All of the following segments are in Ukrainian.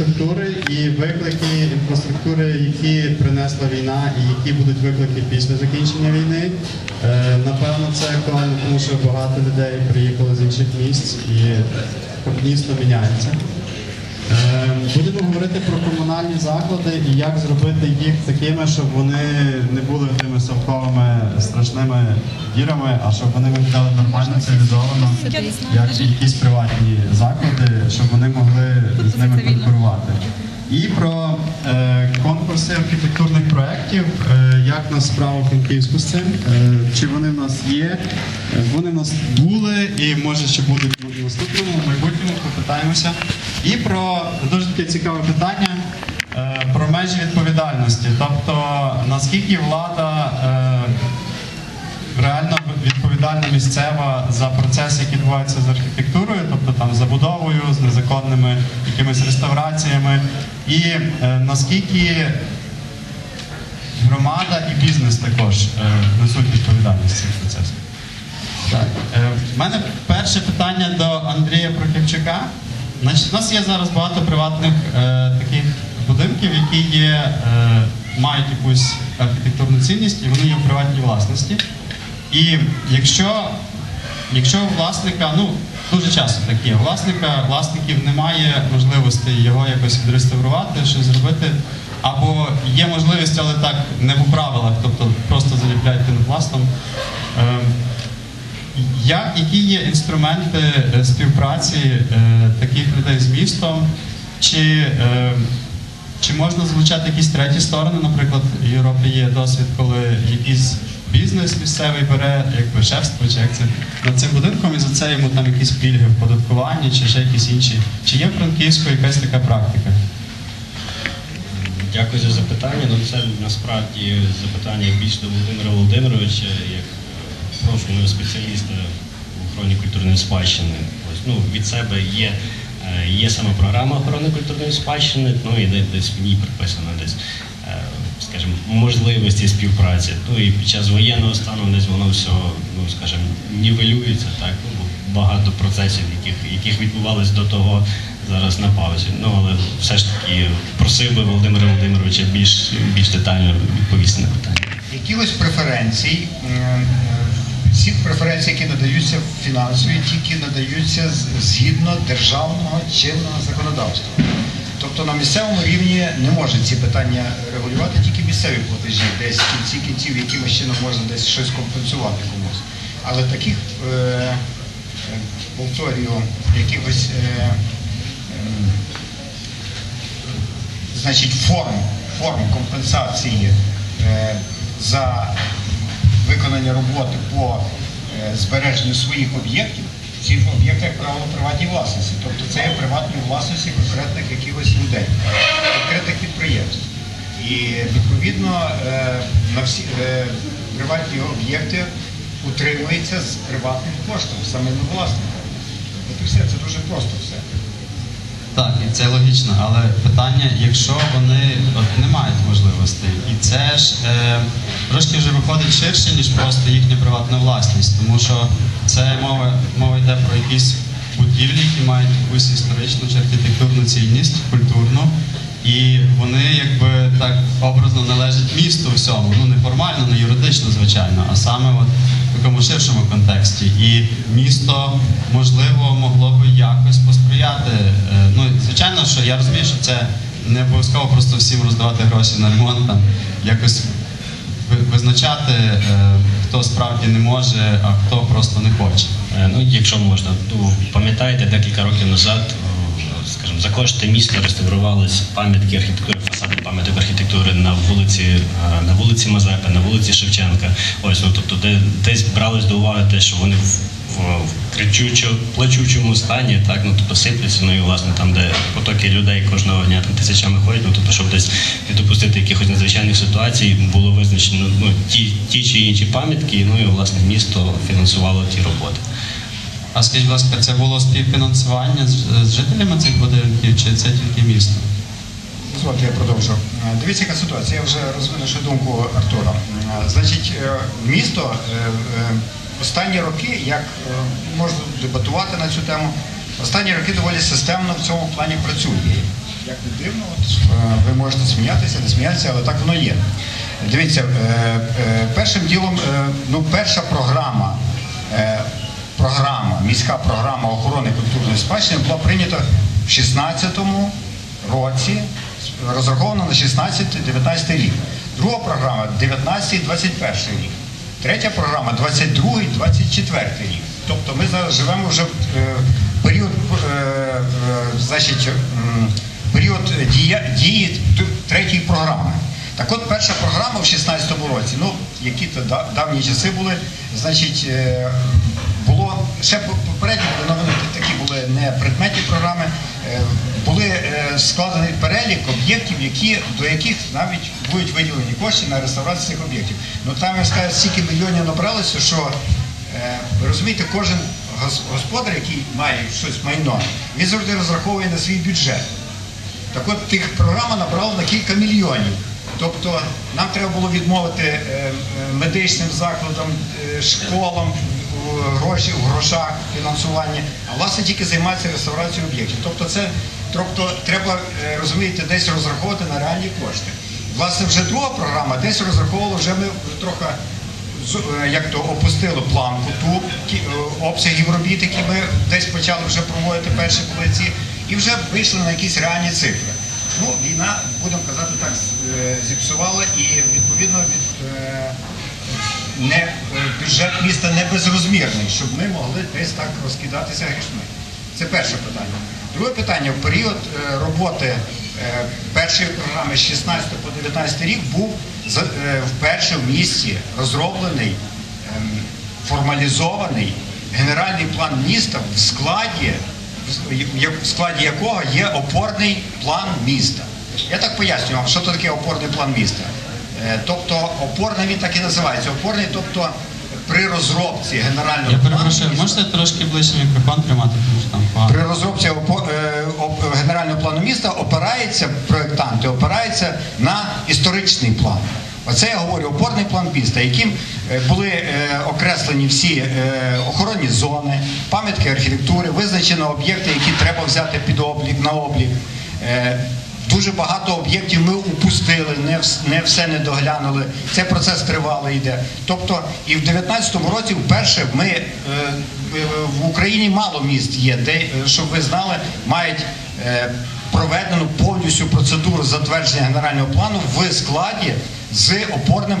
інфраструктури і виклики інфраструктури, які принесла війна і які будуть виклики після закінчення війни. Напевно, це актуально, тому що багато людей приїхали з інших місць і місто міняється. Будемо говорити про комунальні заклади і як зробити їх такими, щоб вони не були тими совковими страшними дірами, а щоб вони виглядали нормально, цивілізовано, як якісь приватні заклади, щоб вони могли з ними конкурувати. І про конкурси архітектурних проєктів, як у нас справа в Франківську з цим, чи вони в нас є, вони в нас були і може ще будуть в наступному, в майбутньому, попитаємося. І про дуже таке цікаве питання, про межі відповідальності, тобто наскільки влада реально відповідальна місцева за процеси, які відбуваються з архітектурою, тобто там з забудовою, з незаконними якимись реставраціями, і наскільки громада і бізнес також несуть відповідальність цих процесів. Так, в мене перше питання до Андрія Прокіпчука. Значить, у нас є зараз багато приватних таких будинків, які є, мають якусь архітектурну цінність і вони є в приватній власності. І якщо власника, ну дуже часто таке, власників немає можливості його якось відреставрувати, щось зробити, або є можливість, але так не в правилах, тобто просто заліпляють пінопластом. Які є інструменти співпраці таких людей з містом? Чи можна залучати якісь треті сторони? Наприклад, в Європі є досвід, коли якийсь бізнес місцевий бере, якби шефство, чи як це, над цим будинком, і за це йому там якісь пільги в податкуванні, чи ще якісь інші. Чи є в Франківську якась така практика? Дякую за запитання. Ну, це насправді запитання більш до Володимира Володимировича, як профільного спеціаліста в охороні культурної спадщини. Ось, ну, від себе є сама програма охорони культурної спадщини, ну і десь в ній приписано десь, скажімо, можливості співпраці. Ну і під час воєнного стану десь воно все, ну, скажімо, нівелюється, так? Ну, багато процесів, яких відбувалось до того, зараз на паузі. Ну, але все ж таки просив би Володимира Володимировича більш детально відповісти на питання. Якихось преференцій, всі преференції, які надаються фінансові, тільки надаються згідно державного чинного законодавства. Тобто на місцевому рівні не можуть ці питання регулювати, тільки місцеві платежі, десь в кінці кінців якимось чином можна десь щось компенсувати комусь. Але таких, повторюю, якихось, значить, форм компенсації за виконання роботи по збереженню своїх об'єктів, ці об'єкти, як правило, приватні власності. Тобто це є приватні власності конкретних якихось людей, конкретних підприємств. І відповідно на всі приватні об'єкти утримуються з приватним коштом, самим власником. От і все, це дуже просто все. Так, і це логічно, але питання, якщо вони не мають можливостей, і це ж трошки вже виходить ширше, ніж просто їхня приватна власність, тому що це мова йде про якісь будівлі, які мають якусь історичну чи архітектурну цінність, культурну, і вони якби так образно належать місту всьому, ну не формально, не юридично, звичайно, а саме от в такому ширшому контексті. І місто, можливо, могло би якось посприяти. Ну, звичайно, що я розумію, що це не обов'язково просто всім роздавати гроші на ремонт, там, якось визначати, хто справді не може, а хто просто не хоче. Ну, якщо можна, пам'ятаєте, декілька років назад, скажімо, за кошти міста реставрувалися пам'ятки архітектури, фасади пам'яток архітектури на вулиці Мазепи, на вулиці Шевченка. Ось, ну, тобто, десь брались до уваги те, що вони в плачучому стані, так, ну, тобто сипляться, ну і власне там, де потоки людей кожного дня там, тисячами ходять, ну, тобто, щоб десь не допустити якихось надзвичайних ситуацій, було визначено, ну, ті чи інші пам'ятки, ну і власне місто фінансувало ті роботи. А скажіть, будь ласка, це було співфінансування з жителями цих будинків, чи це тільки місто? Дозвольте, я продовжу. Дивіться, яка ситуація, я вже розвину ще думку Артура. Значить, місто останні роки, як можна дебатувати на цю тему, останні роки доволі системно в цьому плані працює. як не дивно, ви можете сміятися, не сміятися, але так воно є. Дивіться, першим ділом, ну, перша програма, міська програма охорони культурної спадщини була прийнята в 16-му році, розрахована на 16-19 рік. Друга програма – 19-21 рік. Третя програма – 22-24 рік. Тобто ми зараз живемо вже в період дії третьої програми. Так от, перша програма в 16-му році, ну, які-то давні часи були, значить, було, ще попередні, такі були не предметні програми, були складений перелік об'єктів, до яких навіть будуть виділені кошти на реставрацію цих об'єктів. Ну, там, я скажу, стільки мільйонів набралося, що, розумієте, кожен господар, який має щось майно, він завжди розраховує на свій бюджет. Так от, тих програм набрало на кілька мільйонів. Тобто нам треба було відмовити медичним закладам, школам в грошах, фінансуванні, а власне тільки займатися реставрацією об'єктів. Тобто це треба, розумієте, десь розраховувати на реальні кошти. Власне, вже друга програма десь розраховувала, вже ми трохи опустили планку ту обсягів робіт, які ми десь почали вже проводити перші полиці, і вже вийшли на якісь реальні цифри. Ну, війна, будемо казати так, зіпсувала і, відповідно, бюджет міста не безрозмірний, щоб ми могли десь так розкидатися грішми. Це перше питання. Друге питання. В період роботи першої програми з 16 по 19 рік був вперше в місті розроблений, формалізований генеральний план міста, в складі якого є опорний план міста. Я так поясню вам, що це таке опорний план міста. Тобто опорний, він так і називається, опорний, тобто при розробці генерального плану... Я перепрошую, можете трошки ближче мікрофон тримати, тому що там погано. При розробці генерального плану міста проєктанти опираються на історичний план. Оце я говорю, опорний план міста, яким були окреслені всі охоронні зони, пам'ятки архітектури, визначено об'єкти, які треба взяти під облік, на облік. Дуже багато об'єктів ми упустили, не все не доглянули, цей процес тривалий йде. Тобто і в 19-му році вперше ми, в Україні мало міст є, де, щоб ви знали, мають проведену повністю процедуру затвердження генерального плану в складі з опорним,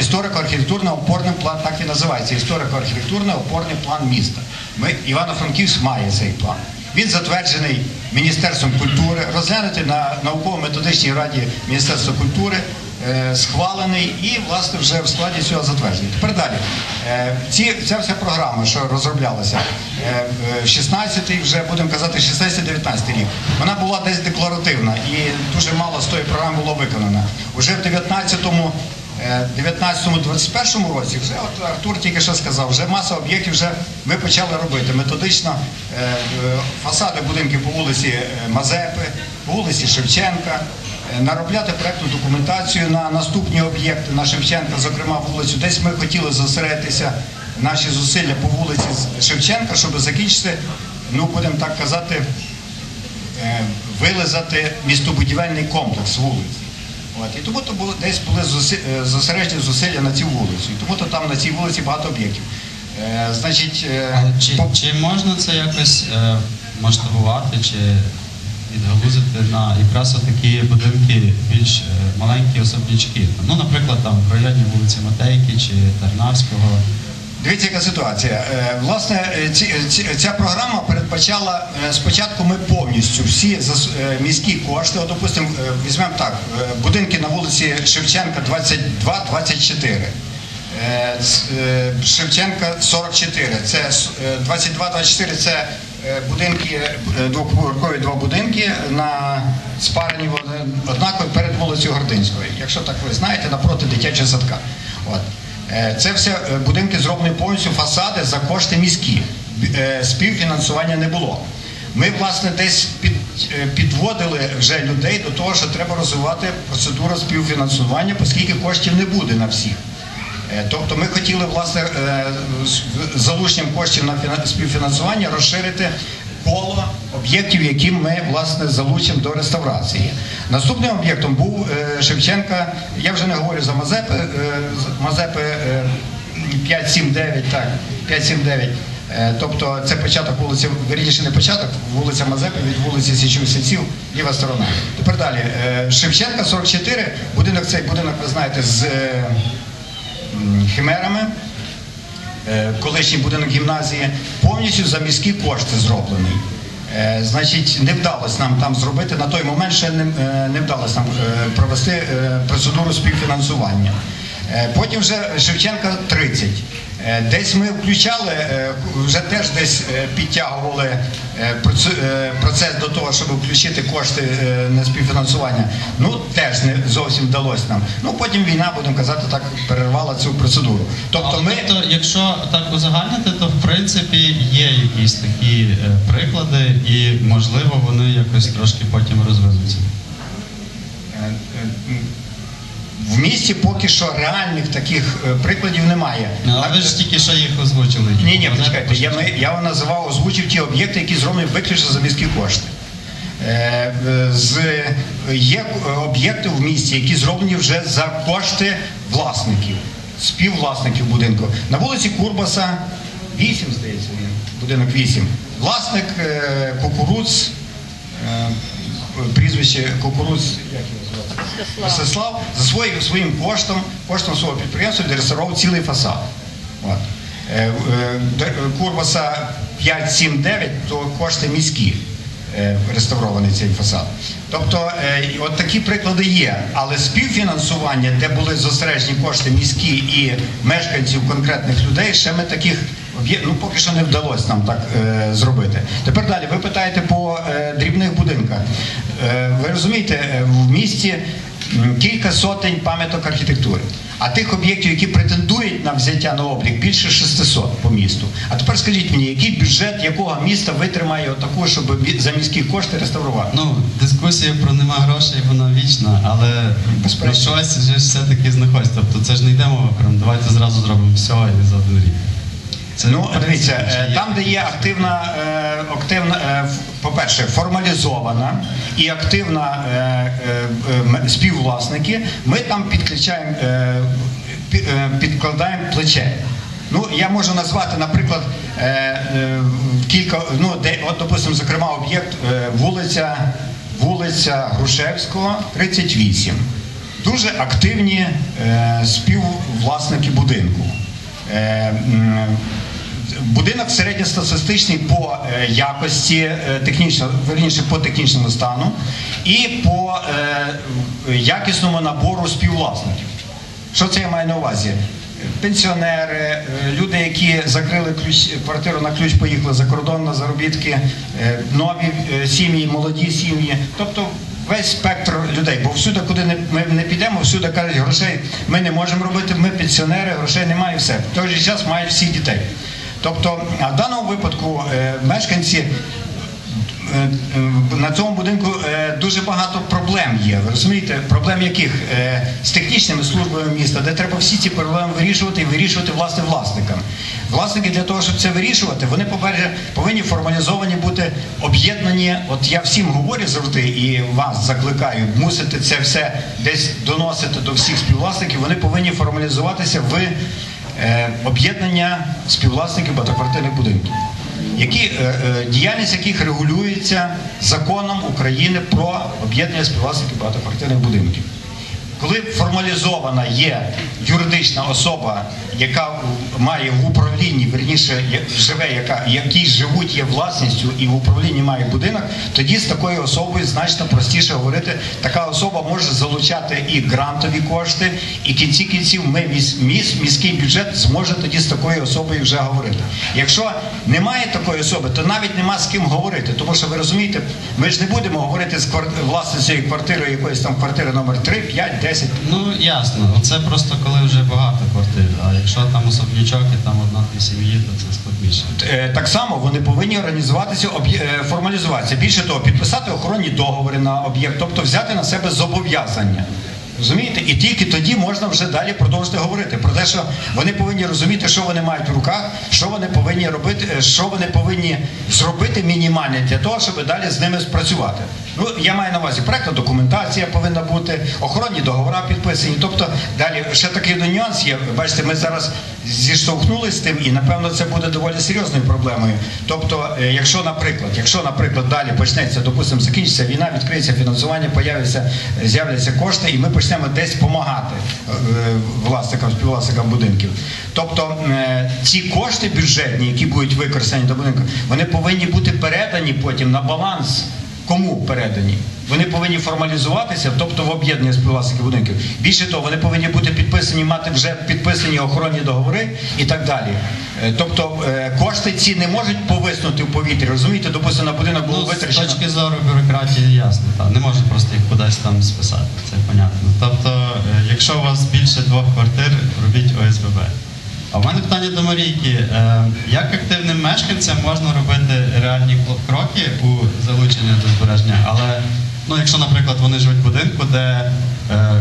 історико-архітектурним опорним планом, так і називається, історико-архітектурний опорний план міста. Івано-Франківськ має цей план. Він затверджений Міністерством культури, розглянутий на науково-методичній раді Міністерства культури, схвалений і, власне, вже в складі цього затверджений. Тепер далі. Ця вся програма, що розроблялася, 16-й, вже будемо казати, 16-19 рік, вона була десь декларативна і дуже мало з тої програми було виконано. Уже в 19-21 році, вже, от Артур тільки що сказав, вже маса об'єктів вже ми почали робити. Методично фасади будинків по вулиці Мазепи, по вулиці Шевченка, наробляти проєктну документацію на наступні об'єкти, на Шевченка, зокрема вулицю. Десь ми хотіли зосередитися наші зусилля по вулиці Шевченка, щоб закінчити, ну, будемо так казати, вилизати містобудівельний комплекс вулиць. І тому-то десь були зосереджені зусилля на цю вулицю. І тому-то там на цій вулиці багато об'єктів. Чи можна це якось масштабувати, чи відгалузити на якраз такі будинки, більш маленькі особнячки? Ну, наприклад, там в районі вулиці Матейки чи Тарнавського. Дивіться, яка ситуація. Власне, ця програма передбачала, спочатку ми повністю всі міські кошти, от, допустимо, візьмемо так, будинки на вулиці Шевченка 22-24, Шевченка 44, це 22-24 – це будинки, двоповерхові два будинки на спарені однакові перед вулицею Гординською, якщо так ви знаєте, напроти дитячого садка. От. Це все будинки зроблені повністю, фасади за кошти міські. Співфінансування не було. Ми, власне, десь підводили вже людей до того, що треба розвивати процедуру співфінансування, оскільки коштів не буде на всіх. Тобто ми хотіли, власне, з залученням коштів на співфінансування розширити коло об'єктів, які ми, власне, залучимо до реставрації. Наступним об'єктом був Шевченка, я вже не говорю за Мазепи, Мазепи 579, так, 579, тобто це початок вулиці, вірніше не початок, вулиця Мазепи від вулиці Січових Стрільців, ліва сторона. Тепер далі, Шевченка 44, будинок цей, будинок, ви знаєте, з химерами, колишній будинок гімназії, повністю за міські кошти зроблений. Значить, не вдалося нам там зробити, на той момент ще не вдалося нам провести процедуру співфінансування. Потім вже Шевченка 30. Десь ми включали, вже теж десь підтягували процес до того, щоб включити кошти на співфінансування. Ну, теж не зовсім вдалося нам. Ну, потім війна, будемо казати, так перервала цю процедуру. Тобто, ми... тобто якщо так узагальнити, то в принципі є якісь такі приклади і, можливо, вони якось трошки потім розвинуться. В місті поки що реальних таких прикладів немає. А ви ж тільки що їх озвучили. Ні, почекайте, я вам називав, озвучив ті об'єкти, які зроблені виключно за міські кошти. Є об'єкти в місті, які зроблені вже за кошти власників, співвласників будинку. На вулиці Курбаса 8, здається, він, будинок 8. Власник Кукурудз, прізвище Кукурудз, як його звати? Ростеслав, за своїм коштом свого підприємства відреставрував цілий фасад. Курбаса 579, то кошти міські реставрований цей фасад. Тобто, от такі приклади є, але співфінансування, де були зосереджені кошти міські і мешканців конкретних людей, ще ми таких, ну, поки що не вдалося нам так зробити. Тепер далі, ви питаєте по дрібних будинках. Ви розумієте, в місті кілька сотень пам'яток архітектури, а тих об'єктів, які претендують на взяття на облік, більше 600 по місту. А тепер скажіть мені, який бюджет якого міста витримає отаку, щоб за міські кошти реставрувати? Ну, дискусія про нема грошей, вона вічна, але про щось вже все-таки знаходиться. Тобто це ж не йде мова, прям давайте зразу зробимо все і за один рік. Це, ну, дивіться, там, де є активна, по-перше, формалізована і активна співвласники, ми там підкладаємо плече. Ну, я можу назвати, наприклад, кілька, ну, де, от, допустимо, зокрема, об'єкт вулиця Грушевського, 38. Дуже активні співвласники будинку. Будинок середньостатистичний по якості, верніше, по технічному стану і по якісному набору співвласників. Що це я маю на увазі? Пенсіонери, люди, які закрили квартиру на ключ, поїхали за кордон на заробітки, нові сім'ї, молоді сім'ї. Тобто весь спектр людей, бо всюди, куди ми не підемо, всюди кажуть, грошей ми не можемо робити, ми пенсіонери, грошей немає і все. В той же час мають всі дітей. Тобто, в даному випадку мешканці на цьому будинку дуже багато проблем є. Ви розумієте, проблем яких? З технічними службами міста, де треба всі ці проблеми вирішувати і вирішувати власне власникам. Власники для того, щоб це вирішувати, вони повинні формалізовані бути, об'єднані. От я всім говорю завжди і вас закликаю, мусите це все десь доносити до всіх співвласників, вони повинні формалізуватися в об'єднання співвласників багатоквартирних будинків. Діяльність яких регулюється законом України про об'єднання співвласників багатоквартирних будинків. Коли формалізована є юридична особа, яка має в управлінні, верніше, живе, якій живуть є власністю і в управлінні має будинок, тоді з такою особою значно простіше говорити. Така особа може залучати і грантові кошти, і в кінці кінців міський бюджет зможе тоді з такою особою вже говорити. Якщо немає такої особи, то навіть нема з ким говорити, тому що ви розумієте, ми ж не будемо говорити з власницею квартири, якоїсь там квартири номер 3, 5, 10. Ну, ясно. Це просто коли вже багато квартир, а якщо там особнячок і там одна-дві сім'ї, то це складніше. Так само вони повинні організуватися, формалізуватися. Більше того, підписати охоронні договори на об'єкт, тобто взяти на себе зобов'язання. Розумієте? І тільки тоді можна вже далі продовжити говорити про те, що вони повинні розуміти, що вони мають в руках, що вони повинні робити, що вони повинні зробити мінімальне для того, щоб далі з ними спрацювати. Ну, я маю на увазі, проектна документація повинна бути, охоронні договори підписані. Тобто, далі ще такий нюанс є. Бачите, ми зараз зіштовхнулися з тим, і напевно це буде доволі серйозною проблемою. Тобто, якщо, наприклад, далі почнеться, допустимо, закінчиться війна, відкриється фінансування, з'являться кошти, і ми почнемо десь допомагати власникам, співвласникам будинків. Тобто, ці кошти бюджетні, які будуть використані до будинку, вони повинні бути передані потім на баланс. Кому передані? Вони повинні формалізуватися, тобто в об'єднання співвласників будинків. Більше того, вони повинні бути підписані, мати вже підписані охоронні договори і так далі. Тобто кошти ці не можуть повиснути в повітрі, розумієте? Допустимо, на будинок було витрачено. З точки зору бюрократії ясно, так. Не можуть просто їх кудись там списати, це понятно. Тобто, якщо у вас більше 2 квартир, робіть ОСББ. А в мене питання до Марійки. Як активним мешканцям можна робити реальні кроки у залученні до збереження? Але, ну, якщо, наприклад, вони живуть в будинку, де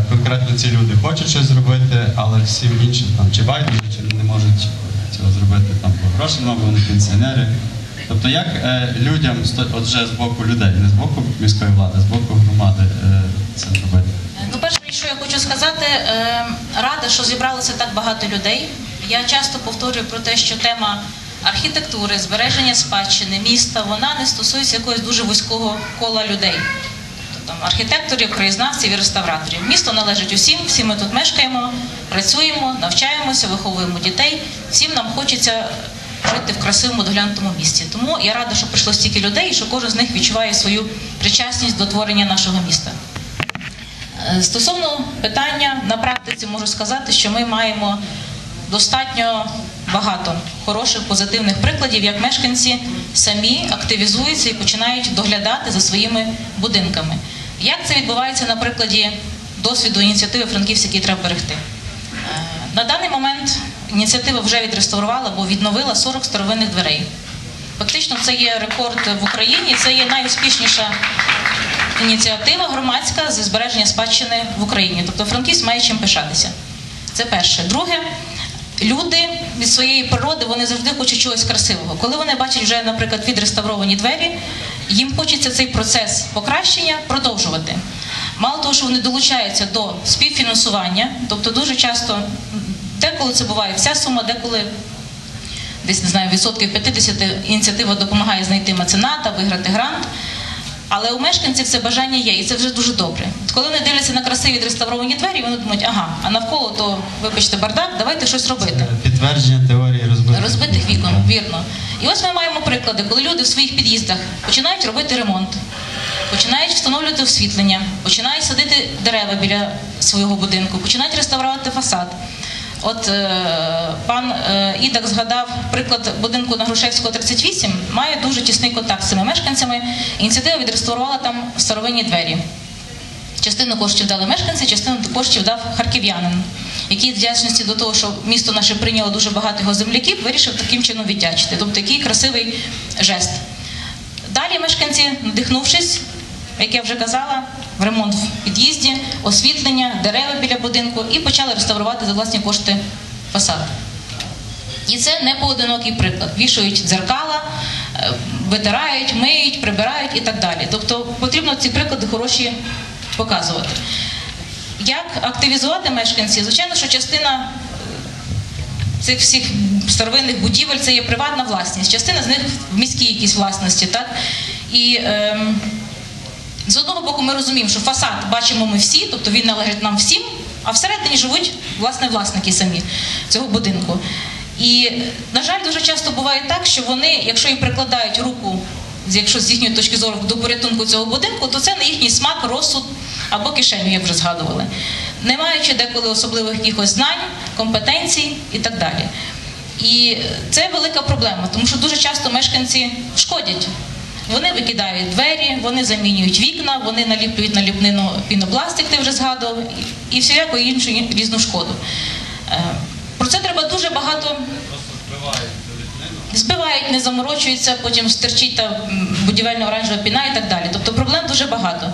конкретно ці люди хочуть щось зробити, але всім іншим там чи байдуже, чи не можуть цього зробити там по грошам, або вони пенсіонери. Тобто як людям, от вже з боку людей, не з боку міської влади, з боку громади це робити? Ну, перше, що я хочу сказати, рада, що зібралося так багато людей. Я часто повторюю про те, що тема архітектури, збереження спадщини, міста, вона не стосується якогось дуже вузького кола людей. Тобто там архітекторів, краєзнавців і реставраторів. Місто належить усім, всі ми тут мешкаємо, працюємо, навчаємося, виховуємо дітей. Всім нам хочеться жити в красивому, доглянутому місті. Тому я рада, що прийшло стільки людей і що кожен з них відчуває свою причасність до творення нашого міста. Стосовно питання, на практиці можу сказати, що ми маємо достатньо багато хороших, позитивних прикладів, як мешканці самі активізуються і починають доглядати за своїми будинками. Як це відбувається на прикладі досвіду ініціативи «Франківськ який треба берегти»? На даний момент ініціатива вже відреставрувала або відновила 40 старовинних дверей. Фактично це є рекорд в Україні, це є найуспішніша ініціатива громадська зі збереження спадщини в Україні. Тобто Франківськ має чим пишатися. Це перше. Друге, люди від своєї природи, вони завжди хочуть чогось красивого. Коли вони бачать вже, наприклад, відреставровані двері, їм хочеться цей процес покращення продовжувати. Мало того, що вони долучаються до співфінансування, тобто дуже часто, деколи це буває вся сума, деколи десь, не знаю, відсотків 50 ініціатива допомагає знайти мецената, виграти грант. Але у мешканців це бажання є, і це вже дуже добре. Коли вони дивляться на красиві відреставровані двері, вони думають, ага, а навколо то, вибачте, бардак, давайте щось робити. Це підтвердження теорії розбитих вікон, вірно. І ось ми маємо приклади, коли люди в своїх під'їздах починають робити ремонт, починають встановлювати освітлення, починають садити дерева біля свого будинку, починають реставрувати фасад. От пан Ідак згадав приклад будинку на Грушевського, 38, має дуже тісний контакт з цими мешканцями. Ініціатива відреставрувала там старовинні двері. Частину коштів дали мешканці, частину коштів дав харків'янин, який з вдячності до того, що місто наше прийняло дуже багато його земляків, вирішив таким чином віддячити. Тобто такий красивий жест. Далі мешканці, надихнувшись, як я вже казала, в ремонт в під'їзді, освітлення, дерева біля будинку і почали реставрувати за власні кошти фасад. І це не поодинокий приклад. Вішають дзеркала, витирають, миють, прибирають і так далі. Тобто потрібно ці приклади хороші показувати. Як активізувати мешканців? Звичайно, що частина цих всіх старовинних будівель – це є приватна власність. Частина з них в міській якійсь власності. Так? І з одного боку, ми розуміємо, що фасад бачимо ми всі, тобто він належить нам всім, а всередині живуть, власне, власники самі цього будинку. І, на жаль, дуже часто буває так, що вони, якщо їм прикладають руку, якщо з їхньої точки зору, до порятунку цього будинку, то це не їхній смак, розсуд або кишеню, як вже згадували. Не маючи деколи особливих якихось знань, компетенцій і так далі. І це велика проблема, тому що дуже часто мешканці шкодять. Вони викидають двері, вони замінюють вікна, вони наліплюють на ліпнину пінопластик, ти вже згадував, і всіляку іншу різну шкоду. Про це треба дуже багато... Просто збивають ліпнину. Збивають, не заморочуються, потім стерчить та будівельно-оранжева піна і так далі. Тобто проблем дуже багато.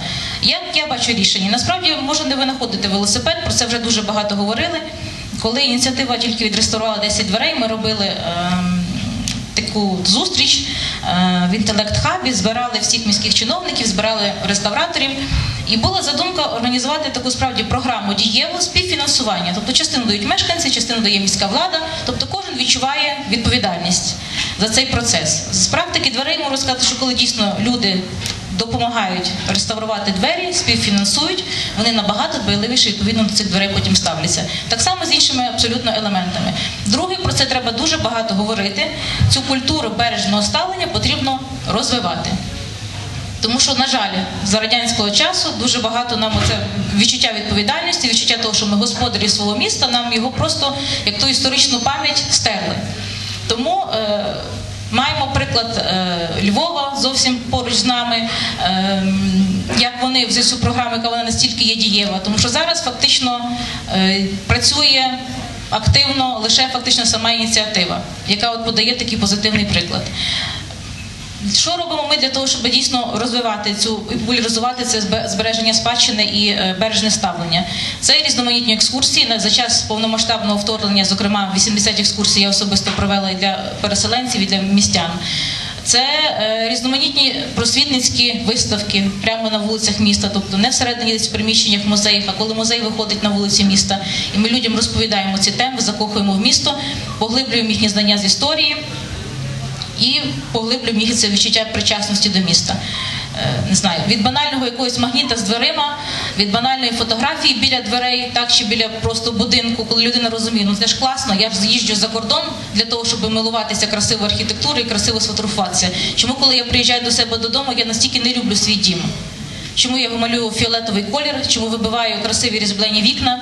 Я бачу рішення. Насправді можна не винаходити велосипед, про це вже дуже багато говорили. Коли ініціатива тільки відреставрувала 10 дверей, ми робили таку зустріч в інтелект-хабі, збирали всіх міських чиновників, збирали реставраторів. І була задумка організувати таку справді програму дієву співфінансування. Тобто частину дають мешканці, частину дає міська влада, тобто кожен відчуває відповідальність за цей процес. З практики дверей можу сказати, що коли дійсно люди допомагають реставрувати двері, співфінансують, вони набагато дбайливіше відповідно до цих дверей потім ставляться. Так само з іншими абсолютно елементами. Друге, про це треба дуже багато говорити. Цю культуру бережного ставлення потрібно розвивати. Тому що, на жаль, за радянського часу дуже багато нам оце відчуття відповідальності, відчуття того, що ми господарі свого міста, нам його просто, як ту історичну пам'ять, стерли. Тому маємо приклад Львова зовсім поруч з нами, як вони в цю програму, яка вона настільки є дієва. Тому що зараз фактично працює активно лише фактично сама ініціатива, яка от подає такий позитивний приклад. Що робимо ми для того, щоб дійсно розвивати цю, популяризувати це збереження спадщини і бережне ставлення? Це різноманітні екскурсії. За час повномасштабного вторгнення, зокрема, 80 екскурсій я особисто провела і для переселенців, і для містян. Це різноманітні просвітницькі виставки прямо на вулицях міста, тобто не всередині десь в приміщеннях, в музеях, а коли музей виходить на вулиці міста, і ми людям розповідаємо ці теми, закохуємо в місто, поглиблюємо їхні знання з історії, і поглиблюємо їх це відчуття причасності до міста. Не знаю, від банального якогось магніта з дверима, від банальної фотографії біля дверей, так чи біля просто будинку, коли людина розуміє, ну це ж класно, я ж їжджу за кордон для того, щоб милуватися красивою архітектурою і красиво сфотографуватися. Чому, коли я приїжджаю до себе додому, я настільки не люблю свій дім? Чому я вималюю фіолетовий колір, чому вибиваю красиві різьблені вікна?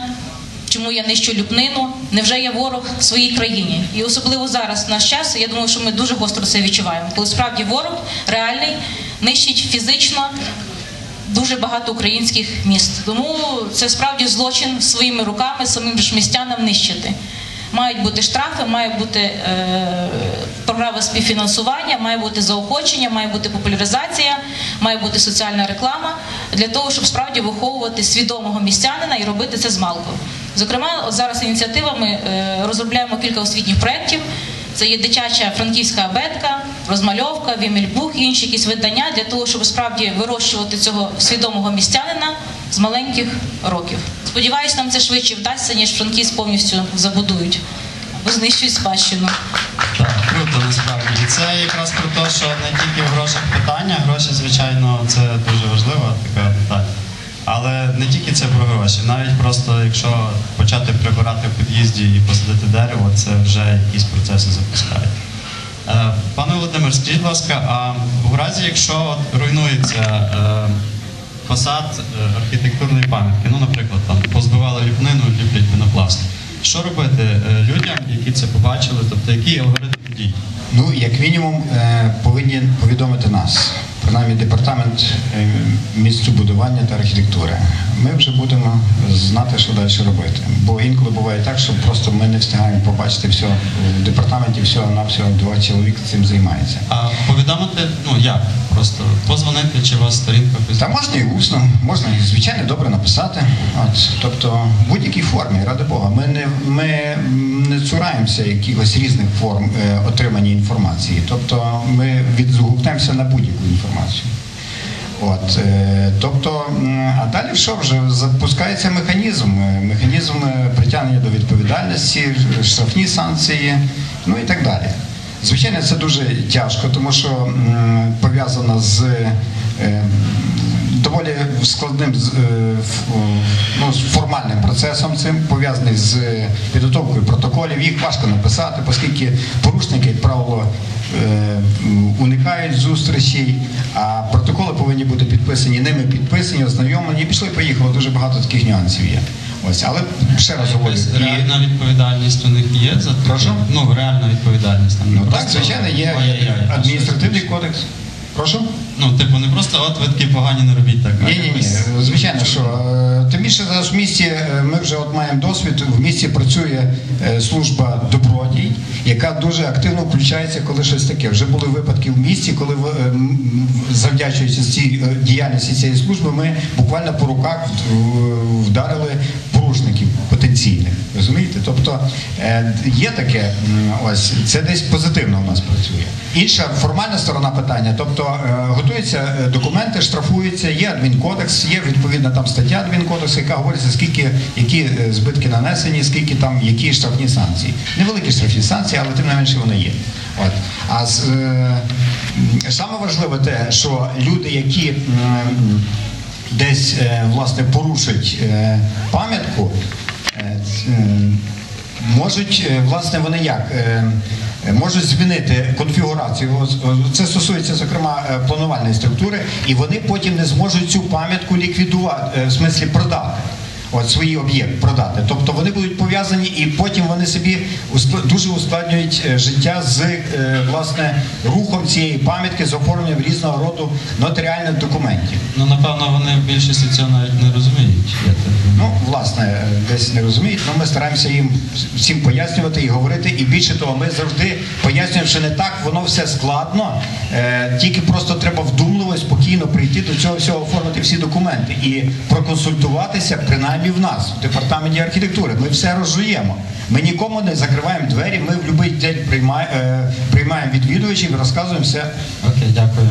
Чому я нищу люпнину? Невже я ворог своїй країні? І особливо зараз, в наш час, я думаю, що ми дуже гостро це відчуваємо. Коли справді ворог реальний нищить фізично дуже багато українських міст. Тому це справді злочин своїми руками самим ж містянам нищити. Мають бути штрафи, має бути програма співфінансування, має бути заохочення, має бути популяризація, має бути соціальна реклама для того, щоб справді виховувати свідомого містянина і робити це змалку. Зокрема, от зараз ініціативами розробляємо кілька освітніх проєктів. Це є дитяча франківська абетка, розмальовка, вімельбух і інші якісь видання для того, щоб справді вирощувати цього свідомого містянина з маленьких років. Сподіваюсь, нам це швидше вдасться, ніж Франківськ повністю забудують або знищують спадщину. Так, круто, насправді. І це якраз про те, що не тільки в грошах питання, гроші, звичайно, це дуже важлива така деталь. Але не тільки це про гроші, навіть просто якщо почати прибирати в під'їзді і посадити дерево, це вже якісь процеси запускають. Пане Володимир, скажіть, будь ласка, а в разі, якщо руйнується фасад архітектурної пам'ятки, ну, наприклад, там позбивали ліпнину, ліплять пінопласт, що робити людям, які це побачили, тобто який алгоритм дій? Ну, як мінімум, повинні повідомити нас, принаймні департамент містобудування та архітектури. Ми вже будемо знати, що далі робити. Бо інколи буває так, що просто ми не встигаємо побачити все в департаменті, всього-навсього 2 чоловіки цим займаються. А повідомити, ну як? Просто позвонити, чи у вас сторінка? Та можна і усно, можна і звичайно добре написати. От, тобто в будь-якій формі, ради Бога. Ми не цураємося якихось різних форм отримання інформації. Тобто ми відгукнемося на будь-яку інформацію. От, тобто, а далі що вже? Запускається механізм притягнення до відповідальності, штрафні санкції, ну і так далі. Звичайно, це дуже тяжко, тому що пов'язано з доволі складним формальним процесом цим, пов'язаний з підготовкою протоколів. Їх важко написати, оскільки порушники, як правило, уникають зустрічей, а протоколи повинні бути підписані, ними підписані, ознайомлені, і пішли-поїхали, дуже багато таких нюансів є. Ось, але ще раз говорю. Реальна відповідальність у них є за те? Ну, реальна відповідальність. Там, ну, так, звичайно, є адміністративний кодекс. Прошу? Ну, типу, не просто от ви такі погані не робіть так. Ні, звичайно, що. Тим більше зараз в місті, ми вже от маємо досвід, в місті працює служба добродій, яка дуже активно включається, коли щось таке. Вже були випадки в місті, коли завдячуючи цій діяльності цієї служби, ми буквально по руках вдарили порушників потенційних. Розумієте? Тобто є таке, ось, це десь позитивно у нас працює. Інша формальна сторона питання, тобто готуються документи, штрафуються, є адмінкодекс, є відповідна там стаття адмінкодексу, яка говориться, скільки, які збитки нанесені, скільки там, які штрафні санкції. Невеликі штрафні санкції, але тим не менше вони є. От. А саме важливе те, що люди, які десь, власне, порушать пам'ятку, можуть, власне, вони як? Можуть змінити конфігурацію. Це стосується, зокрема, планувальної структури, і вони потім не зможуть цю пам'ятку ліквідувати, в смислі продати. От, свій об'єкт продати. Тобто вони будуть пов'язані і потім вони собі дуже ускладнюють життя з, власне, рухом цієї пам'ятки, з оформленням різного роду нотаріальних документів. Ну, напевно, вони в більшості цього навіть не розуміють. Ну, власне, десь не розуміють, але ми стараємося їм всім пояснювати і говорити. І більше того, ми завжди пояснюємо, що не так, воно все складно, тільки просто треба вдумливо, спокійно прийти до цього всього, оформити всі документи і проконсультуватися, принаймні, і в нас, в департаменті архітектури. Ми все розжуємо. Ми нікому не закриваємо двері, ми в будь-який день приймаємо відвідувачів і розказуємо все. Окей, дякую.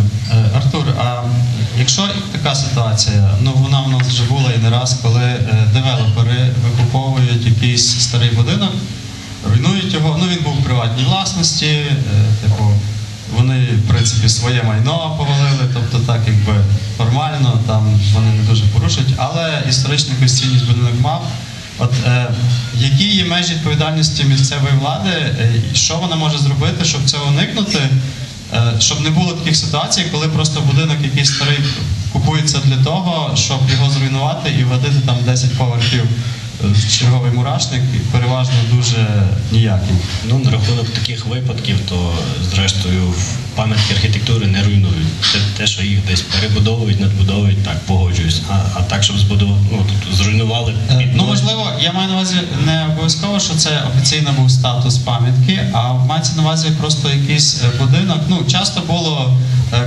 Артур, а якщо така ситуація, ну вона в нас вже була і не раз, коли девелопери викуповують якийсь старий будинок, руйнують його, ну він був в приватній власності, типу, вони, в принципі, своє майно повалили, тобто так, якби, формально, там вони не дуже порушують, але історичну цінність будинок мав. От, які є межі відповідальності місцевої влади, що вона може зробити, щоб це уникнути, щоб не було таких ситуацій, коли просто будинок якийсь старий купується для того, щоб його зруйнувати і вводити там 10 поверхів. Черговий мурашник переважно дуже ніякий. Ну, на рахунок таких випадків, то, зрештою, пам'ятки архітектури не руйнують. Це те, що їх десь перебудовують, надбудовують, так, погоджуюсь. А так, щоб збудувати, ну, тут зруйнували. Ну, можливо, я маю на увазі не обов'язково, що це офіційно був статус пам'ятки, а мається на увазі просто якийсь будинок. Ну, часто було,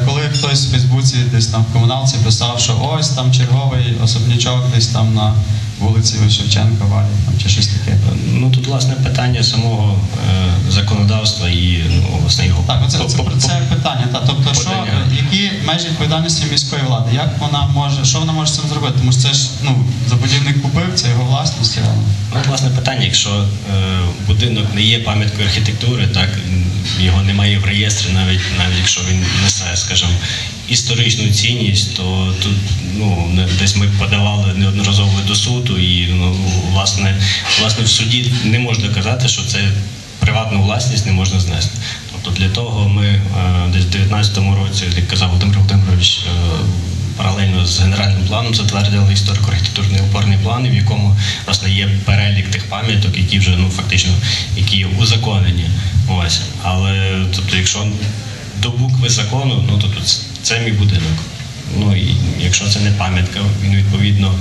коли хтось в Фейсбуці десь там в комуналці писав, що ось там черговий особнячок десь там на вулиці Шевченка, Валі, там, чи щось таке. Ну, тут, власне, питання самого законодавства і, ну, власне, його. Так, це питання, та, тобто, що, які межі відповідальності міської влади, як вона може, що вона може з цим зробити, тому що це ж, ну, забудівник купив, це його власність. Ну, власне, питання, якщо будинок не є пам'яткою архітектури, так, його немає в реєстрі, навіть якщо він несе, скажімо, історичну цінність, то тут, ну, десь ми подавали неодноразово до суду і, ну, власне, в суді не можна казати, що це приватну власність не можна знести. Тобто для того ми десь в 19-му році, як казав Володимир Володимирович, паралельно з генеральним планом затвердили історико-архітектурний опорний план, в якому, власне, є перелік тих пам'яток, які вже, ну, фактично, які узаконені. Ось. Але, тобто, якщо до букви закону, ну, то тут це мій будинок. Ну, і якщо це не пам'ятка, він, відповідно,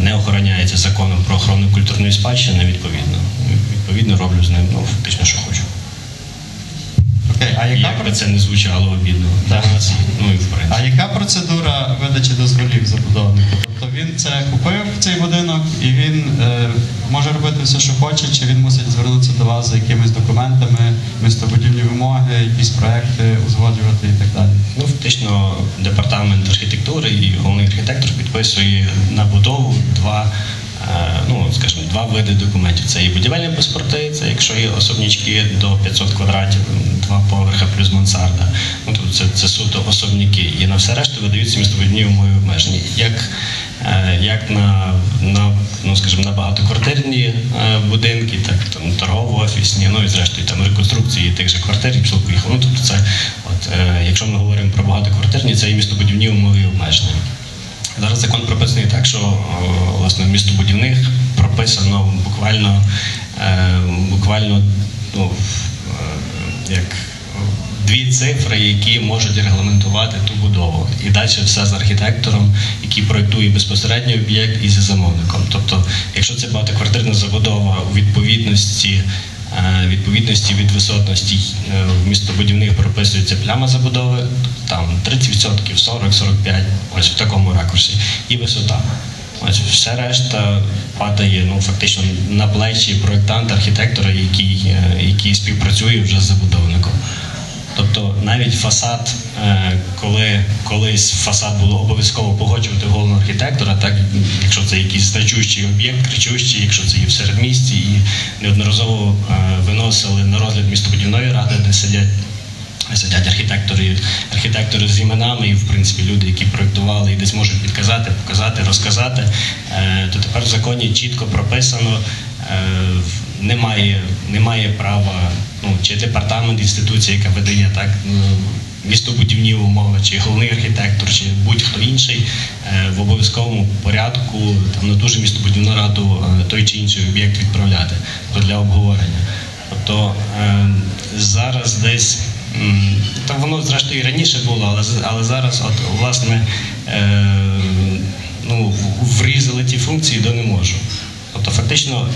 не охороняється законом про охорону культурної спадщини, відповідно. Відповідно, роблю з ним, ну, фактично, що хочу. Окей, а яка би це не звучало обідно. Так. Ну, і в принципі. А яка процедура видачі дозволів забудовнику? Тобто він це купив, цей будинок, і він може робити все, що хоче, чи він мусить звернутися до вас за якимись документами, містобудівні вимоги, якісь проекти узгоджувати і так далі? Ну, фактично, департамент архітектури і головний архітектор підписує на будову два види документів. Це і будівельні паспорти, це якщо є особнячки до 500 квадратів, 2 поверха плюс мансарда. Ну, тобто це суто особняки. І на все решту видаються містобудівні умови обмеження. Як на багатоквартирні будинки, так там торгово-офісні, ну і зрештою там реконструкції тих же квартир, обслуг їх. Ну, тобто це, от, якщо ми говоримо про багатоквартирні, це і містобудівні умови обмеження. Зараз закон прописаний так, що, власне, в містобудівних прописано буквально, ну, як дві цифри, які можуть регламентувати ту будову. І далі все з архітектором, який проєктує безпосередньо об'єкт і зі замовником. Тобто, якщо це багатоквартирна забудова у відповідності від висотності в містобудівних прописується пляма забудови, там 30%, 40-45, ось в такому ракурсі, і висота. Ось все решта падає, ну, фактично на плечі проєктанта, архітектора, який співпрацює вже з забудовником. Тобто навіть фасад, коли колись фасад було обов'язково погоджувати головного архітектора, так, якщо це якийсь значущий об'єкт, кричущий, якщо це є в середмісті, і неодноразово виносили на розгляд містобудівної ради, де сидять архітектори з іменами і, в принципі, люди, які проєктували і десь можуть підказати, показати, розказати, то тепер в законі чітко прописано, немає права, ну, чи департамент, інституція, яка видає так, містобудівні умови, чи головний архітектор, чи будь-хто інший, в обов'язковому порядку там, на ту ж містобудівну раду той чи інший об'єкт відправляти для обговорення. Тобто зараз десь, там воно, зрештою, і раніше було, але зараз, от, власне, ну, врізали ті функції до «не можу». Тобто, фактично,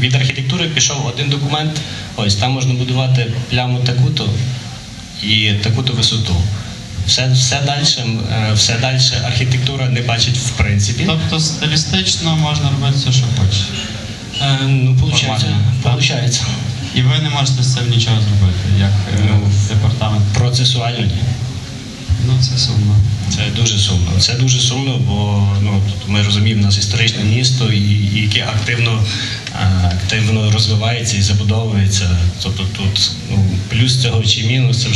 від архітектури пішов один документ, ось, там можна будувати пляму таку-то і таку-то висоту. Все далі архітектура не бачить в принципі. Тобто, стилістично можна робити все, що хочеш? Ну, виходить. І ви не можете з цим нічого зробити, як департамент? Процесуально ні. Ну, це сумно. Це дуже сумно, бо ну, ми розуміємо, у нас історичне місто, яке активно розвивається і забудовується. Тобто тут ну, плюс цього чи мінус,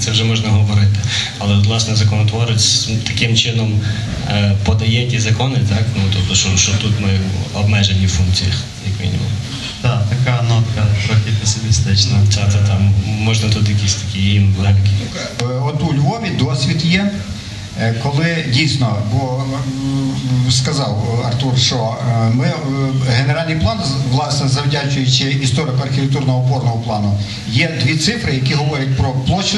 це вже можна говорити. Але, власне, законотворець таким чином подає ті закони, так? Ну, тобто, що тут ми обмежені в функціях, як мінімум. Так, така нотка трохи песимістична. Можна тут якісь такі легкі. От у Львові досвід є, коли дійсно, бо сказав Артур, що ми генеральний план, власне, завдячуючи історико-архітектурного опорного плану, є дві цифри, які говорять про площу,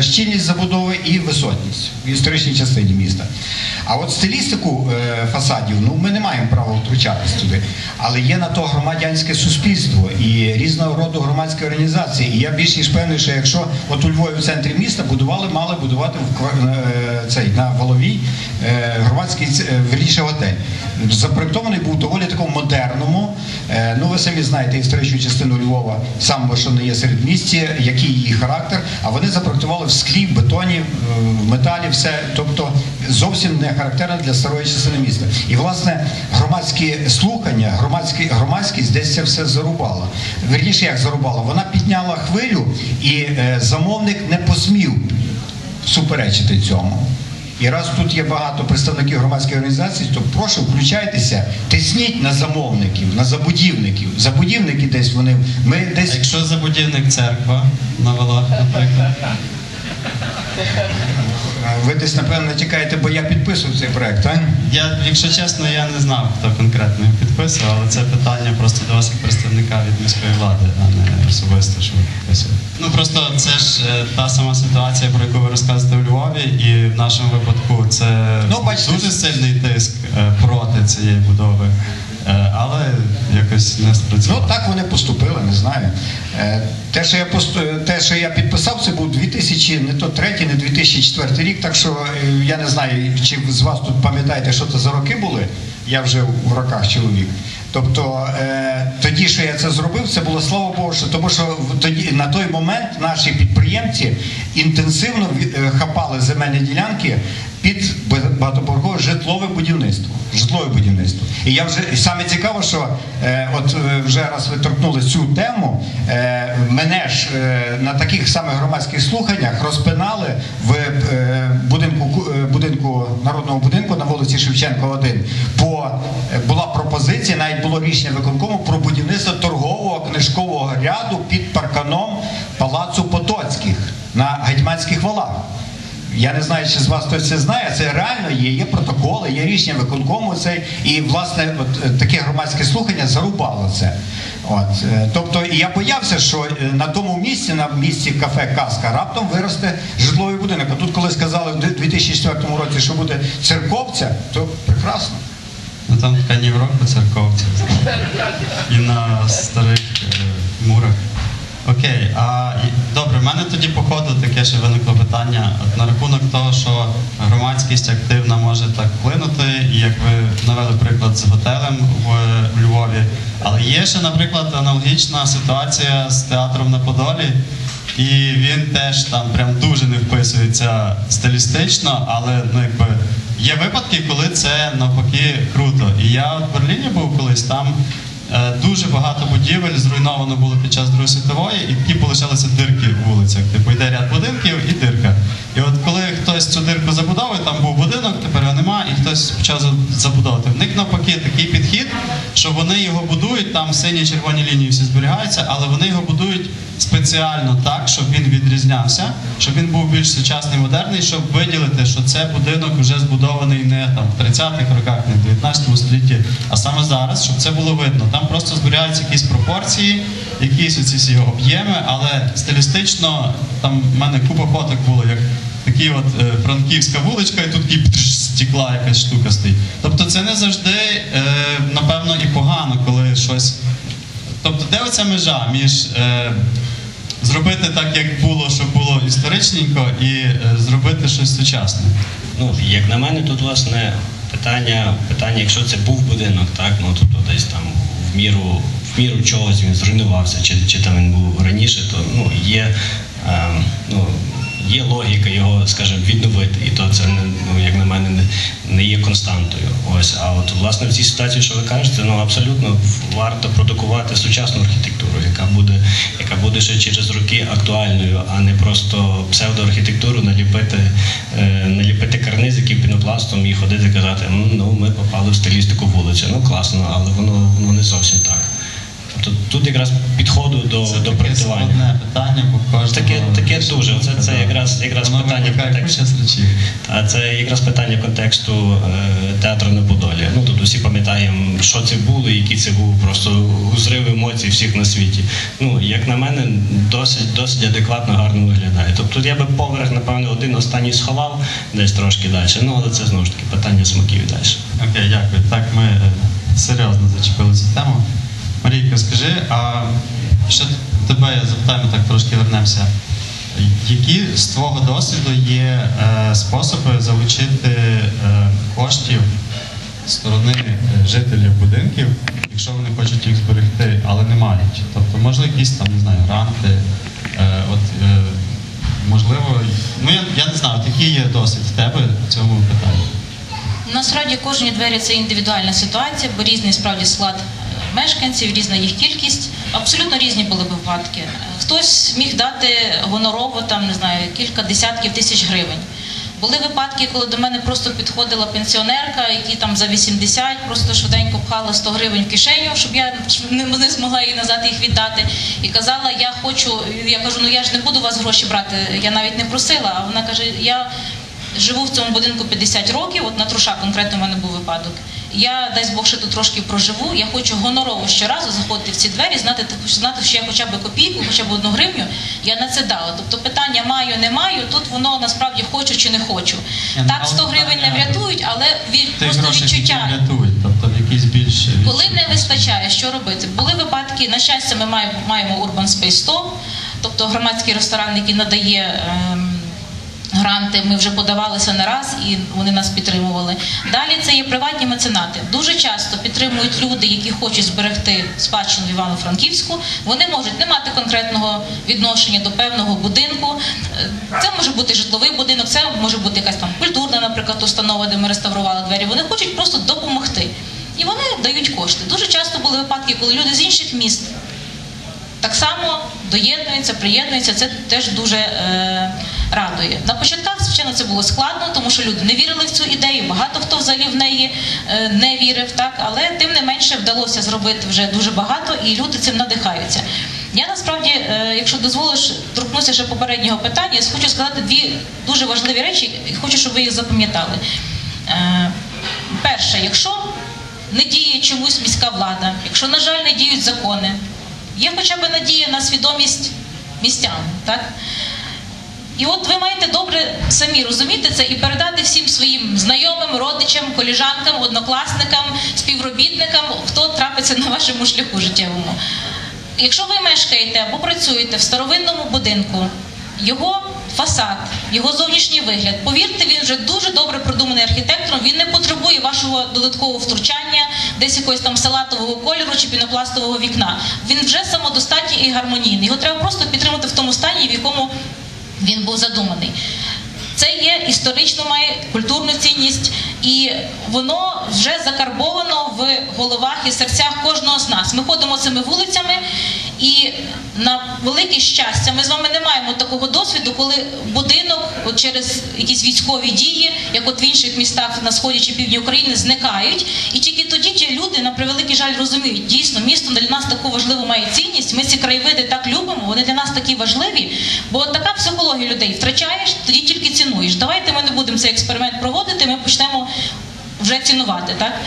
щільність забудови і висотність в історичній частині міста. А от стилістику фасадів, ну, ми не маємо права втручатися туди, але є на то громадянське суспільство і різного роду громадські організації. І я більш ніж певний, що якщо от у Львові в центрі міста мали будувати на Воловій громадський, верніше, готель. Запроєктований був доволі такому модерному, ну ви самі знаєте історичну частину Львова, саме що не є середмісті, який її характер, а вони запроєктували в склі, бетоні, в металі, все, тобто зовсім не характерно для старої частини міста. І, власне, громадські слухання, громадськість десь це все зарубала. Верніше, як зарубала? Вона підняла хвилю і замовник не посмів суперечити цьому. І раз тут є багато представників громадських організацій, то прошу, включайтеся, тисніть на замовників, на забудівників. Забудівники десь вони... А якщо забудівник церква на Волах, наприклад? Ви десь, напевно, тікаєте, бо я підписував цей проєкт, а? Якщо чесно, я не знав, хто конкретно його підписував, але це питання просто до вас як представника від міської влади, а не особисто, що ви підписуєте. Ну просто це ж та сама ситуація, про яку ви розказуєте у Львові, і в нашому випадку це дуже сильний тиск проти цієї будови. Але якось не спрацювало. Ну так вони поступили, не знаю. Те, що я підписав, це був 2003, не 2004 рік, так що я не знаю, чи з вас тут пам'ятаєте, що це за роки були, я вже в роках чоловік. Тобто тоді, що я це зробив, це було, слава Богу, що, тому що тоді, на той момент наші підприємці інтенсивно хапали земельні ділянки під багатоповерхове житлове будівництво. І я вже саме цікаво, що от вже раз ви торкнули цю тему, мене ж на таких самих громадських слуханнях розпинали в народному будинку на вулиці Шевченка 1. Була пропозиція, навіть було рішення виконкому про будівництво торгового книжкового ряду під парканом палацу Потоцьких на Гетьманських Валах. Я не знаю, чи з вас хтось це знає, це реально є протоколи, є рішення виконкому, і, власне, от таке громадське слухання зарубало це. От. Тобто я боявся, що на тому місці, на місці кафе «Казка», раптом виросте житловий будинок. А тут, коли сказали в 2004 році, що буде церковця, то прекрасно. Ну там така Європа церковця. І на старих мурах. Окей, добре, в мене тоді по ходу таке ще виникло питання на рахунок того, що громадськість активна може так вплинути, і як ви навели приклад з готелем в Львові. Але є ще, наприклад, аналогічна ситуація з театром на Подолі, і він теж там прям дуже не вписується стилістично, але ну, якби, є випадки, коли це навпаки круто. І я в Берліні був колись, там дуже багато будівель зруйновано було під час Другої світової, і ті полишалися дирки в вулицях. Типу йде ряд будинків і дирка. І от коли хтось цю дирку забудовує, там був будинок, тепер його нема, і хтось почав забудовувати. В них навпаки такий підхід, що вони його будують, там сині, червоні лінії всі зберігаються, але вони його будують спеціально так, щоб він відрізнявся, щоб він був більш сучасний, модерний, щоб виділити, що це будинок вже збудований не там, в 30-х роках, не в 19 столітті, а саме зараз, щоб це було видно. Там просто зберігаються якісь пропорції, якісь оці всі об'єми, але стилістично, там в мене купа фоток було, як такі от франківська вуличка, і тут такі стекла якась штука стоїть. Тобто це не завжди, напевно, і погано, коли щось... Тобто де оця межа між зробити так, як було, щоб було історичненько, і зробити щось сучасне? Ну, як на мене, тут власне питання, якщо це був будинок, так, ну тобто десь там в міру чогось він зруйнувався, чи там він був раніше, то ну, є логіка його, скажімо, відновити, і то це, ну, як на мене, не є константою. Ось. А от, власне, в цій ситуації, що ви кажете, ну, абсолютно варто продукувати сучасну архітектуру, яка буде ще через роки актуальною, а не просто псевдоархітектуру наліпити карниз, яким пінопластом, і ходити казати, ну, ми попали в стилістику вулиці. Ну, класно, але воно не зовсім так. Тут якраз підходу до проєктування. Це одне питання, бо кожного... Таке дуже. Це якраз питання контексту театру на Подолі. Ну, тут усі пам'ятаємо, що це було і які це був просто зрив емоцій всіх на світі. Ну, як на мене, досить адекватно, гарно виглядає. Тобто я би поверх, напевно, один останній сховав десь трошки далі. Ну, але це, знову ж таки, питання смаків і далі. Окей, дякую. Так, ми серйозно зачепили цю тему. Марійко, скажи, а ще тебе запитаємо, так трошки вернемося. Які з твого досвіду є способи залучити коштів з сторони жителів будинків, якщо вони хочуть їх зберегти, але не мають? Тобто, можливо, якісь там, не знаю, гранти, можливо, ну я не знаю, який є досвід в тебе в цьому питанні? Насправді кожні двері – це індивідуальна ситуація, бо різний справді склад мешканців, різна їх кількість, абсолютно різні були б випадки. Хтось міг дати гонорово, там, не знаю, кілька десятків тисяч гривень. Були випадки, коли до мене просто підходила пенсіонерка, які там за 80 просто швиденько пхала 100 гривень в кишеню, щоб я не змогла їй назад їх віддати. І казала, я хочу, я кажу, ну я ж не буду у вас гроші брати, я навіть не просила. А вона каже, я живу в цьому будинку 50 років, от на Труша конкретно в мене був випадок. Я, дай Бог, ще тут трошки проживу, я хочу гонорово щоразу заходити в ці двері, знати, що я хоча б копійку, хоча б 1 гривню, я на це дала. Тобто питання маю, не маю, тут воно насправді хочу чи не хочу. Так, 100 гривень не врятують, але просто відчуття. Тобто якісь більше. Коли не вистачає, що робити? Були випадки, на щастя, ми маємо Urban Space 100, тобто громадський ресторан, який надає... гранти, ми вже подавалися не раз і вони нас підтримували. Далі це є приватні меценати. Дуже часто підтримують люди, які хочуть зберегти спадщину Івано-Франківську. Вони можуть не мати конкретного відношення до певного будинку. Це може бути житловий будинок, це може бути якась там культурна, наприклад, установа, де ми реставрували двері. Вони хочуть просто допомогти. І вони дають кошти. Дуже часто були випадки, коли люди з інших міст так само доєднуються, приєднуються. Це теж дуже радує. На початках, звичайно, це було складно, тому що люди не вірили в цю ідею, багато хто взагалі в неї не вірив, так? Але тим не менше вдалося зробити вже дуже багато і люди цим надихаються. Я насправді, якщо дозволиш, торкнуся ще попереднього питання, я хочу сказати дві дуже важливі речі і хочу, щоб ви їх запам'ятали. Перше, якщо не діє чомусь міська влада, якщо, на жаль, не діють закони, Є хоча б надія на свідомість містян, так? І от ви маєте добре самі розуміти це і передати всім своїм знайомим, родичам, коліжанкам, однокласникам, співробітникам, хто трапиться на вашому шляху життєвому. Якщо ви мешкаєте або працюєте в старовинному будинку, його фасад, його зовнішній вигляд, повірте, він вже дуже добре продуманий архітектором, він не потребує вашого додаткового втручання, десь якогось там салатового кольору чи пінопластового вікна. Він вже самодостатній і гармонійний, його треба просто підтримати в тому стані, в якому він був задуманий. Це є історично, має культурну цінність, і воно вже закарбовано в головах і серцях кожного з нас. Ми ходимо цими вулицями, і на велике щастя, ми з вами не маємо такого досвіду, коли будинок через якісь військові дії, як от в інших містах на сході чи півдні України, зникають. І тільки тоді ті люди, на превеликий жаль, розуміють, дійсно, місто для нас таку важливу має цінність, ми ці краєвиди так любимо, вони для нас такі важливі, бо така психологія людей: втрачаєш, тоді тільки цінуєш. Давайте ми не будемо цей експеримент проводити, ми почнемо вже цінувати, так?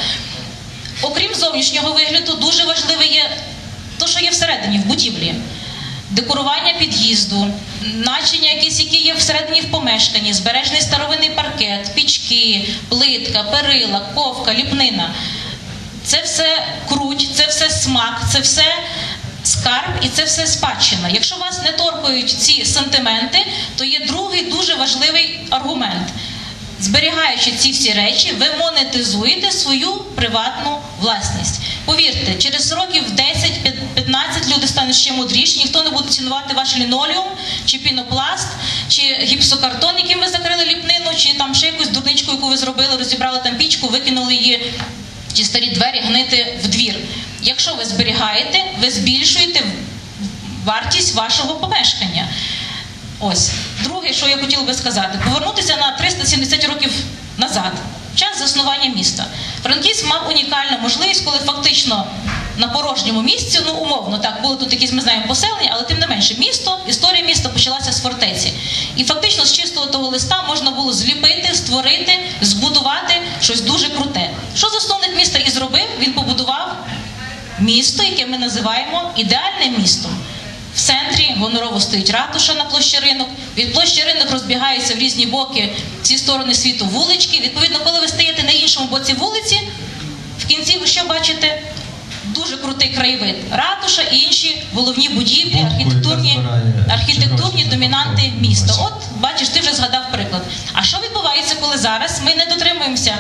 Окрім зовнішнього вигляду, дуже важливе є те, що є всередині, в будівлі. Декорування під'їзду, начиня якісь, які є всередині в помешканні, збережений старовинний паркет, пічки, плитка, перила, ковка, ліпнина. Це все круть, це все смак, це все скарб і це все спадщина. Якщо вас не торкають ці сантименти, то є другий дуже важливий аргумент. Зберігаючи ці всі речі, ви монетизуєте свою приватну власність. Повірте, через років 10-15 люди стануть ще мудріші, ніхто не буде цінувати ваш лінолеум, чи пінопласт, чи гіпсокартон, яким ви закрили ліпнину, чи там ще якусь дурничку, яку ви зробили, розібрали там пічку, викинули її, чи старі двері гнити в двір. Якщо ви зберігаєте, ви збільшуєте вартість вашого помешкання. Ось. Друге, що я хотіла би сказати, повернутися на 370 років назад, час заснування міста. Франківськ мав унікальну можливість, коли фактично на порожньому місці, ну умовно, так, були тут якісь, ми знаємо, поселення, але тим не менше, місто, історія міста почалася з фортеці. І фактично з чистого того листа можна було зліпити, створити, збудувати щось дуже круте. Що засновник міста і зробив? Він побудував місто, яке ми називаємо ідеальним містом. В центрі гонорово стоїть ратуша на площі Ринок. Від площі Ринок розбігаються в різні боки, ці сторони світу, вулички. Відповідно, коли ви стоїте на іншому боці вулиці, в кінці ви що бачите? Дуже крутий краєвид. Ратуша і інші головні будівлі, архітектурні домінанти міста. От, бачиш, ти вже згадав приклад. А що відбувається, коли зараз ми не дотримуємося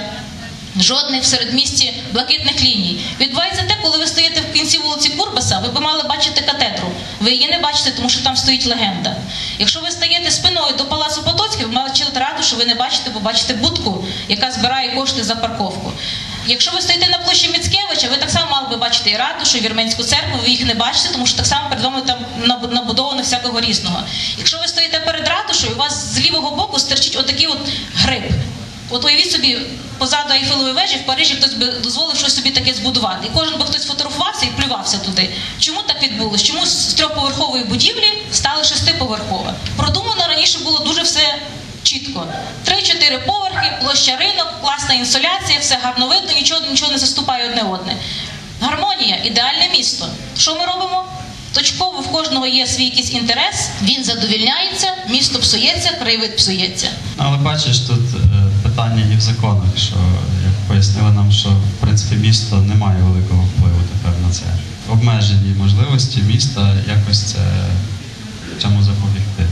жодних в середмісті блакитних ліній? Відбувається те, коли ви стоїте в кінці вулиці Курбаса, ви б мали бачити катедру. Ви її не бачите, тому що там стоїть легенда. Якщо ви стаєте спиною до Палацу Потоцьких, ви мали читати раду, що ви не бачите, бо бачите будку, яка збирає кошти за парковку. Якщо ви стоїте на площі Міцкевича, ви так само мали би бачити і ратушу, і вірменську церкву, ви їх не бачите, тому що так само перед вами там набудовано всякого різного. Якщо ви стоїте перед ратушою, у вас з лівого боку стирчить отакий от гриб. От уявіть собі, позаду Айфелової вежі в Парижі хтось би дозволив щось собі таке збудувати. І кожен би хтось фотографувався і плювався туди. Чому так відбулось? Чому з трьохповерхової будівлі стали шестиповерхова? Продумано раніше було дуже все чітко. 3-4 поверхи, площа Ринок, класна інсоляція, все гарно видно, нічого не заступає одне одне. Гармонія, ідеальне місто. Що ми робимо? Точково в кожного є свій якийсь інтерес, він задовільняється, місто псується, краєвид псується. Але бачиш, тут питання і в законах, що, як пояснили нам, що, в принципі, місто не має великого впливу тепер на це. Обмежені можливості міста якось це чому запобігти.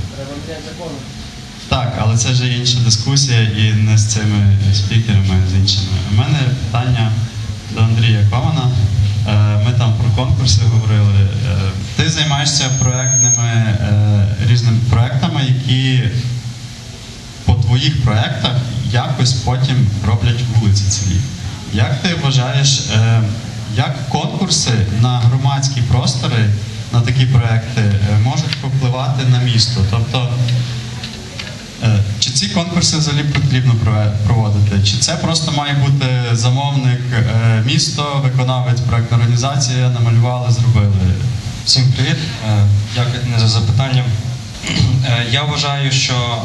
Так, але це вже інша дискусія і не з цими спікерами, а з іншими. У мене питання до Андрія Кована. Ми там про конкурси говорили. Ти займаєшся проектними, різними проектами, які по твоїх проектах якось потім роблять вулиці цілі. Як ти вважаєш, як конкурси на громадські простори, на такі проекти можуть впливати на місто? Тобто, чи ці конкурси взагалі потрібно проводити? Чи це просто має бути замовник місто, виконавець проєктна організація, намалювали, зробили? Всім привіт. Дякую за запитання. Я вважаю, що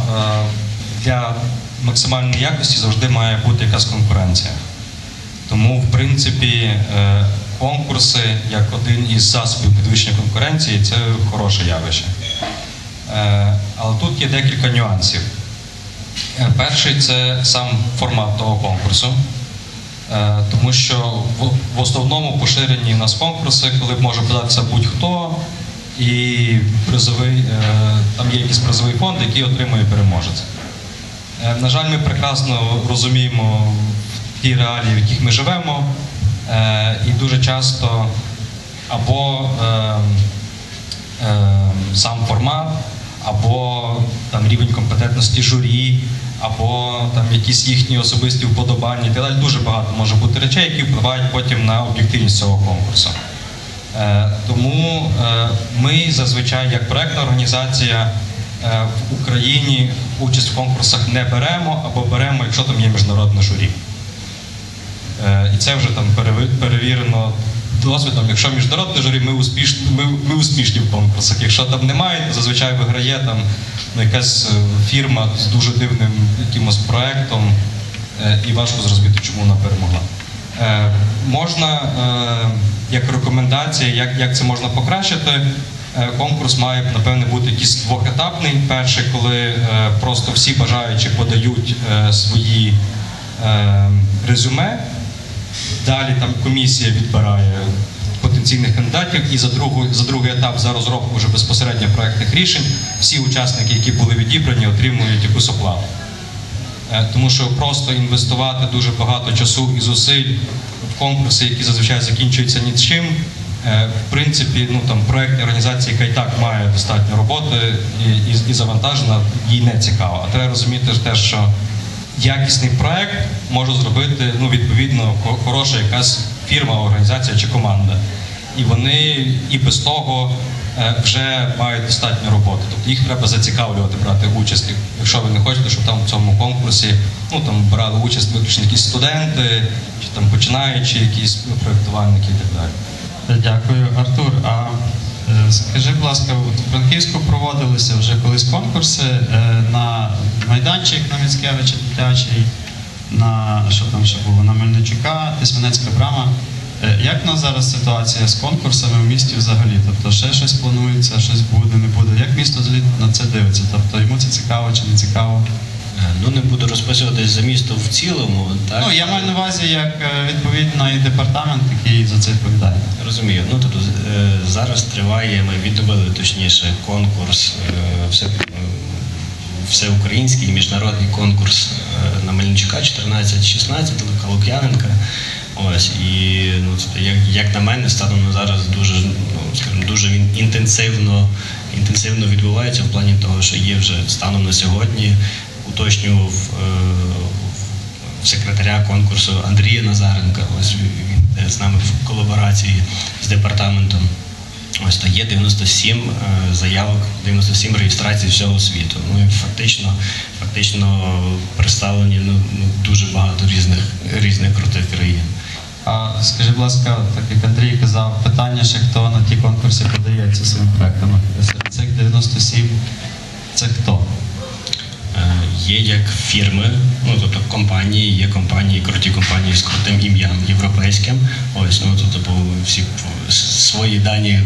для максимальної якості завжди має бути якась конкуренція. Тому, в принципі, конкурси як один із засобів підвищення конкуренції – це хороше явище. Але тут є декілька нюансів. Перший – це сам формат того конкурсу, тому що в основному поширені в нас конкурси, коли може податися будь-хто, і призовий, там є якийсь призовий фонд, який отримує переможець. На жаль, ми прекрасно розуміємо ті реалії, в яких ми живемо, і дуже часто або сам формат, або там рівень компетентності журі, або там якісь їхні особисті вподобання і так далі. Дуже багато може бути речей, які впливають потім на об'єктивність цього конкурсу. Тому ми зазвичай, як проєктна організація, в Україні участь в конкурсах не беремо, або беремо, якщо там є міжнародне журі. І це вже там перевірено досвідом. Якщо міжнародне журі, ми успішні в конкурсах. Якщо там немає, то зазвичай виграє там якась фірма з дуже дивним якимось проєктом, і важко зрозуміти, чому вона перемогла. Можна, як рекомендація, як це можна покращити, конкурс має, напевне, бути якийсь двохетапний. Перший, коли просто всі бажаючі подають свої резюме, далі там комісія відбирає потенційних кандидатів, і за другий етап, за розробку вже безпосередньо проєктних рішень, всі учасники, які були відібрані, отримують якусь оплату. Тому що просто інвестувати дуже багато часу і зусиль в конкурси, які зазвичай закінчуються нічим, в принципі, ну, там, проєктна організація, яка і так має достатньо роботи і завантажена, їй не цікаво. А треба розуміти те, що якісний проєкт може зробити, ну, відповідно, хороша якась фірма, організація чи команда. І вони і без того вже мають достатньо роботи. Тобто їх треба зацікавлювати брати участь, якщо ви не хочете, щоб там в цьому конкурсі, ну, там, брали участь виключно якісь студенти, чи там починаючі якісь проєктувальники і так далі. Дякую, Артур. А скажи, будь ласка, у Франківську проводилися вже колись конкурси на майданчик на Міцкевича дитячий, на що там ще було, на Мельничука, Тисменецька брама. Як на зараз ситуація з конкурсами в місті взагалі? Тобто ще щось планується, щось буде, не буде. Як місто взагалі на це дивиться? Тобто йому це цікаво чи не цікаво? Ну, не буду розписуватись за місто в цілому, так? Ну, я маю на увазі, як відповідний департамент, який за це відповідає. Розумію. Ну, тобто зараз триває, ми відновили, точніше, конкурс, всеукраїнський міжнародний конкурс на Мельничука 14-16, Лук'яненка. Ось, і, ну, як на мене, станом зараз дуже, ну, скажімо, дуже він інтенсивно відбувається в плані того, що є вже станом на сьогодні. Уточнював секретаря конкурсу Андрія Назаренка, ось він з нами в колаборації з департаментом. Ось то є 97 заявок, 97 реєстрацій всього світу. Ну, фактично представлені, ну, дуже багато різних крутих країн. А скажи, будь ласка, так як Андрій казав, питання ще, хто на ті конкурси подається своїм проектом. Серед цих 97 це хто? Є як фірми, ну, тобто компанії, є компанії, круті компанії з крутим ім'ям європейським. Ось, ну, тобто всі свої дані,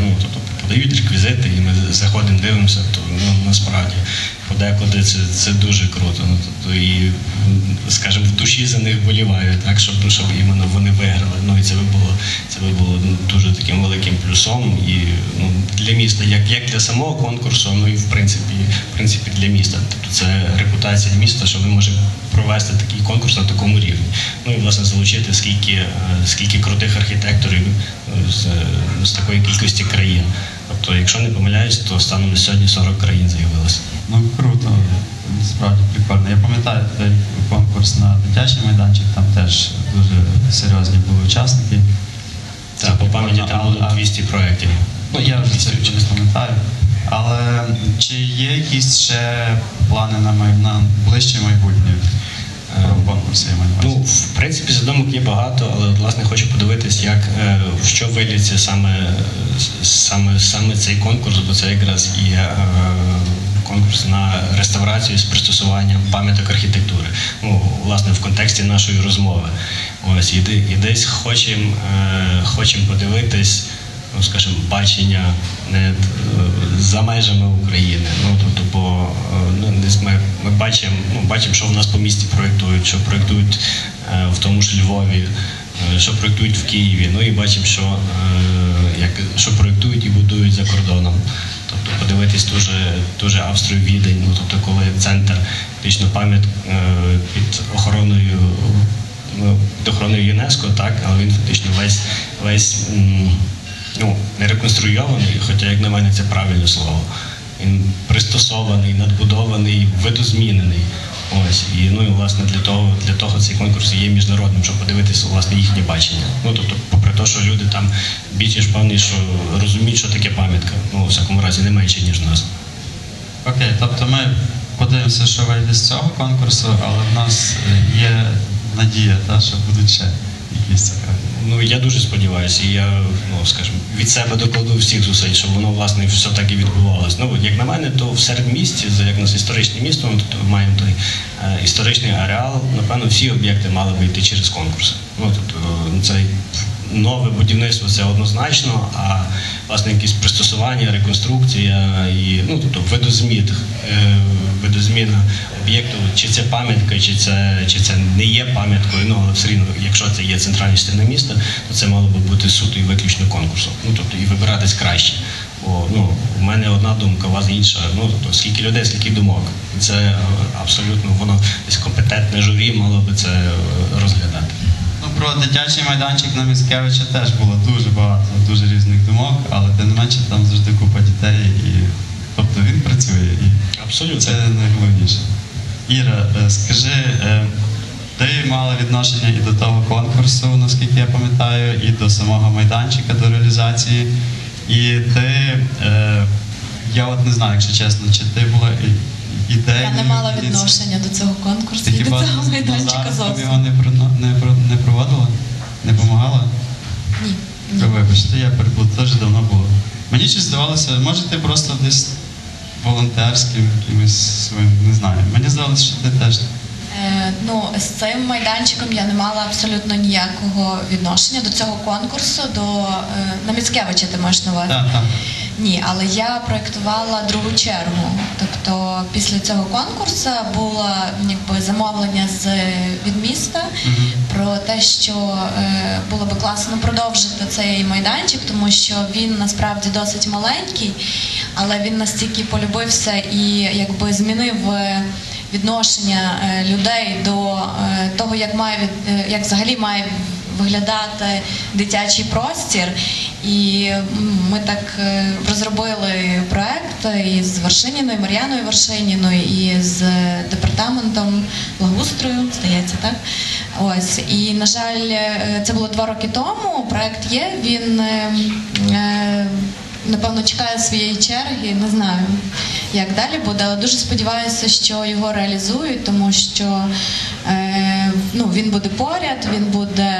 ну, тобто подають реквізити, і ми заходимо, дивимося, то, ну, насправді подекуди це дуже круто. Ну, тобто, і, скажімо, в душі за них боліваю, так, щоб іменно вони виграли. Ну, і це би було дуже таким великим плюсом. І, ну, для міста, як для самого конкурсу, ну і в принципі для міста. Тобто це репутація міста, що ми можемо провести такий конкурс на такому рівні. Ну і, власне, залучити скільки крутих архітекторів з такої кількості країн. Тобто, якщо не помиляюсь, то станом на сьогодні 40 країн з'явилося. Ну, круто, справді прикольно. Я пам'ятаю той конкурс на дитячий майданчик, там теж дуже серйозні були учасники. Так, по пам'яті там було 200 проєктів. Ну, я вже це пам'ятаю. Але чи є якісь ще плани на ближче майбутнє? Конкурси, ну, в принципі, задумок є багато, але, власне, хочу подивитись, як, в що виліться саме цей конкурс, бо це якраз є конкурс на реставрацію з пристосуванням пам'яток архітектури. Ну, власне, в контексті нашої розмови. Ось, і десь хочемо подивитись, ну, скажімо, бачення не за межами України. Ну, тобто, бо десь ми бачимо, що в нас по місті проєктують, що проєктують в тому ж Львові, що проєктують в Києві, ну і бачимо, що проєктують і будують за кордоном. Тобто подивитись дуже Австрію-Відень, ну, тобто коли центр фактично пам'яток під охороною ЮНЕСКО, так, але він фактично весь ну, не реконструйований, хоча, як на мене, це правильне слово. Він пристосований, надбудований, видозмінений. Ось, і, ну, і власне, для того цей конкурс є міжнародним, щоб подивитися, власне, їхнє бачення. Ну, тобто, попри те, що люди там більш ніж певні, що розуміють, що таке пам'ятка. Ну, у всякому разі, не менше, ніж нас. Окей, тобто ми подивимося, що вийде з цього конкурсу, але в нас є надія, та, що будуть ще якісь цікаві. Ну, я дуже сподіваюся, і я, ну, скажімо, від себе докладу всіх зусиль, щоб воно, власне, все так і відбувалося. Ну, як на мене, то в середмісті, як у нас історичне місто, ми тут маємо той історичний ареал, напевно, всі об'єкти мали би йти через конкурси. Ну, тобто, це нове будівництво, це однозначно, а, власне, якісь пристосування, реконструкція і, ну, тобто, видозміна об'єкту, чи це пам'ятка, чи це не є пам'яткою, ну, але все рівно, якщо це є центральна частина міста, то це мало би бути суто і виключно конкурсом. Ну, тобто, і вибиратись краще. Бо, ну, в мене одна думка, у вас інша. Ну, тобто, скільки людей, скільки думок. Це абсолютно, воно десь компетентне журі мало би це розглядати. Ну, про дитячий майданчик на Міцкевича теж було дуже багато, дуже різних думок, але тим не менше там завжди купа дітей і... Тобто він працює і абсолютно. Це найголовніше. Іра, скажи, ти мала відношення і до того конкурсу, наскільки я пам'ятаю, і до самого майданчика, до реалізації. І ти, я от не знаю, якщо чесно, чи ти була ідея... Я не мала відношення до цього конкурсу і до цього майданчика зовсім. Ти його не проводила? Не допомагала? Ні. Вибачте, я переплутав, теж давно було. Мені щось здавалося, може ти просто десь волонтерським, якимось своїм, не знаю. Мені здавалося, що ти теж. Ну, з цим майданчиком я не мала абсолютно ніякого відношення до цього конкурсу, до Міцкевича ти маєш на увазі? Так. Ні, але я проєктувала другу чергу. Тобто після цього конкурсу було якби замовлення від міста про те, що було би класно продовжити цей майданчик, тому що він насправді досить маленький, але він настільки полюбився і якби змінив відношення людей до того, як взагалі має виглядати дитячий простір. І ми так розробили проєкт із Вершиніною, Мар'яною Вершиніною, і з департаментом благоустрою, здається, так? Ось. І, на жаль, це було 2 роки тому, проєкт є, він, напевно, чекає своєї черги, не знаю, як далі буде, але дуже сподіваюся, що його реалізують, тому що ну, він буде поряд, він буде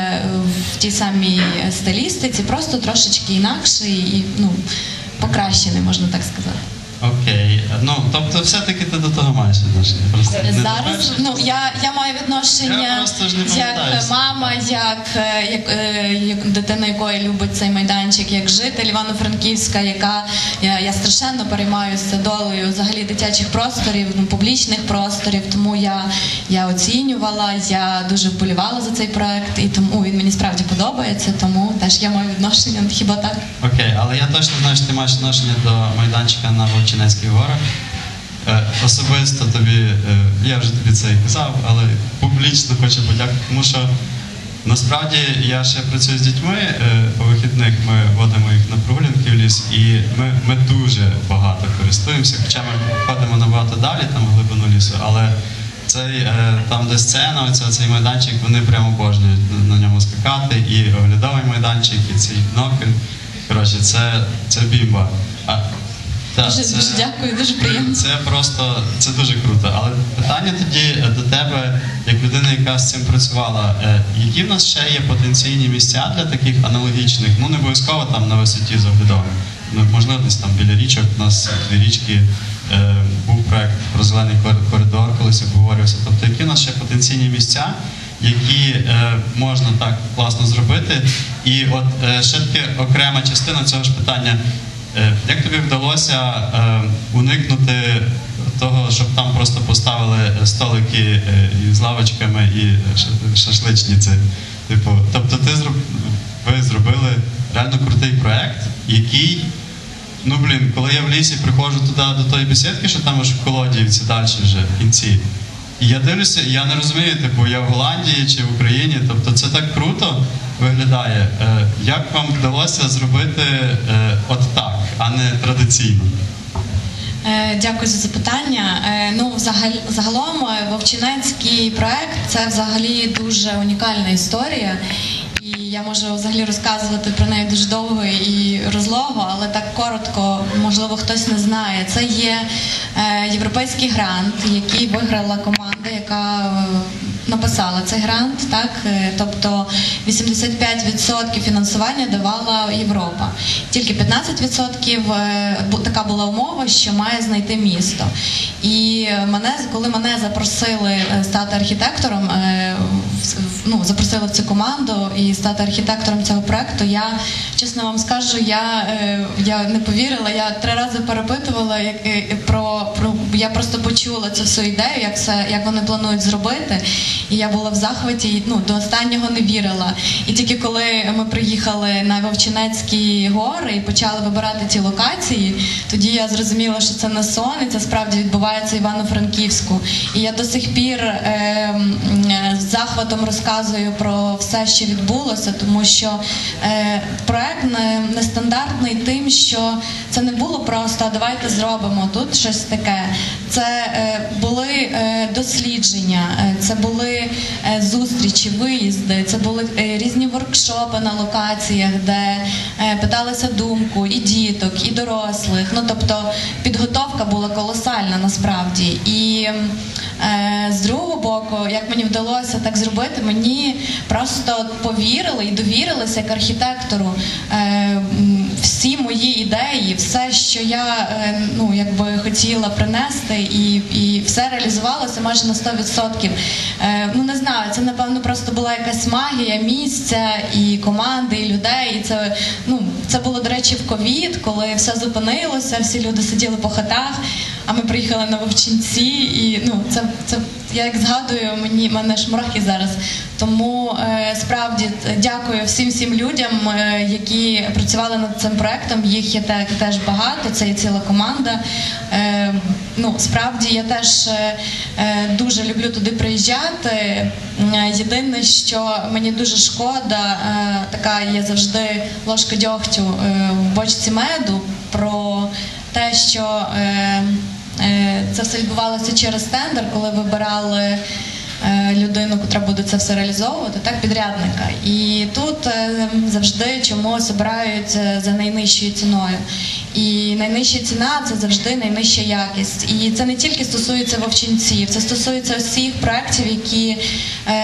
в тій самій стилістиці, просто трошечки інакший і, ну, покращений, можна так сказати. Окей. Ну, тобто все-таки ти до того маєш відношення? Просто зараз, ну, я маю відношення як мама, як дитина, якої любить цей майданчик, як житель Івано-Франківська, яка, я страшенно переймаюся долею взагалі дитячих просторів, ну, публічних просторів, тому я оцінювала, я дуже вболівала за цей проект, і тому він мені справді подобається, тому теж я маю відношення, хіба так? Окей, але я точно знаю, що ти маєш відношення до майданчика на Чинецьких горах. Особисто тобі, я вже тобі це і казав, але публічно хочу подякувати, тому що насправді я ще працюю з дітьми, по вихідних ми водимо їх на прогулянки в ліс, і ми дуже багато користуємося, хоча ми ходимо набагато далі, там глибину лісу, але цей, там де сцена, цей майданчик, вони прямо обожнюють на ньому скакати, і оглядовий майданчик, і цей бінокль, коротше, це бімба. Так, дуже дякую, дуже приємно. Це просто, це дуже круто. Але питання тоді до тебе, як людина, яка з цим працювала, які в нас ще є потенційні місця для таких аналогічних, ну не обов'язково там на висоті заглядовим, можливо десь там біля річок, у нас 2 річки був проєкт про зелений коридор, колись обговорювався. Тобто, які в нас ще потенційні місця, які можна так класно зробити. І от ще таки окрема частина цього ж питання. Як тобі вдалося уникнути того, щоб там просто поставили столики з лавочками і шашличниці? Типу, тобто ви зробили реально крутий проєкт, який, ну блін, коли я в лісі приходжу туди до тої бесідки, що там аж в Колодіївці далі вже в кінці. І я дивлюся, я не розумію, типу, я в Голландії чи в Україні, тобто це так круто виглядає. Як вам вдалося зробити от так, а не традиційно? Дякую за запитання. Ну, загалом вовчинецький проект – це взагалі дуже унікальна історія. І я можу взагалі розказувати про неї дуже довго і розлого, але так коротко, можливо, хтось не знає. Це є європейський грант, який виграла команда, яка написала цей грант, так? Тобто 85% фінансування давала Європа. Тільки 15% така була умова, що має знайти місто. І коли мене запросили стати архітектором, ну, запросили в цю команду і стати архітектором цього проєкту, я, чесно вам скажу, я не повірила, я 3 рази перепитувала, я просто почула цю всю ідею, як вони планують зробити. І я була в захваті, і, ну, до останнього не вірила. І тільки коли ми приїхали на Вовчинецькі гори і почали вибирати ті локації, тоді я зрозуміла, що це не сон, і це справді відбувається в Івано-Франківську. І я до сих пір з захватом розказую про все, що відбулося, тому що проект нестандартний тим, що це не було просто «давайте зробимо тут щось таке». Це були дослідження, це були зустрічі, виїзди, це були різні воркшопи на локаціях, де питалися думку і діток, і дорослих. Ну, тобто підготовка була колосальна насправді. І з другого боку, як мені вдалося так зробити, мені просто повірили і довірилися як архітектору всі мої ідеї, все, що я, ну, якби хотіла принести, і все реалізувалося майже на 100%. Ну, не знаю, це, напевно, просто була якась магія місця і команди, і людей. І це, ну, це було, до речі, в ковід, коли все зупинилося, всі люди сиділи по хатах, а ми приїхали на Вовчинці, і, ну, це я як згадую, мене ж мурахи зараз. Тому, справді, дякую всім людям, які працювали над цим проєктом, їх є теж багато, це є ціла команда. Ну, справді, я теж дуже люблю туди приїжджати. Єдине, що мені дуже шкода, така є завжди ложка дьогтю в бочці меду, про те, що це все відбувалося через тендер, коли вибирали людину, котра буде це все реалізовувати, так, підрядника. І тут завжди чомусь обирають за найнижчою ціною. І найнижча ціна – це завжди найнижча якість. І це не тільки стосується Вовчинців, це стосується усіх проєктів, які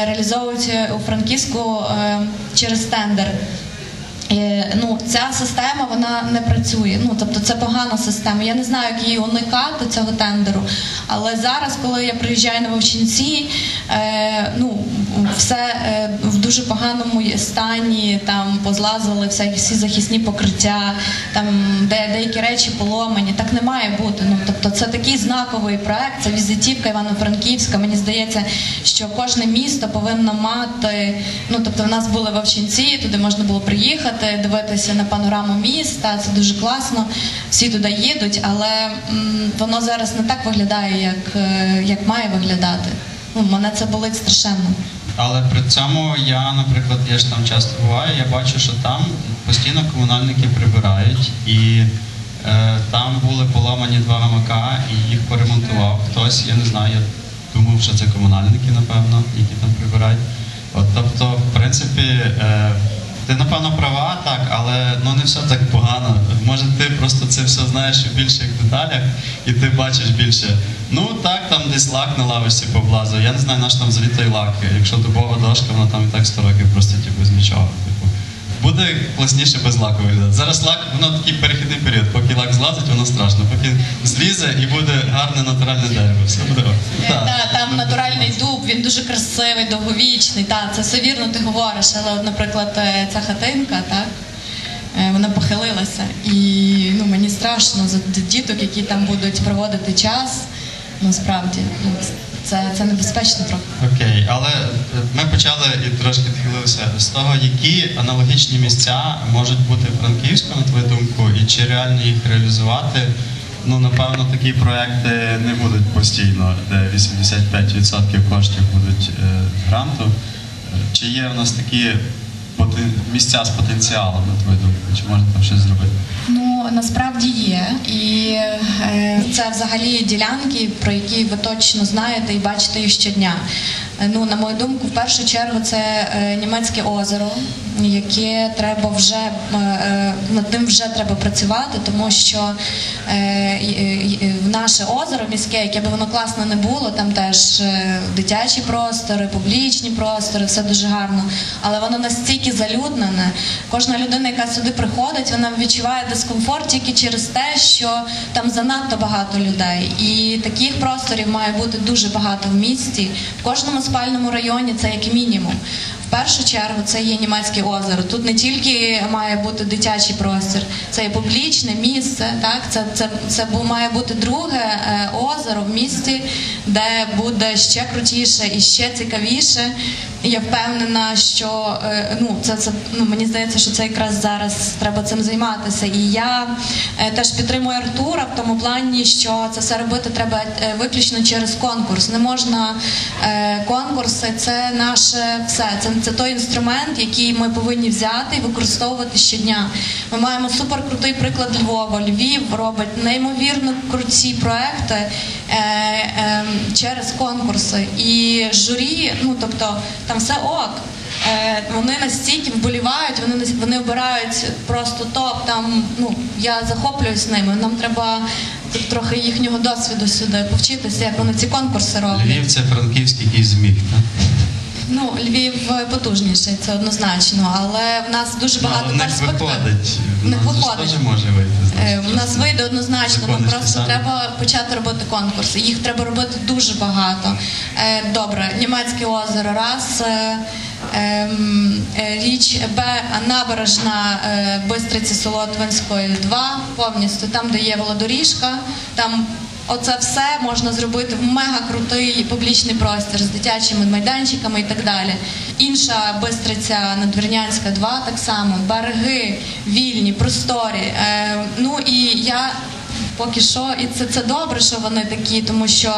реалізовуються у Франківську через тендер. Ну, ця система, вона не працює, ну, тобто це погана система. Я не знаю, як її уникати, цього тендеру, але зараз, коли я приїжджаю на Вовчинці, ну, все в дуже поганому стані, там позлазили всі захисні покриття, там деякі речі поломані, так не має бути. Ну, тобто це такий знаковий проект, це візитівка Івано-Франківська, мені здається, що кожне місто повинно мати, ну, тобто в нас були Вовчинці, туди можна було приїхати, дивитися на панораму міста, це дуже класно, всі туди їдуть, але воно зараз не так виглядає, як має виглядати. Ну, мене це болить страшенно. Але при цьому я, наприклад, я ж там часто буваю, я бачу, що там постійно комунальники прибирають, і там були поламані 2 гамака, і їх поремонтував хтось, я не знаю, я думав, що це комунальники, напевно, які там прибирають. От, тобто, в принципі, ти, напевно, права, так, але ну, не все так погано. Може, ти просто це все знаєш у більших деталях, і ти бачиш більше. Ну, так, там десь лак на лавочці поблазив. Я не знаю, наш там взагалі той лак. Якщо дубова дошка, вона там і так 100 років просто, типу, з нічого. Типу. буде класніше без лаку виглядати. Зараз лак, воно такий перехідний період, поки лак злазить, воно страшно, поки злізе і буде гарне натуральне дерево, все буде. Там натуральний дуб, він дуже красивий, довговічний, це все вірно ти говориш, але, наприклад, ця хатинка, вона похилилася і мені страшно за діток, які там будуть проводити час, насправді. Це небезпечно трохи. Окей, але ми почали і трошки відхилилися з того, які аналогічні місця можуть бути в Франківську, на твою думку, і чи реально їх реалізувати? Напевно, такі проекти не будуть постійно, де 85% коштів будуть гранту. Чи є в нас такі місця з потенціалом, на твою думку, чи можна там щось зробити? Насправді є. І це взагалі ділянки, про які ви точно знаєте і бачите їх щодня. На мою думку, в першу чергу, це Німецьке озеро, яке треба вже, над ним вже треба працювати, тому що наше озеро міське, яке б воно класно не було, там теж дитячі простори, публічні простори, все дуже гарно, але воно настільки залюднене. Кожна людина, яка сюди приходить, вона відчуває дискомфорт тільки через те, що там занадто багато людей. І таких просторів має бути дуже багато в місті. В кожному спальному районі це як мінімум. В першу чергу це є Німецьке озеро. Тут не тільки має бути дитячий простір, це є публічне місце, це має бути друге озеро в місті, де буде ще крутіше і ще цікавіше. Я впевнена, що мені здається, що це якраз зараз треба цим займатися. І я теж підтримую Артура в тому плані, що це все робити треба виключно через конкурс. Не можна конкурси, це наше все. Це той інструмент, який ми повинні взяти і використовувати щодня. Ми маємо суперкрутий приклад Львова. Львів робить неймовірно круті проекти через конкурси. І журі, там все ок. Вони настільки вболівають, вони обирають просто топ, я захоплююсь ними, нам треба трохи їхнього досвіду сюди повчитися, як вони ці конкурси роблять. Львів – це франківський який зміг, так? Львів потужніший, це однозначно, але в нас дуже багато перспектив. Не виходить, в нас вийде однозначно, нам просто треба почати робити конкурси, їх треба робити дуже багато. Добре, Німецьке озеро, раз, річ Б, набережна Бистриці Солотвинської, два, повністю, там де є велодоріжка, там... Оце все можна зробити в мега-крутий публічний простір з дитячими майданчиками і так далі. Інша Бистриця Надвірнянська, 2 так само, береги, вільні, просторі. Поки що, і це добре, що вони такі, тому що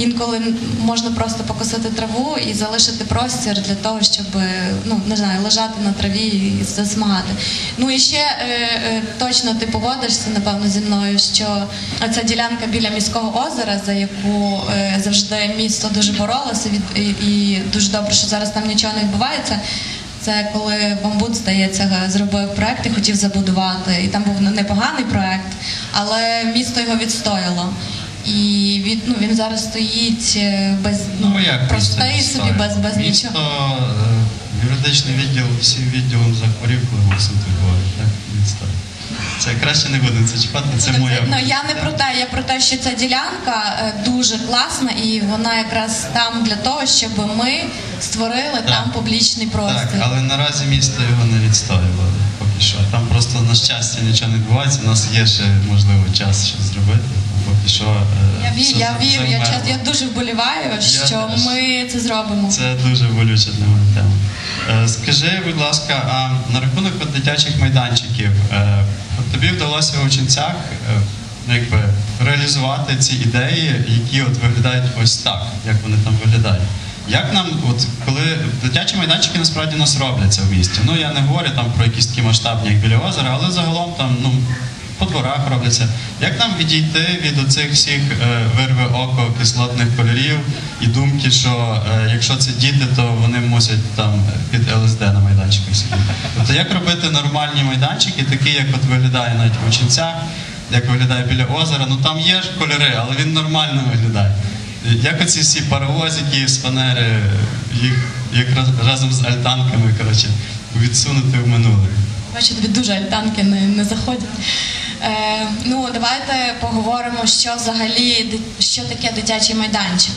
інколи можна просто покосити траву і залишити простір для того, щоб, лежати на траві і засмагати. І ще точно ти погодишся, напевно, зі мною, що ця ділянка біля міського озера, за яку завжди місто дуже боролося, і дуже добре, що зараз там нічого не відбувається. Це коли Бамбут, здається, зробив проєкт і хотів забудувати, і там був непоганий проєкт, але місто його відстояло. І він зараз стоїть простий собі, без нічого. Місто, юридичний відділ, всім відділом захворів, коли голосують відбувають, так? Відстоїть. Це краще не буде зачіпати, це моя... Я не про те, я про те, що ця ділянка дуже класна і вона якраз там для того, щоб ми створили там публічний простір. Так, але наразі місто його не відстоювало поки що. Там просто, на щастя, нічого не відбувається, у нас є ще, можливо, час щось зробити. Поки що... Я вірю, я дуже вболіваю, що ми це зробимо. Це дуже болюча для мене тема. Скажи, будь ласка, а на рахунок дитячих майданчиків, тобі вдалося в Очинцях реалізувати ці ідеї, які виглядають ось так, як вони там виглядають. Як нам, коли дитячі майданчики насправді у нас робляться в місті, я не говорю про якісь такі масштабні, як біля озера, але загалом там, по дворах робляться. Як нам відійти від оцих всіх вирви око кислотних кольорів і думки, що якщо це діти, то вони мусять там під ЛСД на майданчиках сидіти? Як робити нормальні майданчики, такі, як виглядає навіть в Очинцях, як виглядає біля озера, там є ж кольори, але він нормально виглядає. Як оці всі паровозики, спанери, їх разом з альтанками, відсунути в минуле. Бачите, тобі дуже танки не заходять. Ну, давайте поговоримо, що взагалі, що таке дитячий майданчик.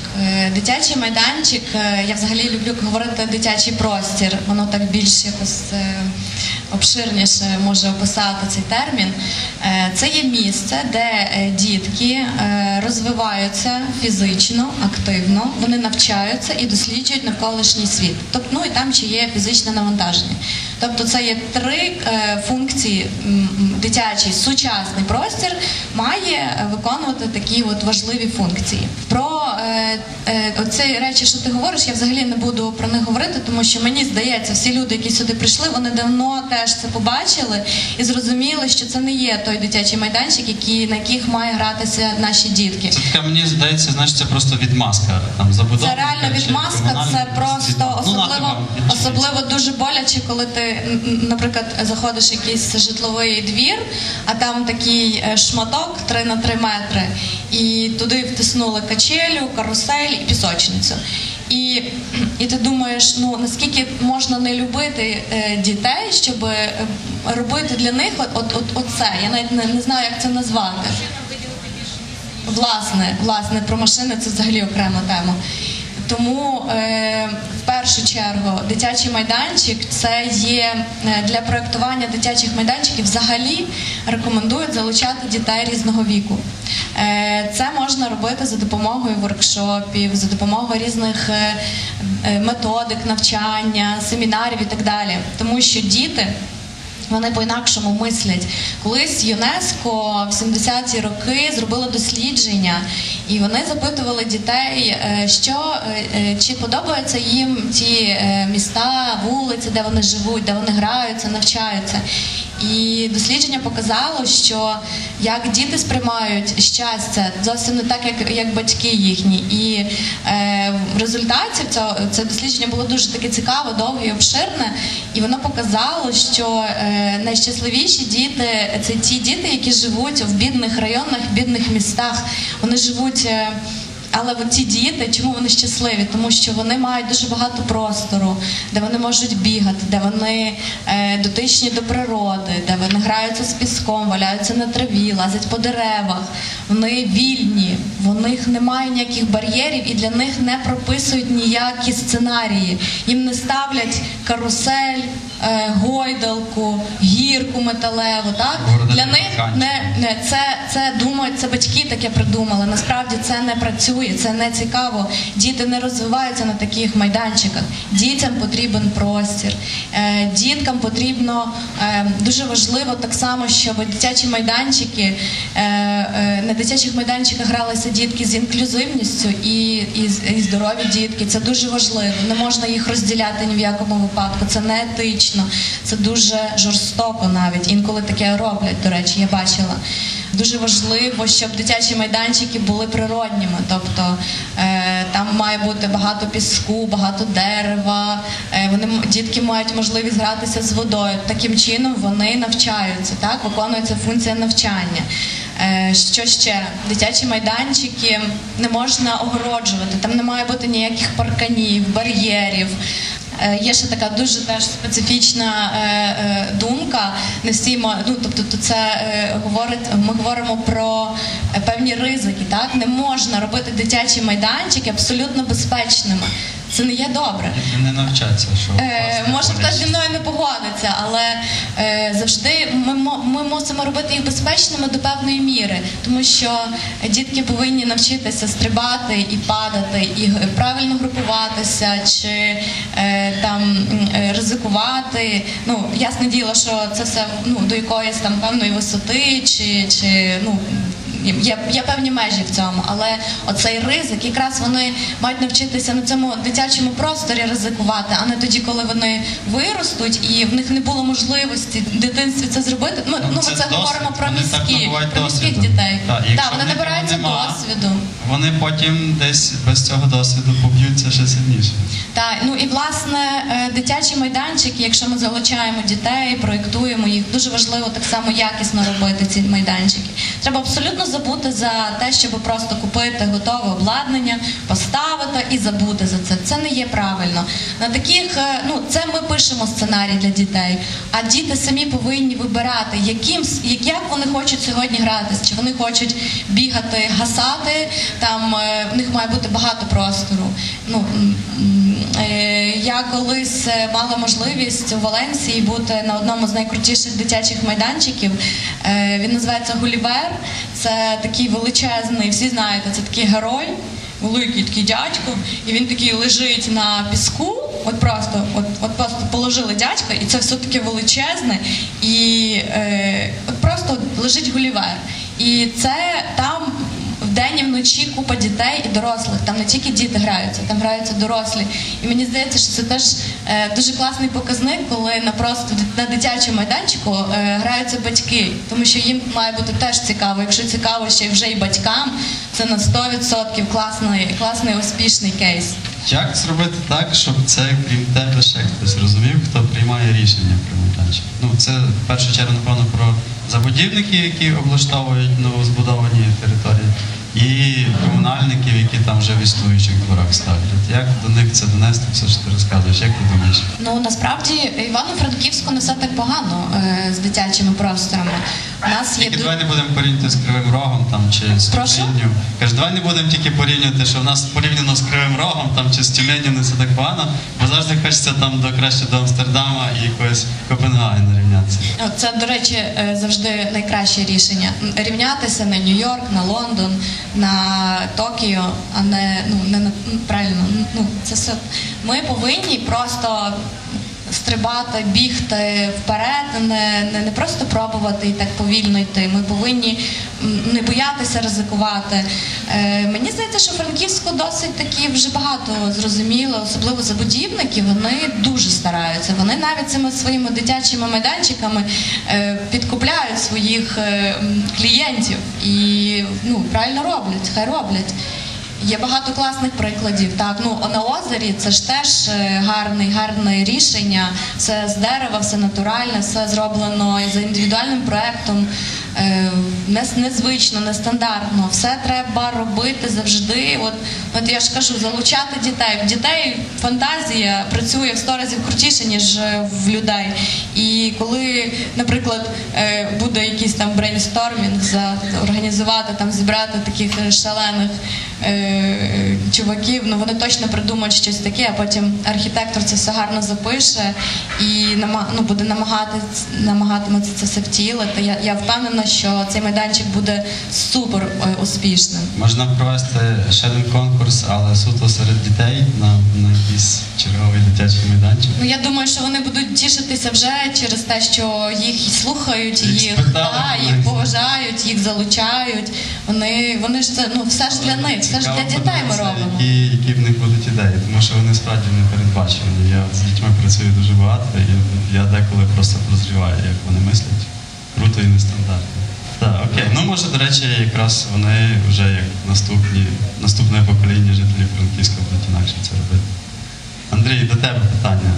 Дитячий майданчик, я взагалі люблю говорити дитячий простір, воно так більш якось обширніше може описати цей термін. Це є місце, де дітки розвиваються фізично, активно, вони навчаються і досліджують навколишній світ. Тобто, ну і там ще є фізичне навантаження. Тобто це є три функції дитячий, сучасний простір має виконувати такі от важливі функції. Про оці речі, що ти говориш, я взагалі не буду про них говорити, тому що мені здається, всі люди, які сюди прийшли, вони давно теж це побачили і зрозуміли, що це не є той дитячий майданчик, на яких має гратися наші дітки. Це така, мені здається, знаєш, це просто відмазка. Там, забудова, це реально відмазка, це просто особливо дуже боляче, коли ти, наприклад, заходиш в якийсь житловий двір, а там такий шматок 3 на 3 метри, і туди втиснули качелю, карусель і пісочницю. І ти думаєш, ну наскільки можна не любити дітей, щоб робити для них оце. Я навіть не знаю, як це назвати. Власне, про машини це взагалі окрема тема. Тому в першу чергу дитячий майданчик це є для проєктування дитячих майданчиків взагалі рекомендують залучати дітей різного віку. Це можна робити за допомогою воркшопів, за допомогою різних методик навчання, семінарів і так далі. Тому що діти, вони по-інакшому мислять. Колись ЮНЕСКО в 70-ті роки зробило дослідження, і вони запитували дітей, чи подобаються їм ті міста, вулиці, де вони живуть, де вони граються, навчаються. І дослідження показало, що як діти сприймають щастя, зовсім не так, як батьки їхні. І в результаті це дослідження було дуже таке цікаве, довге і обширне. І воно показало, що найщасливіші діти – це ті діти, які живуть в бідних районах, в бідних містах. Вони живуть... Але ці діти, чому вони щасливі? Тому що вони мають дуже багато простору, де вони можуть бігати, де вони дотичні до природи, де вони граються з піском, валяються на траві, лазять по деревах. Вони вільні, в них немає ніяких бар'єрів і для них не прописують ніякі сценарії. Їм не ставлять карусель, гойдалку, гірку металеву. Так? Для них це думають, це батьки таке придумали. Насправді це не працює. Це не цікаво. Діти не розвиваються на таких майданчиках. Дітям потрібен простір. Діткам потрібно, дуже важливо так само, щоб дитячі майданчики, на дитячих майданчиках гралися дітки з інклюзивністю і здорові дітки. Це дуже важливо. Не можна їх розділяти ні в якому випадку. Це не етично. Це дуже жорстоко навіть. Інколи таке роблять, до речі, я бачила. Дуже важливо, щоб дитячі майданчики були природніми. Тобто там має бути багато піску, багато дерева, дітки мають можливість гратися з водою. Таким чином вони навчаються, так? Виконується функція навчання. Що ще? Дитячі майданчики не можна огороджувати, там не має бути ніяких парканів, бар'єрів. Є ще така дуже теж специфічна думка. Не всі, ну, тобто це ми говоримо про певні ризики. Так? Не можна робити дитячі майданчики абсолютно безпечними. Це не є добре. Не навчаться, що може хтось зі мною не погодиться, але завжди ми мусимо робити їх безпечними до певної міри, тому що дітки повинні навчитися стрибати і падати, і правильно групуватися, чи там ризикувати. Ну, ясне діло, що це все до якоїсь там певної висоти, чи є певні межі в цьому, але оцей ризик, якраз вони мають навчитися на цьому дитячому просторі ризикувати, а не тоді, коли вони виростуть і в них не було можливості в дитинстві це зробити. Ми говоримо про міських дітей. Так, вони набираються досвіду. Вони потім десь без цього досвіду поб'ються ще сильніше. Так, і власне дитячі майданчики, якщо ми залучаємо дітей, проєктуємо їх, дуже важливо так само якісно робити ці майданчики. Треба абсолютно забути за те, щоб просто купити готове обладнання, поставити і забути за це. Це не є правильно. На таких, це ми пишемо сценарій для дітей, а діти самі повинні вибирати, як вони хочуть сьогодні гратись, чи вони хочуть бігати, гасати, там в них має бути багато простору. Я колись мала можливість у Валенсії бути на одному з найкрутіших дитячих майданчиків. Він називається Гулівер. Це такий величезний, всі знаєте, це такий герой, великий такий дядько, і він такий лежить на піску, от просто положили дядька, і це все таке величезне, і просто лежить Гулівер. І це там вдень і вночі купа дітей і дорослих. Там не тільки діти граються, там граються дорослі. І мені здається, що це теж дуже класний показник, коли на дитячому майданчику граються батьки. Тому що їм має бути теж цікаво. Якщо цікаво ще вже і батькам, це на 100% класний, успішний кейс. Як зробити так, щоб це, крім тебе, ще хтось розумів, хто приймає рішення про майданчик? Це, в першу чергу, напевно, про забудівники, які облаштовують новозбудовані території, і комунальників, які там вже в існуючих дворах ставлять. Як до них це донести, все, що ти розказуєш? Як ти думаєш? Насправді, Івано-Франківську не все так погано з дитячими просторами. Тільки давай не будемо порівнювати з Кривим Рогом, чи з Тюменю. Кажу, давай не будемо тільки порівнювати, що в нас порівняно з Кривим Рогом, чи з Тюменю не все так погано, бо завжди хочеться краще до Амстердама і якогось Копенгагена рівнятися. Це, до речі, завжди найкраще рішення. Рівнятися на Нью-Йорк, на Лондон, на Токіо, а не правильно. Ми повинні просто стрибати, бігти вперед, не просто пробувати і так повільно йти. Ми повинні не боятися ризикувати. Мені здається, що Франківську досить таки вже багато зрозуміло, особливо забудівники, вони дуже стараються. Вони навіть цими своїми дитячими майданчиками підкупляють своїх клієнтів і правильно роблять, хай роблять. Є багато класних прикладів. На озері це ж теж гарне рішення. Все з дерева, все натуральне, все зроблено за індивідуальним проєктом. Незвично, нестандартно. Все треба робити завжди. От я ж кажу, залучати дітей. В дітей фантазія працює в 100 разів крутіше, ніж в людей. І коли, наприклад, буде якийсь там брейнстормінг, організувати, зібрати таких шалених чуваків, вони точно придумають щось таке, а потім архітектор це все гарно запише і буде намагатиметься це все втілити. Я впевнена, що цей майданчик буде супер успішним. Можна провести ще один конкурс, але суто серед дітей на якийсь черговий дитячий майданчик. Я думаю, що вони будуть тішитися вже через те, що їх слухають, їх поважають, їх залучають. Вони ж це, все ж для них. Це ж для дітей ми робимо. Які в них будуть ідеї, тому що вони справді не передбачені. Я з дітьми працюю дуже багато, і я деколи просто прозріваю, як вони мислять. Круто і нестандартно. Так, окей. Може, до речі, якраз вони вже як наступне покоління жителів Франківська будуть інакше це робити. Андрій, до тебе питання.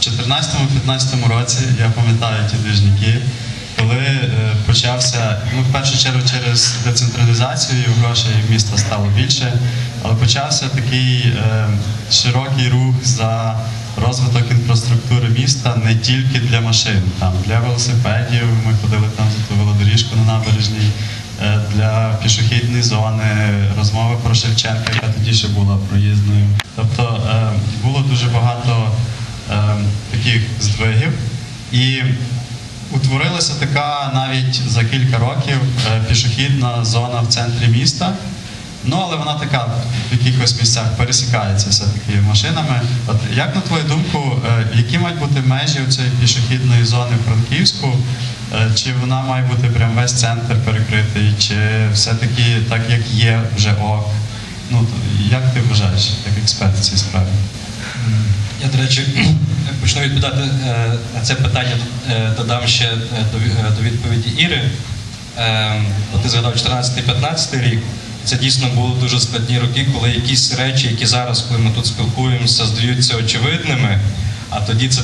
В 2014-2015 році, я пам'ятаю ті двіжники, коли почався, в першу чергу через децентралізацію грошей міста стало більше, але почався такий широкий рух за розвиток інфраструктури міста не тільки для машин, для велосипедів, ми ходили за ту велодоріжку на набережній, для пішохідної зони, розмови про Шевченка, яка тоді ще була проїзною. Тобто було дуже багато таких здвигів і утворилася така навіть за кілька років пішохідна зона в центрі міста, але вона така в якихось місцях пересікається все-таки машинами. От як на твою думку, які мають бути межі цієї пішохідної зони в Франківську? Чи вона має бути прям весь центр перекритий, чи все-таки так, як є, вже ок? Як ти вважаєш, як експерт в цій справі? Я, до речі, почну відповідати на це питання, додам ще до відповіді Іри. Ти згадав 2014-2015 рік. Це дійсно були дуже складні роки, коли якісь речі, які зараз, коли ми тут спілкуємося, здаються очевидними, а тоді це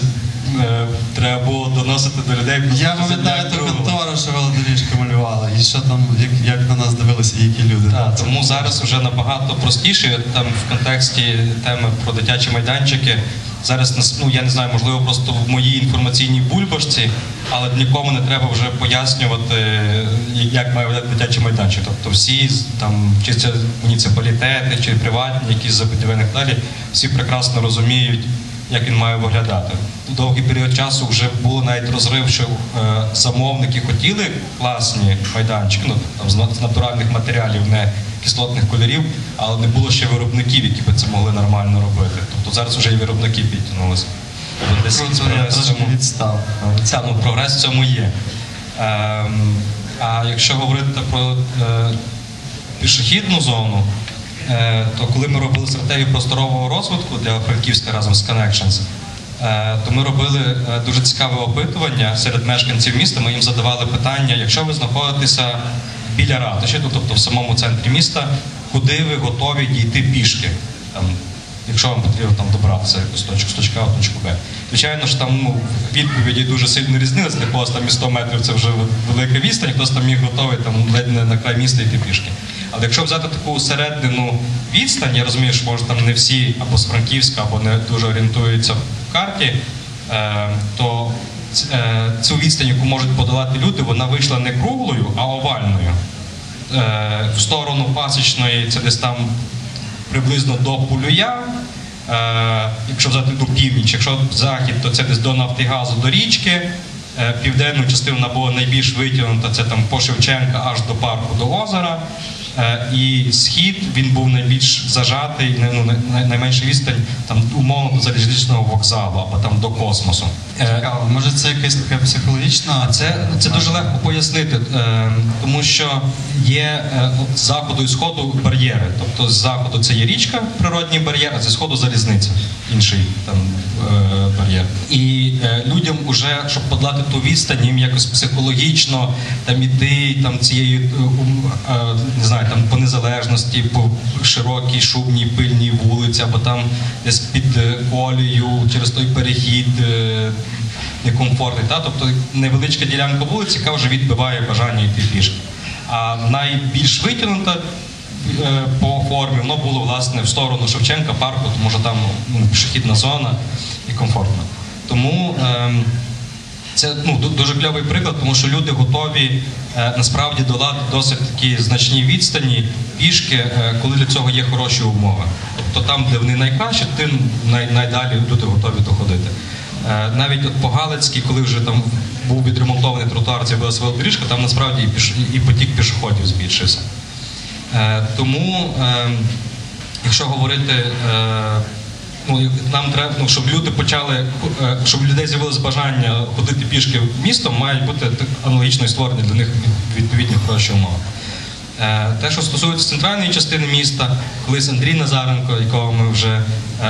треба було доносити до людей. Я пам'ятаю ту контору, що велодоріжки малювала, і що там, як на нас дивилися, які люди. Так, тому зараз вже набагато простіше, там в контексті теми про дитячі майданчики. Зараз, ну, я не знаю, можливо, просто в моїй інформаційній бульбашці, але нікому не треба вже пояснювати, як має виглядати дитячий майданчик. Тобто всі, там, чи це муніципалітети, чи приватні, якісь забудівельні далі, всі прекрасно розуміють, як він має виглядати. Довгий період часу вже був навіть розрив, що замовники хотіли класні майданчики, ну, там, з натуральних матеріалів, не кислотних кольорів, але не було ще виробників, які б це могли нормально робити. Тобто зараз вже і виробники підтягнулися. Прогрес в цьому є. А якщо говорити про пішохідну зону, то коли ми робили стратегію просторового розвитку для Франківська разом з Connections, то ми робили дуже цікаве опитування серед мешканців міста. Ми їм задавали питання, якщо ви знаходитеся біля ратуші, тобто в самому центрі міста, куди ви готові дійти пішки, там, якщо вам потрібно там добратися якусь точку з точки А в точку Б. Звичайно ж, там відповіді дуже сильно різнилися, для когось там і 100 метрів це вже велика відстань, хтось там міг готовий там ледь не на край міста йти пішки. Але якщо взяти таку середину відстань, я розумію, що може там не всі або з Франківська, або не дуже орієнтуються в карті, то цю відстань, яку можуть подолати люди, вона вийшла не круглою, а овальною. В сторону Пасічної, це десь там приблизно до Пулюя, якщо взяти до північ, якщо захід, то це десь до Нафтогазу, до річки. Південну частину була найбільш витягнута, це там по Шевченка аж до парку, до озера. І схід, він був найбільш зажатий, ну, найменша відстань, там, умовно, до залізничного вокзалу, або там до космосу. Цікаво. Може, це якась така психологічна? Це дуже легко пояснити, тому що є з заходу і сходу бар'єри. Тобто з заходу це є річка, природній бар'єр, а зі сходу залізниця, інший там бар'єр. І людям уже, щоб подолати ту відстань, їм якось психологічно там іти там цією, не знаю, там по Незалежності, по широкій, шумній, пильній вулиці, або там десь під колію, через той перехід некомфортний. Та? Тобто невеличка ділянка вулиці, яка вже відбиває бажання йти пішки. А найбільш витягнута по формі, воно було, власне, в сторону Шевченка, парку, тому що там пішохідна зона і комфортно. Тому це, ну, дуже кльовий приклад, тому що люди готові насправді долати досить такі значні відстані пішки, коли для цього є хороші умови. Тобто там, де вони найкращі, тим найдалі люди готові доходити. Навіть от по Галицькій, коли вже там був відремонтований тротуар, з'явилася велодоріжка, там насправді і потік пішоходів збільшився. Тому, якщо говорити, ну, нам треба, ну, щоб люди почали, щоб у людей з'явилось бажання ходити пішки містом, мають бути аналогічно створені для них відповідні хороші умови. Те, що стосується центральної частини міста, колись Андрій Назаренко, якого ми вже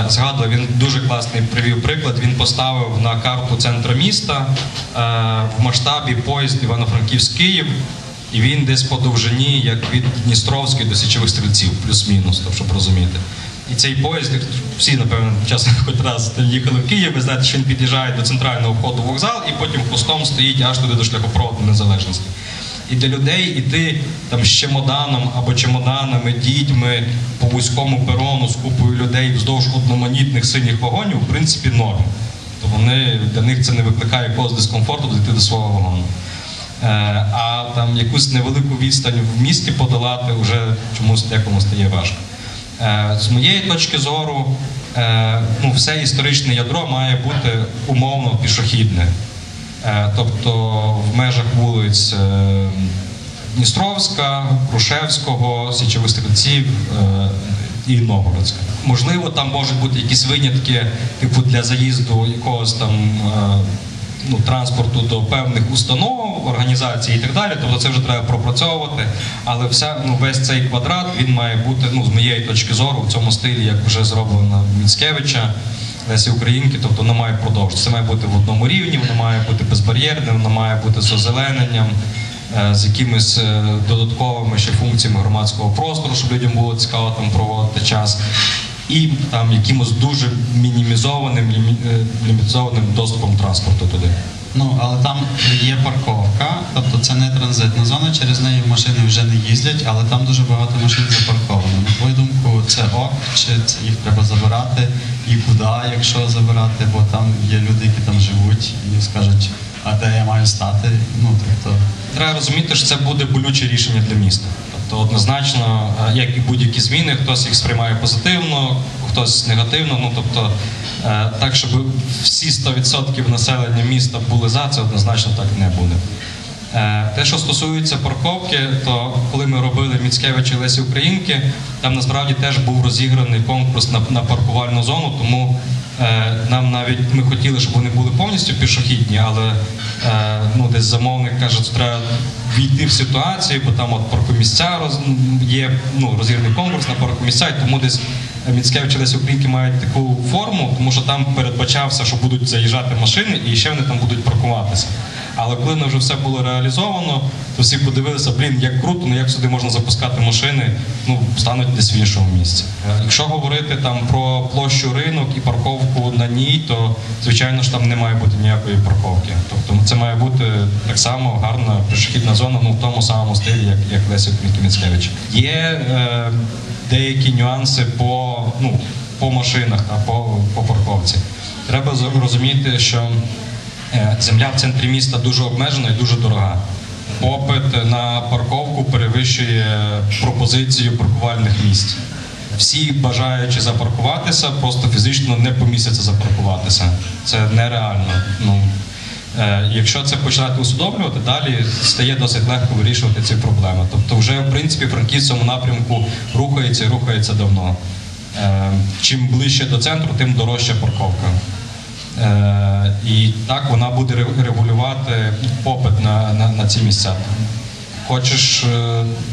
згадували, він дуже класний привів приклад. Він поставив на карту центра міста в масштабі поїзд Івано-Франківськ-Київ, і він десь по довжині, як від Дністровської до Січових Стрільців, плюс-мінус, тобто, щоб розуміти. І цей поїзд, всі, напевно, часом хоч раз їхали в Київ, ви знаєте, що він під'їжджає до центрального входу в вокзал і потім хвостом стоїть аж туди до шляхопроводу Незалежності. І для людей іти там з чемоданом або чемоданами, дітьми по вузькому перону з купою людей вздовж одноманітних синіх вагонів, в принципі, норм. То вони, для них це не викликає якогось дискомфорту дійти до свого вагону. А там якусь невелику відстань в місті подолати вже чомусь декому стає важко. З моєї точки зору, ну, все історичне ядро має бути умовно пішохідне. Тобто в межах вулиць Дністровська, Грушевського, Січових Стрільців і Новгородська. Можливо, там можуть бути якісь винятки, типу для заїзду якогось там, ну, транспорту до певних установ, організацій і так далі, тобто це вже треба пропрацьовувати, але вся, ну, весь цей квадрат, він має бути, ну, з моєї точки зору, в цьому стилі, як вже зроблено Міцкевича, Лесі Українки, тобто воно має продовжитися. Це має бути в одному рівні, воно має бути безбар'єрним, воно має бути з озелененням, з якимись додатковими ще функціями громадського простору, щоб людям було цікаво там проводити час. і там якимось дуже мінімізованим доступом транспорту туди. Ну, але там є парковка, тобто це не транзитна зона, через неї машини вже не їздять, але там дуже багато машин запарковано. На твою думку, це ок, чи їх треба забирати, і куди, якщо забирати, бо там є люди, які там живуть, і скажуть, а де я маю стати, ну, тобто... Треба розуміти, що це буде болюче рішення для міста. Тобто, однозначно, як і будь-які зміни, хтось їх сприймає позитивно, хтось негативно, ну, тобто, так, щоб всі 100% населення міста були за, це однозначно так не буде. Те, що стосується парковки, то коли ми робили Міцкевича і Лесі Українки, там насправді теж був розіграний конкурс на паркувальну зону, тому нам навіть, ми хотіли, щоб вони були повністю пішохідні, але ну, десь замовник каже, що треба війти в ситуацію, бо там от паркомісця є, ну, розірваний конкурс на паркомісця, і тому десь Міцкевичі десь Українки мають таку форму, тому що там передбачався, що будуть заїжджати машини і ще вони там будуть паркуватися. Але коли вже все було реалізовано, то всі подивилися, блін, як круто, ну як сюди можна запускати машини, ну, стануть десь в іншому місці. Якщо говорити там про площу ринок і парковку на ній, то, звичайно ж, там не має бути ніякої парковки. Тобто це має бути так само гарна пішохідна зона, ну, в тому самому стилі, як Леся Міцкевич. Є деякі нюанси по машинах, по парковці. Треба розуміти, що земля в центрі міста дуже обмежена і дуже дорога. Попит на парковку перевищує пропозицію паркувальних місць. Всі бажаючи запаркуватися, просто фізично не помістяться запаркуватися. Це нереально. Ну, якщо це починати усвідомлювати, далі стає досить легко вирішувати ці проблеми. Тобто вже, в принципі, Франківськ в цьому напрямку рухається давно. Чим ближче до центру, тим дорожча парковка. І так вона буде регулювати попит на ці місця. Хочеш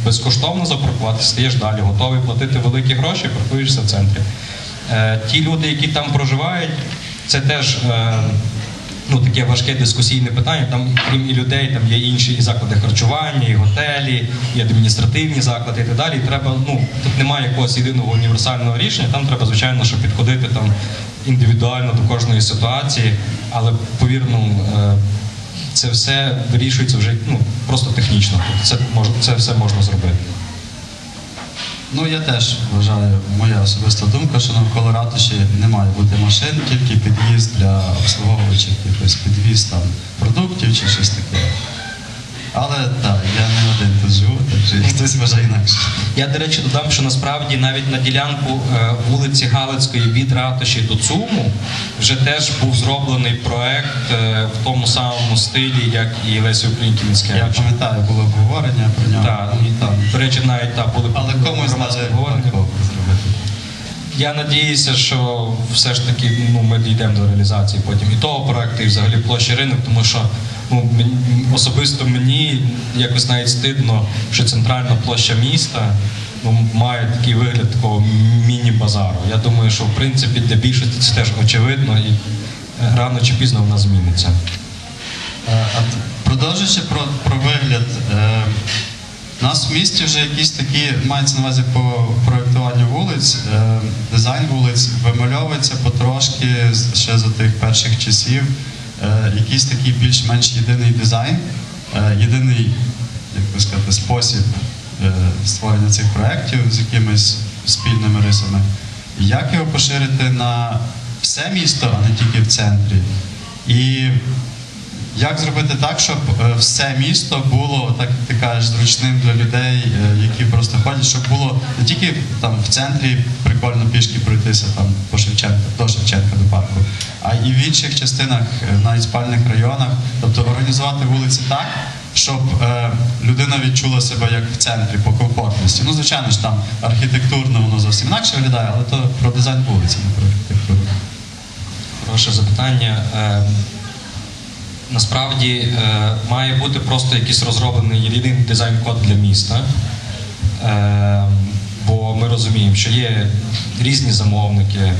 безкоштовно запаркувати, стаєш далі, готовий платити великі гроші, паркуєшся в центрі. Ті люди, які там проживають, це теж таке важке дискусійне питання. Там, крім і людей, там є інші і заклади харчування, і готелі, і адміністративні заклади, і так далі. І треба, тут немає якогось єдиного універсального рішення, там треба, звичайно, щоб підходити там індивідуально до кожної ситуації, але, повір, це все вирішується вже просто технічно, це все можна зробити. Ну, я теж вважаю, моя особиста думка, що навколо ратуші не має бути машин, тільки під'їзд для обслуговувачів, якийсь підвіз там продуктів чи щось таке. Але так, я не один тут живу, так що хтось вважає інакше. Я, до речі, додам, що насправді навіть на ділянку вулиці Галицької від ратуші до ЦУМу вже теж був зроблений проект в тому самому стилі, як і Лесі Українки-Міцкевич. Я пам'ятаю, було обговорення про нього. Так, до речі, навіть так були громадські обговорення. Я надіюся, що все ж таки ми дійдемо до реалізації потім і того проекту, і взагалі площі ринок, тому що особисто мені якось навіть стидно, що центральна площа міста має такий вигляд такого міні-базару. Я думаю, що в принципі для більшості це теж очевидно і рано чи пізно вона зміниться. Продовжуючи про вигляд, у нас в місті вже якісь такі, мається на увазі по проєктуванню вулиць, дизайн вулиць вимальовується потрошки ще за тих перших часів. Якийсь такий більш-менш єдиний дизайн, єдиний, як би сказати, спосіб створення цих проєктів з якимись спільними рисами. Як його поширити на все місто, а не тільки в центрі? І як зробити так, щоб все місто було, так як ти кажеш, зручним для людей, які просто ходять, щоб було не тільки там в центрі прикольно пішки пройтися там по Шевченка, до Шевченка, до парку, а і в інших частинах, навіть спальних районах, тобто організувати вулиці так, щоб людина відчула себе як в центрі по комфортності. Ну, звичайно ж, там архітектурно воно зовсім інакше виглядає, але то про дизайн вулиці, не про архітектуру. Хороше запитання. Насправді має бути просто якийсь розроблений єдиний дизайн-код для міста, бо ми розуміємо, що є різні замовники,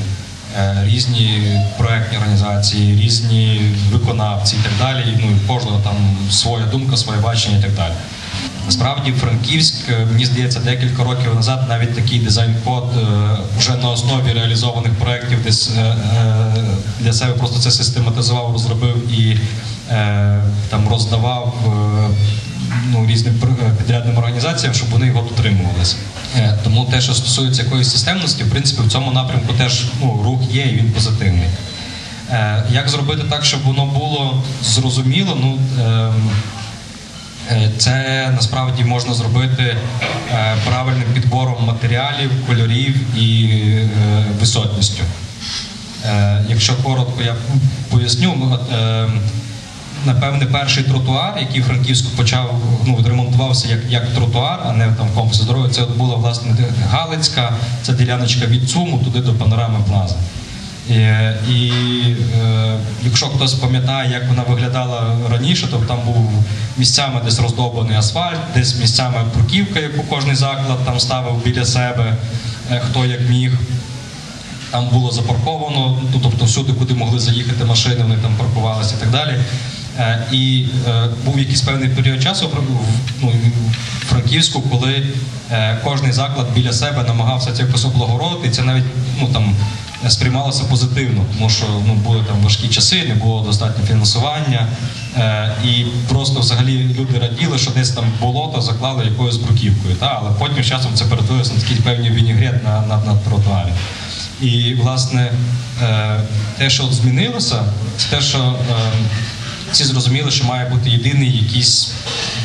різні проєктні організації, різні виконавці і так далі, і кожного там своя думка, своє бачення і так далі. Насправді, Франківськ, мені здається, декілька років назад навіть такий дизайн-код вже на основі реалізованих проєктів десь для себе просто це систематизував, розробив і там роздавав різним підрядним організаціям, щоб вони його дотримувалися. Тому те, що стосується якоїсь системності, в принципі, в цьому напрямку теж рух є і він позитивний. Як зробити так, щоб воно було зрозуміло? Це насправді можна зробити правильним підбором матеріалів, кольорів і висотністю. Якщо коротко, я поясню. Напевне, перший тротуар, який Франківську почав, відремонтувався як тротуар, а не там комплекс здоров'я, це була, власне, Галицька, це діляночка від ЦУМу туди до Панорами Плази. І якщо хтось пам'ятає, як вона виглядала раніше, то там був місцями десь роздобаний асфальт, десь місцями бруківка, яку кожний заклад там ставив біля себе, хто як міг. Там було запарковано, тобто всюди, куди могли заїхати машини, вони там паркувалися і так далі. І був якийсь певний період часу в Франківську, коли кожний заклад біля себе намагався це якось облагородити, і це навіть сприймалося позитивно, тому що були там важкі часи, не було достатньо фінансування, і просто взагалі люди раділи, що десь там болото заклали якоюсь бруківкою, але потім часом це перетворилося на такий певний вінігрет на тротуарі. І, власне, те, що змінилося, це те, що всі зрозуміли, що має бути єдиний якийсь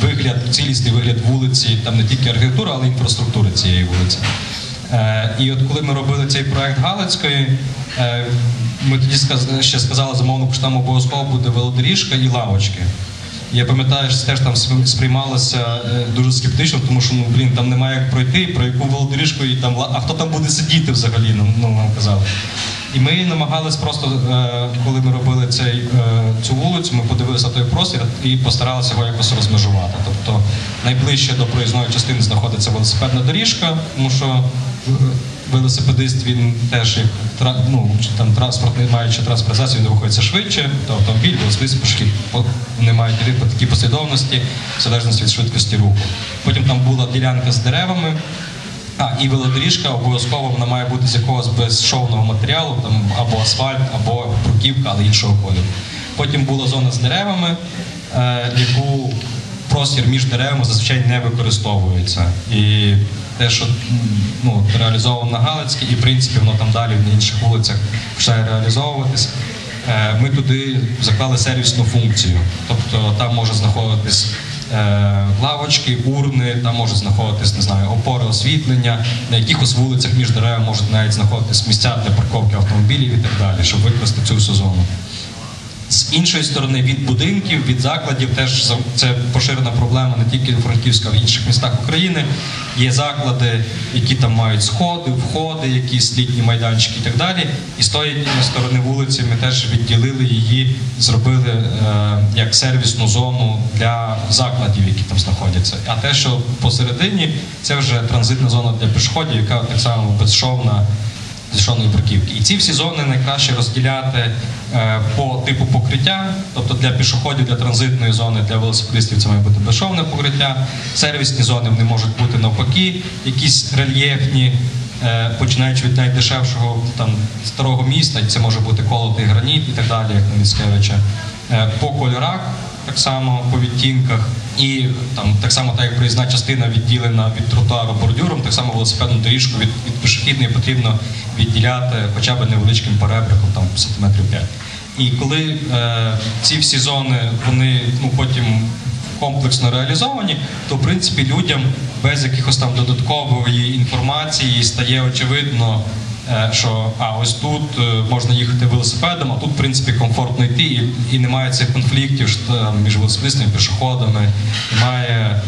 вигляд, цілісний вигляд вулиці, там не тільки архітектура, але й інфраструктура цієї вулиці. І от коли ми робили цей проєкт Галицької, ми тоді ще сказали замовнику, що там обов'язково буде велодоріжка і лавочки. Я пам'ятаю, що це теж там сприймалося дуже скептично, тому що, там немає як пройти, про яку велодоріжку, а хто там буде сидіти взагалі, нам казали. І ми намагались просто, коли ми робили цю вулицю, ми подивилися той простір і постаралися його якось розмежувати. Тобто найближче до проїзної частини знаходиться велосипедна доріжка, тому що велосипедист, він теж, транспортний, маючи транспортний засіб, він рухається швидше, то автомобіль, велосипедист, пішки, вони мають такі послідовності, в залежності від швидкості руху. Потім там була ділянка з деревами. І велодоріжка обов'язково вона має бути з якогось безшовного матеріалу, або асфальт, або бруківка, але іншого кольору. Потім була зона з деревами, яку простір між деревами зазвичай не використовується. І те, що реалізовано на Галицькій, і в принципі воно там далі на інших вулицях починає реалізовуватись, ми туди заклали сервісну функцію. Тобто там може знаходитись лавочки, урни, там можуть знаходитись, не знаю, опори освітлення, на якихось вулицях між деревами можуть навіть знаходитись місця для парковки автомобілів і так далі, щоб викласти цю сезону. З іншої сторони, від будинків, від закладів, теж це поширена проблема не тільки у Франківську, а й в інших містах України. Є заклади, які там мають сходи, входи, якісь літні майданчики і так далі. І з тої сторони вулиці ми теж відділили її, зробили як сервісну зону для закладів, які там знаходяться. А те, що посередині, це вже транзитна зона для пішоходів, яка так само безшовна, зішовної бруківки. І ці всі зони найкраще розділяти по типу покриття, тобто для пішоходів, для транзитної зони, для велосипедистів це має бути безшовне покриття, сервісні зони вони можуть бути навпаки, якісь рельєфні, починаючи від найдешевшого старого міста, це може бути колотий граніт і так далі, як на Міцкевича, по кольорах, так само по відтінках, і так само та як проїзна частина відділена від тротуару бордюром, так само велосипедну доріжку від пішохідної потрібно відділяти хоча б невеличким перебриком, сантиметрів 5. І коли ці всі зони, вони потім комплексно реалізовані, то в принципі людям без якихось там додаткової інформації стає очевидно, що ось тут можна їхати велосипедом, а тут, в принципі, комфортно йти, і немає цих конфліктів між велосипедистами, пішоходами, немає,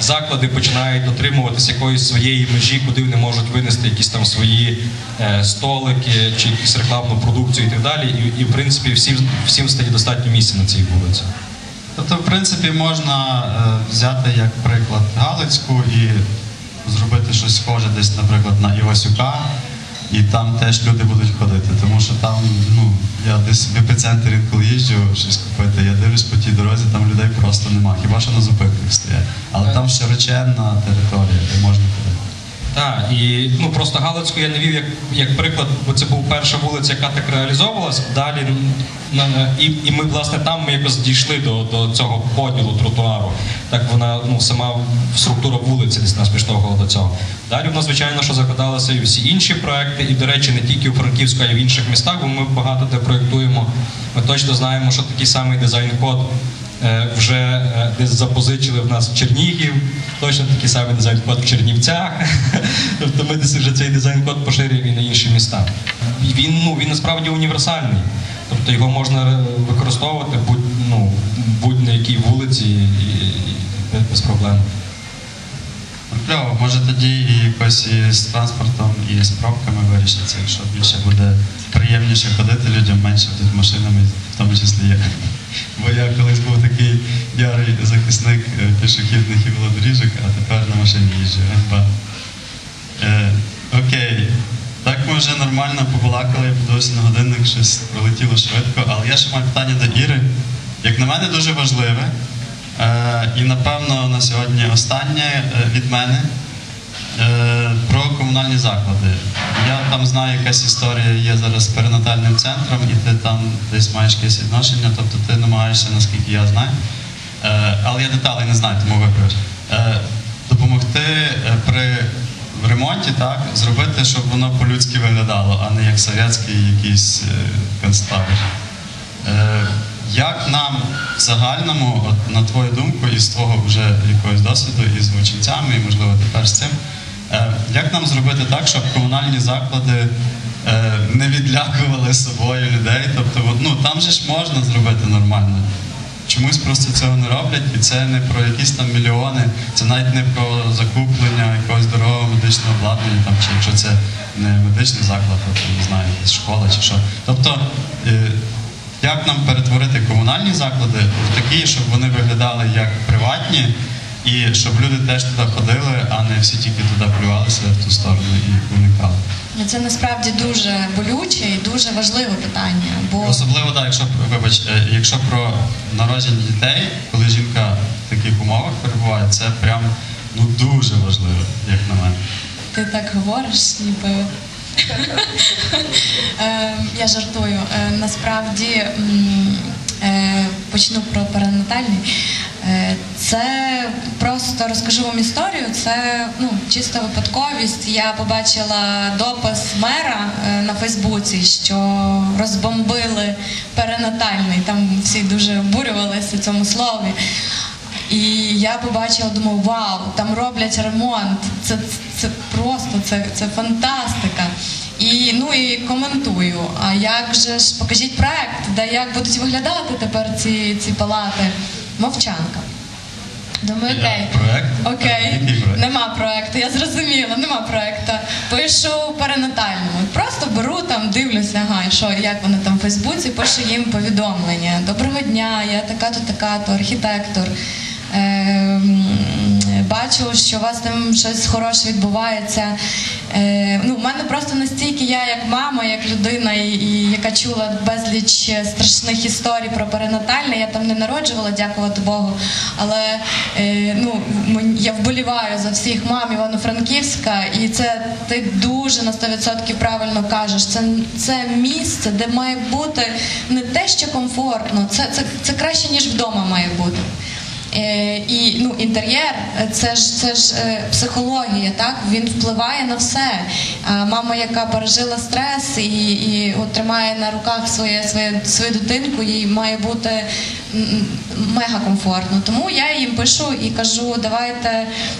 заклади починають дотримуватися якоїсь своєї межі, куди вони можуть винести якісь там свої столики чи якусь рекламну продукцію і так далі, і, в принципі, всім стає достатньо місця на цій вулиці. Тобто, в принципі, можна взяти, як приклад, Галицьку і зробити щось схоже десь, наприклад, на Івасюка, І там теж люди будуть ходити, тому що там, я десь в епіцентрі інколи їжджу щось купити, я дивлюсь по тій дорозі, там людей просто нема, хіба що на зупинках стоять. Але там широченна територія, де можна ходити. Так, і просто Галицьку я навів як приклад, бо це була перша вулиця, яка так реалізовувалась. Далі, і ми, власне, там якось дійшли до цього поділу тротуару. Так вона, сама структура вулиці десь нас підштовхувала до цього. Далі в нас, звичайно, що закладалися і всі інші проекти, і, до речі, не тільки у Франківську, а й в інших містах, бо ми багато де проєктуємо. Ми точно знаємо, що такий самий дизайн-код вже десь запозичили в нас в Чернігів, точно такий самий дизайн-код в Чернівцях, тобто ми десь вже цей дизайн-код поширюємо і на інші міста. Він насправді універсальний, тобто його можна використовувати будь-на якій вулиці без проблем. Кльово, може тоді і якось з транспортом, і з пробками вирішиться, якщо більше буде приємніше ходити людям, менше будуть машинами, в тому числі я. Бо я колись був такий ярий захисник пішохідних і велодоріжок, а тепер на машині їжджу. Окей, так ми вже нормально побалакали, я подивився на годинник, щось пролетіло швидко, але я ще маю питання до Іри, як на мене дуже важливе. І, напевно, на сьогодні останнє від мене про комунальні заклади. Я там знаю, якась історія є зараз з перинатальним центром, і ти там десь маєш якесь відношення, тобто ти намагаєшся, наскільки я знаю, але я деталей не знаю, тому виправиш, допомогти при ремонті, так, зробити, щоб воно по-людськи виглядало, а не як совєтський якийсь концтабір. Як нам в загальному, на твою думку, і з твого вже якогось досвіду, і з вчителями, і, можливо, тепер з цим, як нам зробити так, щоб комунальні заклади не відлякували собою людей? Тобто, там же ж можна зробити нормально. Чомусь просто цього не роблять, і це не про якісь там мільйони, це навіть не про закуплення якогось дорогого медичного обладнання, там, чи якщо це не медичний заклад, то, не знаю, школа чи що. Тобто, як нам перетворити комунальні заклади в такі, щоб вони виглядали як приватні, і щоб люди теж туди ходили, а не всі тільки туди плювалися в ту сторону і уникали? Це насправді дуже болюче і дуже важливе питання. Особливо, так, якщо про народження дітей, коли жінка в таких умовах перебуває, це прям дуже важливо, як на мене. Ти так говориш, ніби... Я жартую. Насправді, почну про перинатальний. Це просто розкажу вам історію, це чиста випадковість. Я побачила допис мера на Фейсбуці, що розбомбили перинатальний, там всі дуже обурювалися цьому слові. І я побачила, думаю, вау, там роблять ремонт, це просто, це фантастика. І коментую, а як же ж, покажіть проєкт, де як будуть виглядати тепер ці палати. Мовчанка. Думаю, окей, нема проєкту, я зрозуміла, нема проєкту. Пишу перинатальному, просто беру там, дивлюся, як вони там в Фейсбуці, пишу їм повідомлення. Доброго дня, я така-то, архітектор. Бачу, що у вас там щось хороше відбувається. У мене просто настільки я, як мама, як людина, яка чула безліч страшних історій про перинатальне, я там не народжувала, дякувати Богу, але я вболіваю за всіх мам Івано-Франківська, і це ти дуже на 100% правильно кажеш. Це місце, де має бути не те, що комфортно, це краще, ніж вдома має бути. І інтер'єр – це ж психологія, так? Він впливає на все. Мама, яка пережила стрес і тримає на руках свою дитинку, їй має бути мега комфортно. Тому я їм пишу і кажу,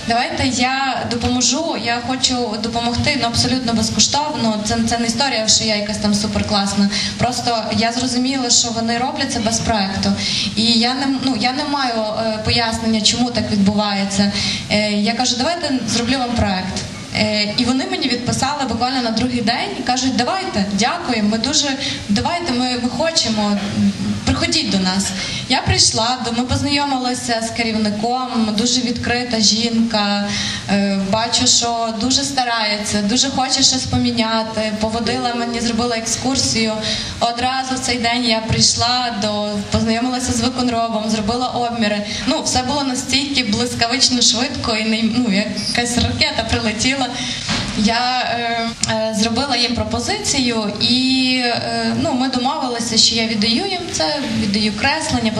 давайте я допоможу, я хочу допомогти, абсолютно безкоштовно. Це не історія, що я якась там суперкласна. Просто я зрозуміла, що вони роблять це без проєкту. І я не маю пояснення, чому так відбувається. Я кажу, давайте зроблю вам проєкт. І вони мені відписали буквально на другий день і кажуть, давайте, дякуємо, ми дуже, давайте, ми хочемо, приходіть до нас. Я прийшла, ми познайомилася з керівником, дуже відкрита жінка, бачу, що дуже старається, дуже хоче щось поміняти, поводила мені, зробила екскурсію. Одразу в цей день я прийшла, познайомилася з виконробом, зробила обміри. Ну, все було настільки блискавично швидко, і якась ракета прилетіла. Я зробила їм пропозицію і ми домовилися, що я віддаю їм це, віддаю креслення,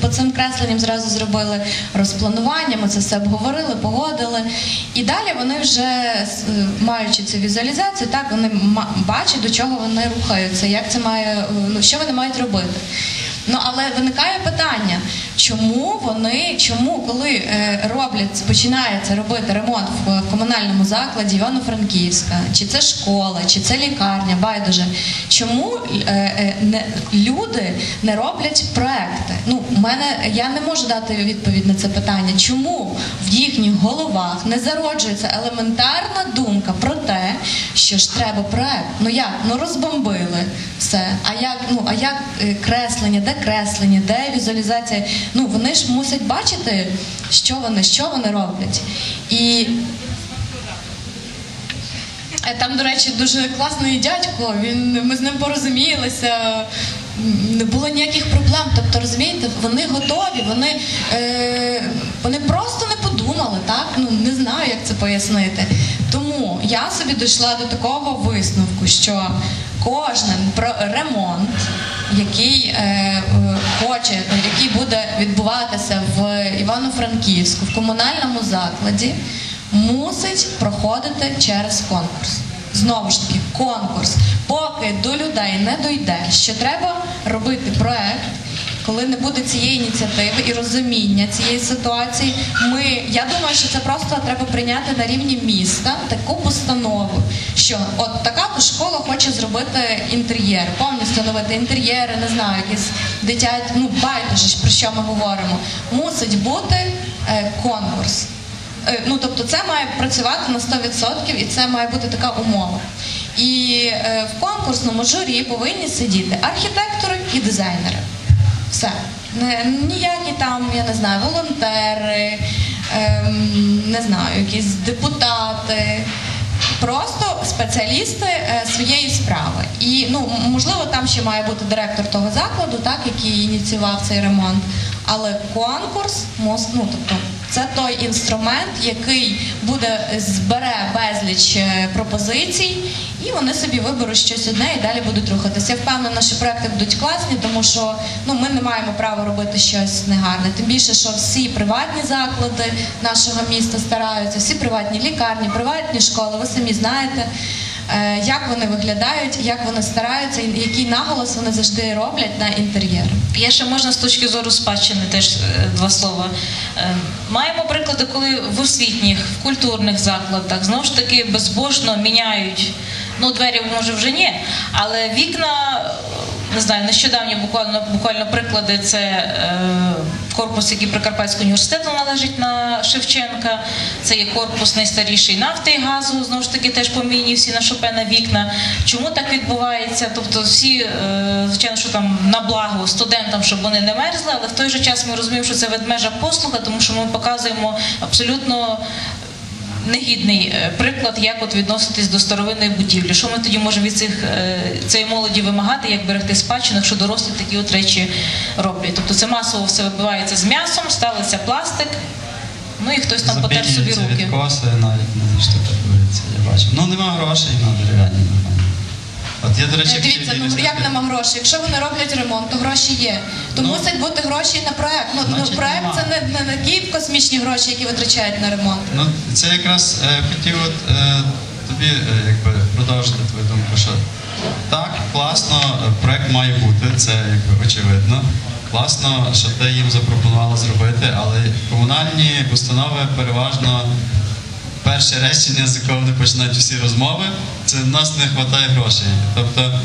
по цим кресленням зразу зробили розпланування, ми це все обговорили, погодили. І далі вони вже, маючи цю візуалізацію, так, вони бачать, до чого вони рухаються, як це має, що вони мають робити. Але виникає питання, чому коли починається робити ремонт в комунальному закладі Івано-Франківська, чи це школа, чи це лікарня, байдуже, чому люди не роблять проекти? Я не можу дати відповідь на це питання, чому в їхніх головах не зароджується елементарна думка про те, що ж треба проект. Розбомбили все, а як креслення, де креслення, де візуалізація? Вони ж мусять бачити, що вони роблять. І там, до речі, дуже класний дядько, ми з ним порозумілися, не було ніяких проблем. Тобто, розумієте, вони готові, вони просто не подумали, так? Не знаю, як це пояснити. Тому я собі дійшла до такого висновку, що кожен ремонт, який буде відбуватися в Івано-Франківську, в комунальному закладі, мусить проходити через конкурс. Знову ж таки, конкурс. Поки до людей не дійде, що треба робити проект, коли не буде цієї ініціативи і розуміння цієї ситуації, я думаю, що це просто треба прийняти на рівні міста таку постанову, що от така-то школа хоче зробити інтер'єр, повністю новити інтер'єри, не знаю, якісь дитячі, байдуже, про що ми говоримо. Мусить бути конкурс. Тобто це має працювати на 100% і це має бути така умова. І в конкурсному журі повинні сидіти архітектори і дизайнери. Все. Ніякі там, я не знаю, волонтери, не знаю, якісь депутати, просто спеціалісти своєї справи. І, можливо, там ще має бути директор того закладу, так, який ініціював цей ремонт. Але конкурс, це той інструмент, який збере безліч пропозицій, і вони собі виберуть щось одне і далі будуть рухатися. Я впевнена, що проекти будуть класні, тому що ми не маємо права робити щось негарне. Тим більше, що всі приватні заклади нашого міста стараються, всі приватні лікарні, приватні школи, ви самі знаєте, як вони виглядають, як вони стараються, який наголос вони завжди роблять на інтер'єр. Я ще можна з точки зору спадщини теж два слова. Маємо приклади, коли в освітніх, в культурних закладах, знову ж таки, безбожно міняють, двері може вже ні, але вікна, не знаю, нещодавні буквально приклади, це корпус, який Прикарпатського університету належить на Шевченка, це є корпус найстаріший нафти і газу, знову ж таки теж помінені всі на Шопена вікна. Чому так відбувається? Тобто всі, звичайно, що там на благо студентам, щоб вони не мерзли, але в той же час ми розуміємо, що це ведмежа послуга, тому що ми показуємо абсолютно негідний приклад, як відноситись до старовинної будівлі. Що ми тоді можемо від цієї молоді вимагати, як берегти спадщину, якщо дорослі такі от речі роблять. Тобто це масово все вибивається з м'ясом, ставиться пластик, і хтось там потер собі руки. Запілюється від коси, навіть не знаю, що так говориться, я бачив. Нема грошей, надо реально. Дивіться, як нема грошей? Якщо вони роблять ремонт, то гроші є. То мусять бути гроші на проєкт. Проєкт – це не такі космічні гроші, які витрачають на ремонт. Це якраз хотів тобі продовжити твою думку, що так, класно, проєкт має бути, це очевидно. Класно, що ти їм запропонувала зробити, але комунальні установи переважно перше речення, з якого вони починають всі розмови, це в нас не вистачає грошей. Тобто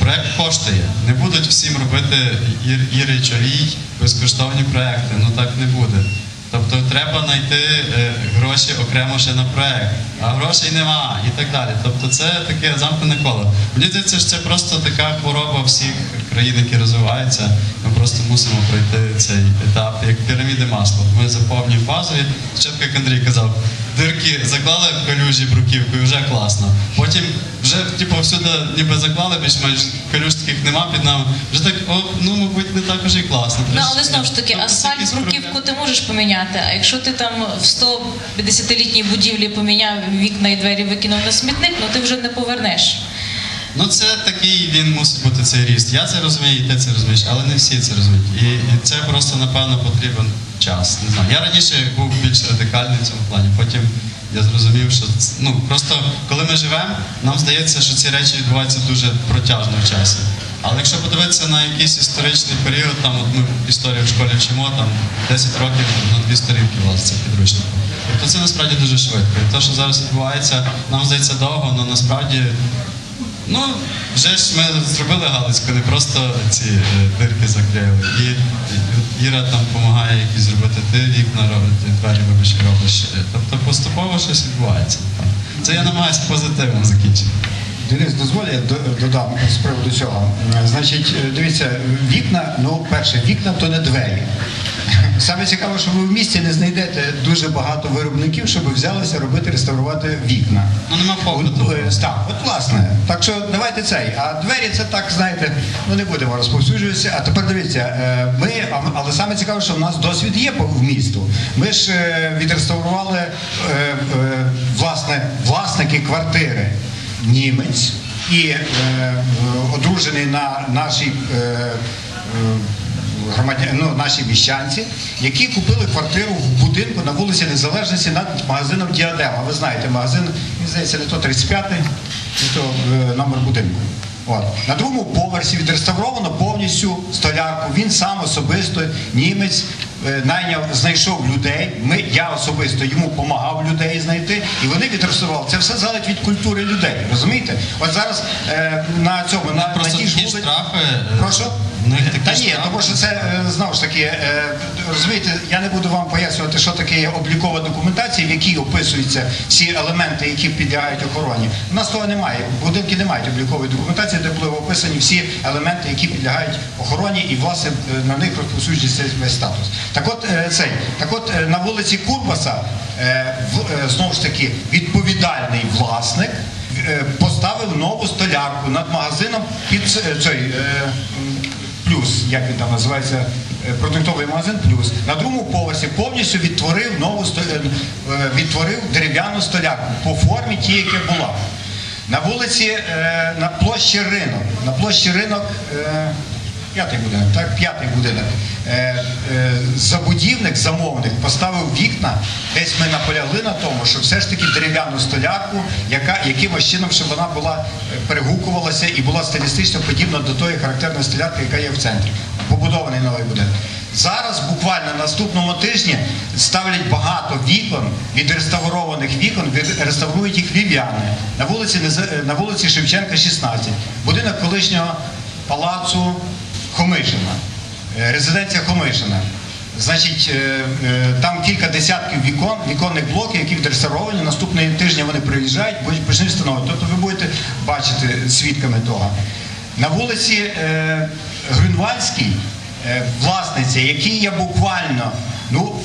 проєкт коштує. Не будуть всім робити і речові, безкоштовні проєкти. Так не буде. Тобто треба знайти гроші окремо ще на проєкт. А грошей нема і так далі. Тобто це таке замкнене коло. Мені здається, що це просто така хвороба всіх країн, які розвиваються. просто мусимо пройти цей етап, як піраміди масла. Ми заповнюємо базові. Спочатку, як Андрій казав, дирки заклали в калюжі бруківкою, вже класно. Потім вже типу, всюди ніби заклали, більш-менш калюж таких нема під нами. Вже так, о, ну, мабуть, не так уже і класно. Ну, але знову ж таки, асфальт, бруківку ти можеш поміняти, а якщо ти там в 150-літній будівлі поміняв вікна і двері, викинув на смітник, ну ти вже не повернеш. Ну це такий, він мусить бути цей ріст. Я це розумію, і ти це розумієш, але не всі це розуміють. І це просто, напевно, потрібен час. Не знаю. Я раніше був більш радикальний в цьому плані, потім я зрозумів, що ну, просто коли ми живемо, нам здається, що ці речі відбуваються дуже протяжно в часі. Але якщо подивитися на якийсь історичний період, там от ми історію в школі вчимо, там 10 років на 2 сторінки у вас це підручник. Тобто це насправді дуже швидко. І те, що зараз відбувається, нам здається довго, але насправді. Ну, вже ж ми зробили галочку, не просто ці дирки заклеїли. І Іра там допомагає якісь зробити, ти вікна робить, двері робиш. Тобто поступово щось відбувається. Це я намагаюся позитивно закінчити. Денис, дозволь, я додам з приводу цього. Значить, дивіться, вікна, ну, перше, вікна – то не двері. Саме цікаво, що ви в місті не знайдете дуже багато виробників, щоб взялися робити, реставрувати вікна. Ну, нема попиту. Так, от власне. Так що давайте цей. А двері це так, знаєте, ну не будемо розповсюджуватися. А тепер дивіться, ми, але саме цікаво, що в нас досвід є в місту. Ми ж відреставрували, власне, власники квартири. Німець і одружений на нашій наші міщанці, які купили квартиру в будинку на вулиці Незалежності над магазином «Діадема». Ви знаєте, магазин, мені здається, не то 35-й, не то номер будинку. От. На другому поверсі відреставровано повністю столярку. Він сам особисто, німець, знайшов людей. Я особисто йому допомагав людей знайти, і вони відреставрували. Це все залежить від культури людей, розумієте? От зараз на цьому, на ті ж вулиці. Прошу? Та ні, тому що це, знову ж таки, розумієте, я не буду вам пояснювати, що таке облікова документація, в якій описуються всі елементи, які підлягають охороні. У нас того немає, будинки не мають облікової документації, де були описані всі елементи, які підлягають охороні, і, власне, на них розповсюджується весь статус. Так от, на вулиці Курбаса, знову ж таки, відповідальний власник поставив нову столярку над магазином під цей... Плюс, як він там називається, продуктовий магазин «Плюс», на другому поверсі повністю відтворив дерев'яну столярку по формі тієї, яка була. На вулиці, на площі Ринок, п'ятий будинок, замовник поставив вікна, десь ми наполягли на тому, що все ж таки дерев'яну столярку, яка якимось чином, щоб вона була, перегукувалася і була стилістично подібна до тої характерної столярки, яка є в центрі. Побудований новий будинок. Зараз, буквально наступного тижня, ставлять багато вікон, відреставрованих вікон, реставрують їх львів'яни. На вулиці Шевченка, 16, будинок колишнього палацу Хомишина, резиденція Хомишина. Значить, там кілька десятків вікон, віконних блоків, які відреставровані. Наступного тижня вони приїжджають, почнуть встановити. Тобто ви будете бачити свідками того. На вулиці Грюнвальській власниця, якій я буквально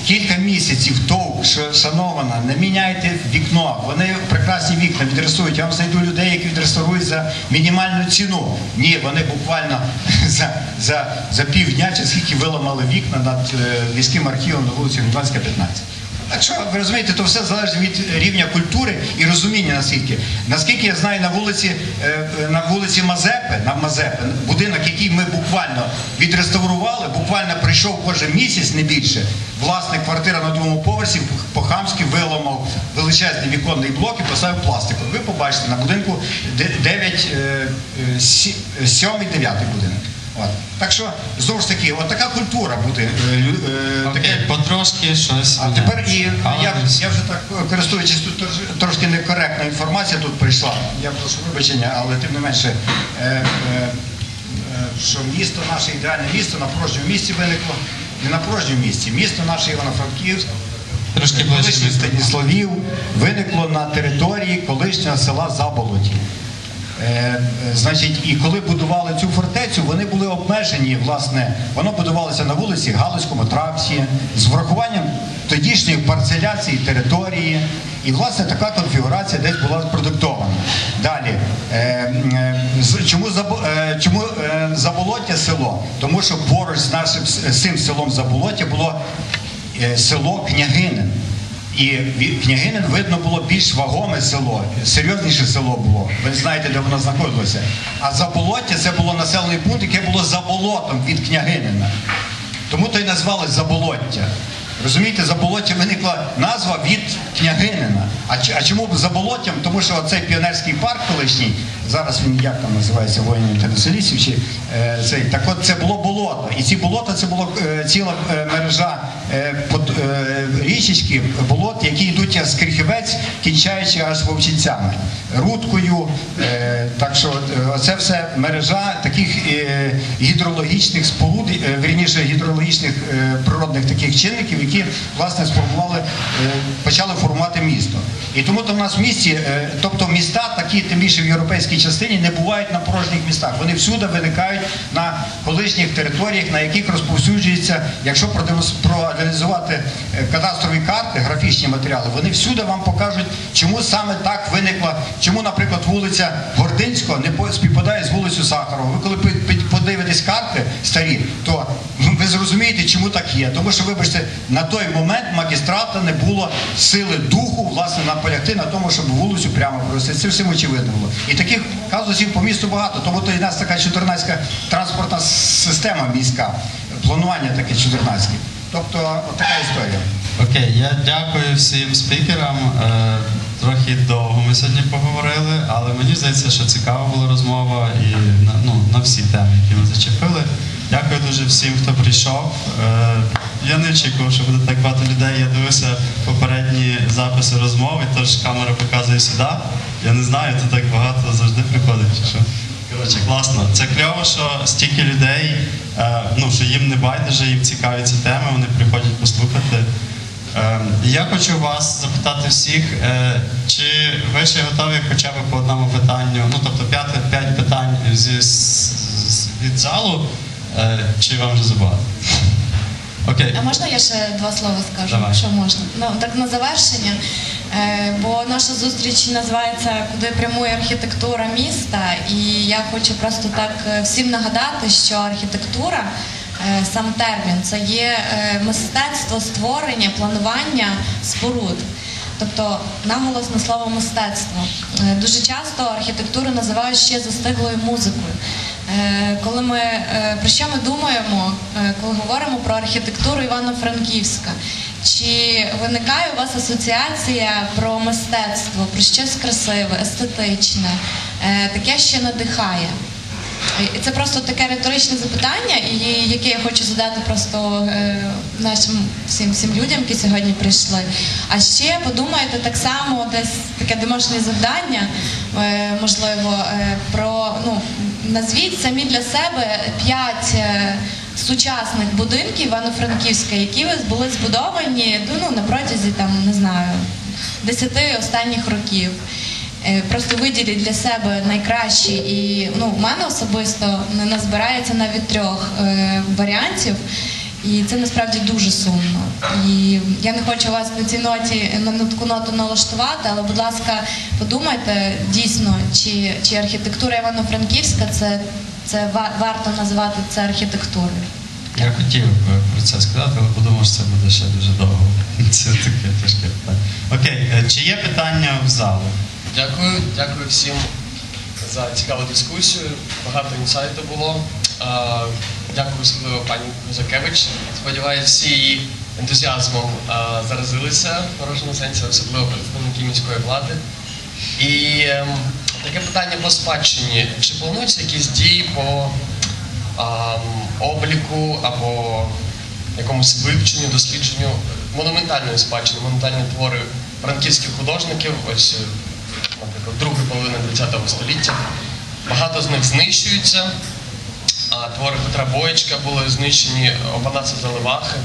кілька місяців довг, що шанована, не міняйте вікно. Вони прекрасні вікна відреставрують. Я вам знайду людей, які відреставрують за мінімальну ціну. Ні, вони буквально за півдня чи скільки виламали вікна над міським архівом на вулиці Грюнвальська, 15. Так що, ви розумієте, то все залежить від рівня культури і розуміння наскільки. Наскільки я знаю, на вулиці Мазепи, будинок, який ми буквально відреставрували, буквально прийшов кожен місяць, не більше, власник квартири на другому поверсі по-хамськи виламав величезний віконний блок і поставив пластику. Ви побачите, на будинку 7-9 будинок. От. Так що, знову ж таки, от така культура буде. Потрошки щось. А тепер я вже так, користуючись, тут трошки некоректна інформація тут прийшла. Я прошу вибачення, але тим не менше, що місто наше, ідеальне місто, на порожньому місці виникло. Не на порожньому місці, місто наше Івано-Франківськ, колишніх Станіславів, виникло на території колишнього села Заболоті. Значить, і коли будували цю фортецю, вони були обмежені. обмежені, власне, воно будувалося на вулиці Галицькому, Травці, з врахуванням тодішньої парцеляції території. І, власне, така конфігурація десь була продиктована. Далі, чому Заболоття село? Тому що поруч з нашим цим селом Заболоття було село Княгинин. І Княгинин, видно, було більш вагоме село, серйозніше село було. Ви знаєте, де воно знаходилося. А Заболоття – це було населений пункт, яке було за болотом від Княгинина. Тому то й назвалось Заболоття. Розумієте, Заболоття виникла назва від Княгинина. А чому Заболоттям? Тому що цей піонерський парк колишній, зараз він як там називається, воїнів та населістів, чи цей, так от це було болото. І ці болота, це була ціла мережа річечки, болот, які йдуть з Крихівець, кінчаючи аж Вовчинцями, Рудкою. Так що це все мережа таких гідрологічних споруд, вірніше гідрологічних природних таких чинників, які, власне, сформували, почали формувати місто. І тому то в нас в місті, тобто міста, такі, тим більше в європейській частині, не бувають на порожніх містах. Вони всюди виникають на колишніх територіях, на яких розповсюджується, якщо проаналізувати кадастрові карти, графічні матеріали, вони всюди вам покажуть, чому саме так виникла, чому, наприклад, вулиця Гординського не співпадає з вулицею Сахарова. Ви коли подивитесь карти старі, то ви зрозумієте, чому так є. Тому що, вибачте, на той момент магістрата не було сили духу, власне, наполягти на тому, щоб вулицю прямо провести. Це всім очевидно було. І таких казусів по місту багато. Тому то і в нас така чотирнацька транспортна система міська, планування таке чотирнацьке. Тобто, отака історія. Окей, я дякую всім спікерам. Трохи довго ми сьогодні поговорили, але мені здається, що цікава була розмова і на всі теми, які ми зачепили. Дякую дуже всім, хто прийшов. Я не очікував, що буде так багато людей. Я дивився попередні записи розмов, і тож камера показує сюди. Я не знаю, то так багато завжди приходить. Що? Коротше, класно. Це кльово, що стільки людей, що їм не байдуже, їм цікаві ці теми, вони приходять послухати. Я хочу вас запитати всіх, чи ви ще готові хоча б по одному питанню, тобто 5 питань від залу, чи вам вже забагато? Окей. А можна я ще два слова скажу? Давай. Що можна? Так на завершення, бо наша зустріч називається «Куди прямує архітектура міста», і я хочу просто так всім нагадати, що архітектура, сам термін, це є мистецтво створення, планування споруд. Тобто наголос на слово «мистецтво». Дуже часто архітектуру називають ще застиглою музикою. Коли ми про що ми думаємо, коли говоримо про архітектуру Івано-Франківська? Чи виникає у вас асоціація про мистецтво, про щось красиве, естетичне, таке, що надихає? Це просто таке риторичне запитання, яке я хочу задати просто нашим всім людям, які сьогодні прийшли. А ще подумайте так само, десь таке домашнє завдання, можливо, про назвіть самі для себе 5 сучасних будинків Івано-Франківська, які були збудовані на протязі 10 останніх років. Просто виділіть для себе найкращі, і в мене особисто назбирається навіть 3 варіантів, і це насправді дуже сумно. І я не хочу вас на цій ноті, на таку ноту налаштувати, але, будь ласка, подумайте дійсно, чи архітектура Івано-Франківська це варто називати це архітектурою. Я хотів про це сказати, але подумав, що це буде ще дуже довго. Це таке тяжке питання. Окей, чи є питання в залу? Дякую всім за цікаву дискусію, багато інсайту було. Дякую особливо пані Козакевич. Сподіваюся, всі її ентузіазмом заразилися в хорошому сенсі, особливо представники міської влади. І таке питання по спадщині. Чи плануються якісь дії по обліку або якомусь вивченню, дослідженню монументальної спадщини, монументальні твори франківських художників, ось, наприклад, другої половини ХХ століття. Багато з них знищуються. Твори Петра Бойчука були знищені, Опанаса Заливахи.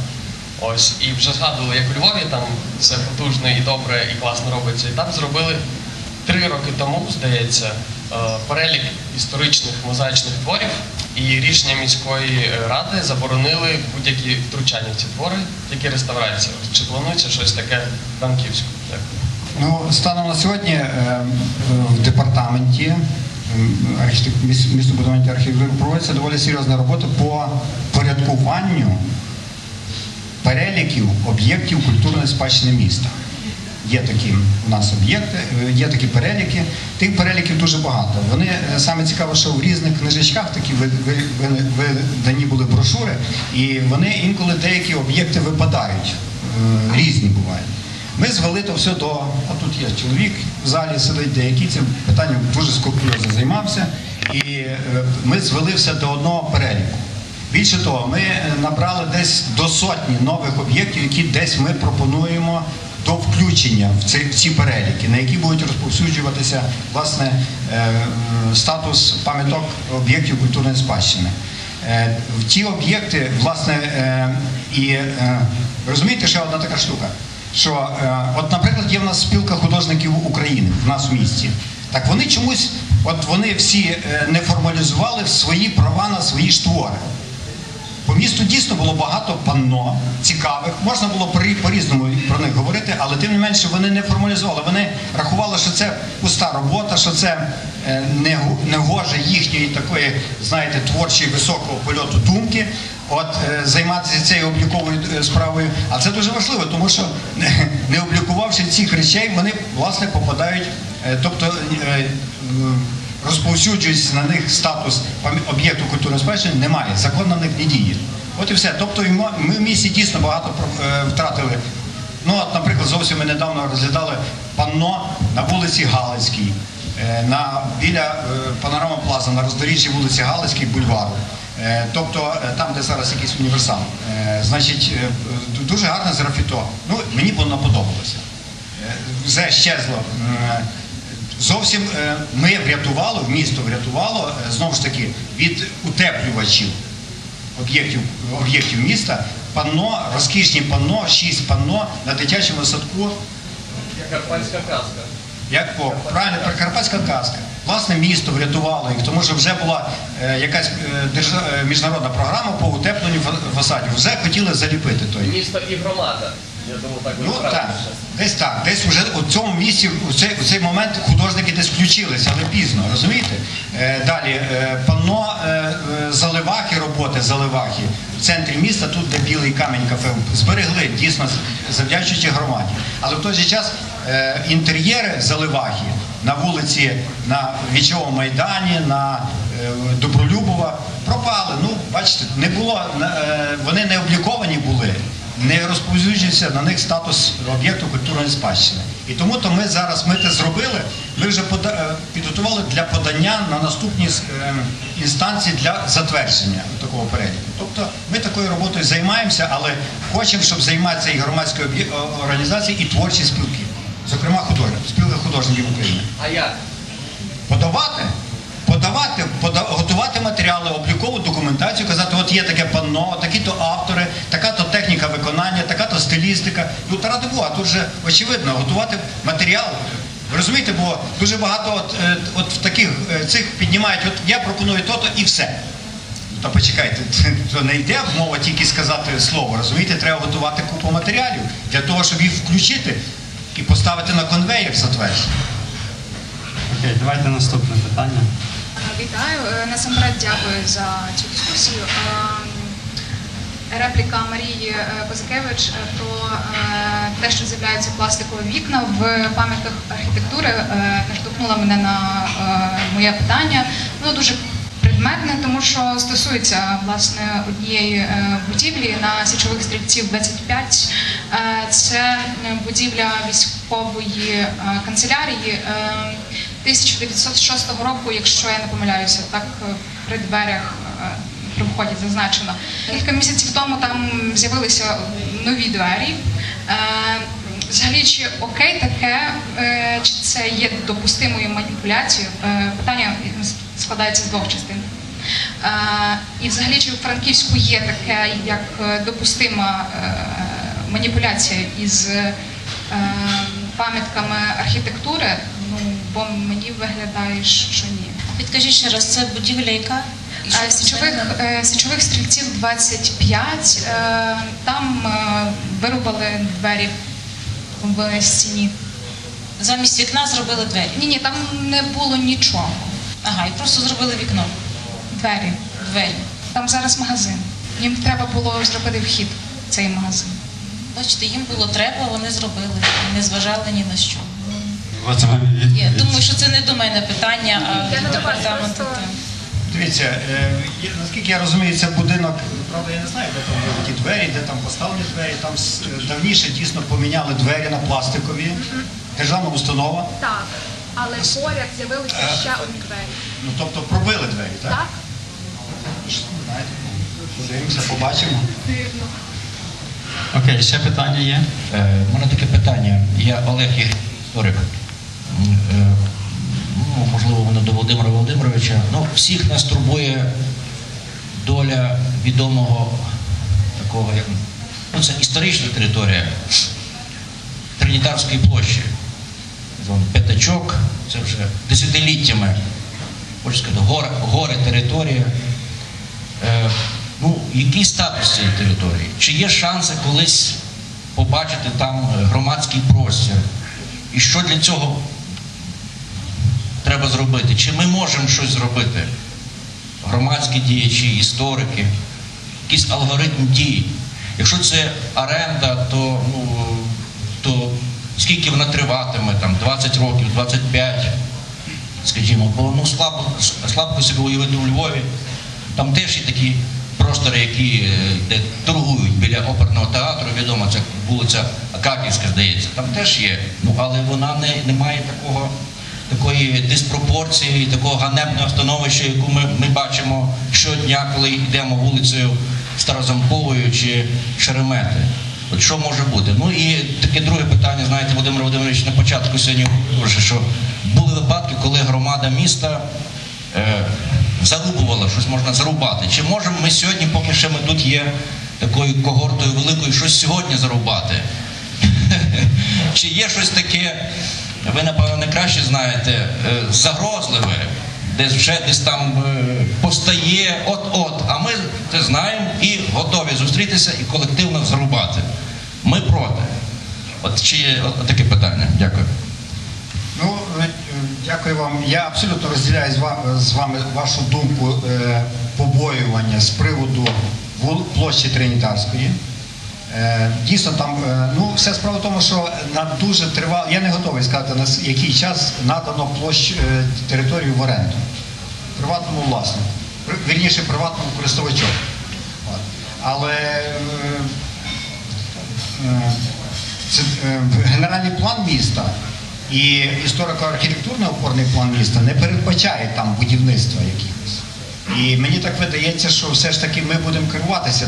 Ось, і вже згадували, як у Львові там все потужно і добре, і класно робиться. І там зробили 3 роки тому, здається, перелік історичних мозаїчних творів, і рішення міської ради заборонили будь-які втручання в ці твори, тільки реставрація. Чи планується щось таке в Франківську? Ну, станом на сьогодні в департаменті містобудування та архітектури проводиться доволі серйозна робота по порядкуванню переліків об'єктів культурної спадщини міста. Є такі у нас об'єкти, є такі переліки. Тих переліків дуже багато. Вони, саме цікаво, що в різних книжечках такі видані були брошури, і вони інколи деякі об'єкти випадають, різні бувають. Ми звели то все до, от тут є чоловік в залі сидить, деякий цим питанням дуже скрупульозно займався, і ми звели все до одного переліку. Більше того, ми набрали десь до сотні нових об'єктів, які десь ми пропонуємо до включення в ці переліки, на які будуть розповсюджуватися, власне, статус пам'яток об'єктів культурної спадщини. Ті об'єкти, власне, і розумієте, ще одна така штука, що, от, наприклад, є в нас спілка художників України в нас у місті. Так вони чомусь, от вони всі не формалізували свої права на свої ж твори. По місту дійсно було багато панно цікавих, можна було по-різному про них говорити, але тим не менше вони не формалізували. Вони рахували, що це пуста робота, що це не гоже їхньої такої, знаєте, творчої високого польоту думки, от займатися цією обліковою справою. А це дуже важливо, тому що не облікувавши цих речей, вони, власне, попадають, тобто розповсюджується на них статус об'єкту культурної спадщини, немає, закон на них не діє. От і все. Тобто ми в місті дійсно багато втратили. Ну, от, наприклад, зовсім ми недавно розглядали панно на вулиці Галицькій, біля Панорама Плаза, на роздоріжжі вулиці Галицькій, бульвару. Тобто там, де зараз якийсь універсал. Значить, дуже гарне графіто. Ну, мені воно подобалося. Все щезло. Зовсім ми врятували, місто врятувало, знову ж таки, від утеплювачів об'єктів міста, панно, розкішні панно, 6 панно на дитячому садку. Карпатська казка. Правильно, карпатська казка. Власне, місто врятувало їх, тому що вже була якась міжнародна програма по утепленню фасадів. Вже хотіли заліпити той. Місто і громада. Я думаю, так, ну так, десь вже у цьому місці, у цей момент художники десь включилися, але пізно, розумієте? Далі, панно Заливахи, роботи Заливахи в центрі міста, тут де білий камінь кафе, зберегли, дійсно, завдячуючи громаді. Але в той же час інтер'єри Заливахи на вулиці, на Вічовому Майдані, на Добролюбова пропали, ну, бачите, не було, вони не обліковані були. Не розповсюджується на них статус об'єкту культурної спадщини. І тому то ми зараз ми це зробили, ми вже підготували для подання на наступні інстанції для затвердження такого переліку. Тобто ми такою роботою займаємося, але хочемо, щоб займатися і громадські організації, і творчі спілки. Зокрема, спілка художників України. А як? Готувати матеріали, облікову документацію, казати, от є таке панно, такі-то автори, така-то техніка виконання, така-то стилістика. Ну, та ради Бога, тут же очевидно, готувати матеріал. Розумієте, бо дуже багато от в таких цих піднімають, от я пропоную то-то і все. Та почекайте, то не йде мова тільки сказати слово, розумієте, треба готувати купу матеріалів для того, щоб їх включити і поставити на конвеєр затвердження. Окей, давайте наступне питання. Вітаю. Насамперед дякую за цю дискусію. Репліка Марії Козакевич про те, що з'являються пластикові вікна в пам'ятках архітектури, наштовхнула мене на моє питання. Воно дуже предметне, тому що стосується, власне, однієї будівлі на Січових Стрільців 25. Це будівля військової канцелярії, 1906 року, якщо я не помиляюся, так при дверях, при вході зазначено. Кілька місяців тому там з'явилися нові двері. Взагалі, чи окей таке, чи це є допустимою маніпуляцією? Питання складається з двох частин. І взагалі, чи в Франківську є таке, як допустима маніпуляція із пам'ятками архітектури? бо мені виглядає, що ні. Підкажіть ще раз, це будівля яка? Січових стрільців 25, там вирубали двері в стіні. Замість вікна зробили двері? Ні, там не було нічого. Ага, і просто зробили вікно? Двері. Там зараз магазин. Їм треба було зробити вхід в цей магазин. Бачите, їм було треба, вони зробили, не зважали ні на що. Я думаю, що це не до мене питання, а до департаменту. Дивіться, наскільки я розумію, це будинок, правда, я не знаю, де там були ті двері, де там поставили двері, там давніше дійсно поміняли двері на пластикові, державна установа. Так, але поряд з'явилися ще одні двері. Ну, тобто пробили двері, так? Так. Подивимося, побачимо. Дивно. Окей, ще питання є? У мене таке питання. Я Олег, історик. Ну, можливо, воно до Володимира Володимировича. Ну, всіх нас турбує доля відомого такого, як... Ну, це історична територія Тринітарської площі. П'ятачок, це вже десятиліттями. Можна сказати, гори територія. Ну, який статус цієї території? Чи є шанси колись побачити там громадський простір? І що для цього треба зробити? Чи ми можемо щось зробити? Громадські діячі, історики, якийсь алгоритм дій. Якщо це оренда, то скільки вона триватиме? Там, 20 років, 25, скажімо. Бо ну, слабко собі уявити у Львові. Там теж є такі простори, які де торгують біля оперного театру, відомо, це вулиця Акаківська, здається, там теж є, ну, але вона не має такої диспропорції, такого ганебного становища, яку ми бачимо щодня, коли йдемо вулицею Старозамковою чи Шеремети. От що може бути? Ну і таке друге питання, знаєте, Володимир Володимирович, на початку сьогодні говорив, що були випадки, коли громада міста зарубувала, щось можна зарубати. Чи можемо ми сьогодні, поки ще ми тут є такою когортою великою, щось сьогодні зарубати? Чи є щось таке, ви, напевно, не краще знаєте, загрозливе, де вже десь там постає, от-от, а ми це знаємо і готові зустрітися і колективно зарубати. Ми проти. От чи є таке питання? Дякую. Ну, дякую вам. Я абсолютно розділяю з вами вашу думку побоювання з приводу площі Тринітарської. Дійсно, там, ну, вся справа в тому, що на дуже тривало, я не готовий сказати, на який час надано площу територію в оренду приватному власнику, вірніше, приватному користувачу. Але це, генеральний план міста і історико-архітектурний опорний план міста не передбачає там будівництва якихось. І мені так видається, що все ж таки ми будемо керуватися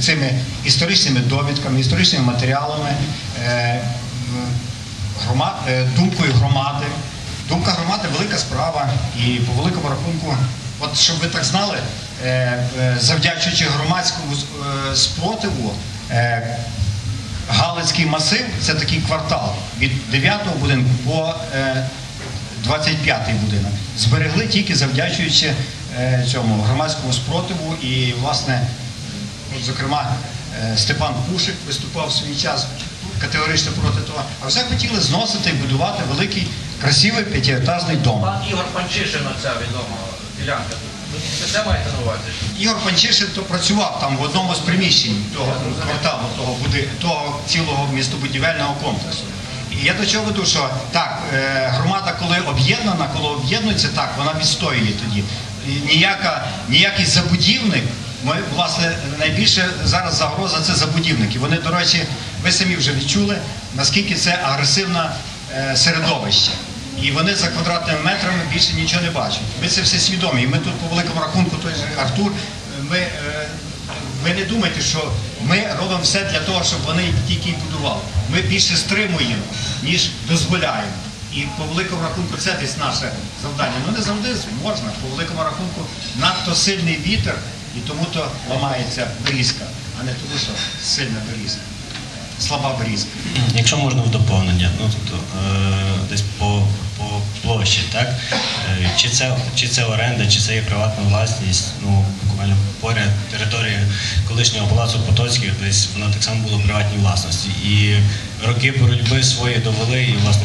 цими історичними довідками, історичними матеріалами, думкою громади. Думка громади – велика справа і по великому рахунку, от щоб ви так знали, завдячуючи громадському спротиву, Галицький масив – це такий квартал від 9-го будинку по 25-й будинок. Зберегли тільки завдячуючи цьому громадському спротиву і, власне, от, зокрема, Степан Пушик виступав в свій час категорично проти того. А все хотіли зносити і будувати великий, красивий п'ятиетажний дом. Пан Ігор Панчишин, оця відома ділянка. Ігор Панчишин працював там в одному з приміщень того кварталу, того цілого містобудівельного комплексу. І я до чого веду, що так, громада, коли об'єднана, коли об'єднується, так, вона відстоює тоді. Ніякий забудівник, власне, найбільше зараз загроза – це забудівники. Вони, до речі, ви самі вже відчули, наскільки це агресивне середовище. І вони за квадратними метрами більше нічого не бачать. Ми це все свідомі. І ми тут по великому рахунку, той же Артур, ви не думайте, що ми робимо все для того, щоб вони тільки будували. Ми більше стримуємо, ніж дозволяємо. І по великому рахунку це десь наше завдання. Ну не завжди можна, по великому рахунку надто сильний вітер, і тому-то ламається брізка, а не тому, що сильна брізка. Слаба брізка. Якщо можна в доповнення, ну, тобто, десь по площі, так? Чи це оренда, чи це є приватна власність, ну, буквально поряд території колишнього палацу Потоцьких, десь вона так само була в приватній власності. І роки боротьби свої довели, і, власне,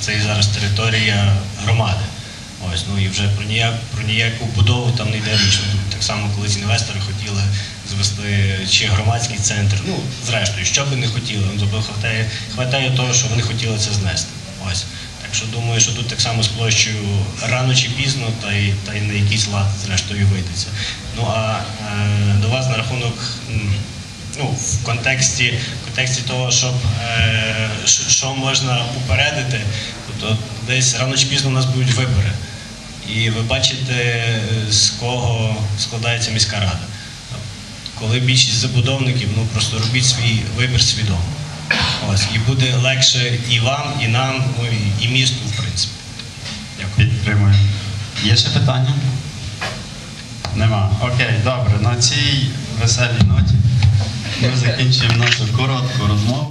це і зараз територія громади. Ось, ну, і вже про ніяку будову там не йде річ. Так само, колись інвестори хотіли звести чи громадський центр, ну, зрештою, що би не хотіли, хватає того, що вони хотіли це знести. Ось. Так що думаю, що тут так само з площею рано чи пізно, та й на якийсь лад, зрештою, вийдеться. Ну, а до вас на рахунок, ну, в контексті того, що можна попередити, тобто десь рано чи пізно у нас будуть вибори. І ви бачите, з кого складається міська рада. Коли більшість забудовників, ну просто робіть свій вибір свідомо. Ось, і буде легше і вам, і нам, ну, і місту, в принципі. Дякую. Підтримую. Є ще питання? Нема. Окей, добре. На цій веселій ноті ми закінчуємо нашу коротку розмову.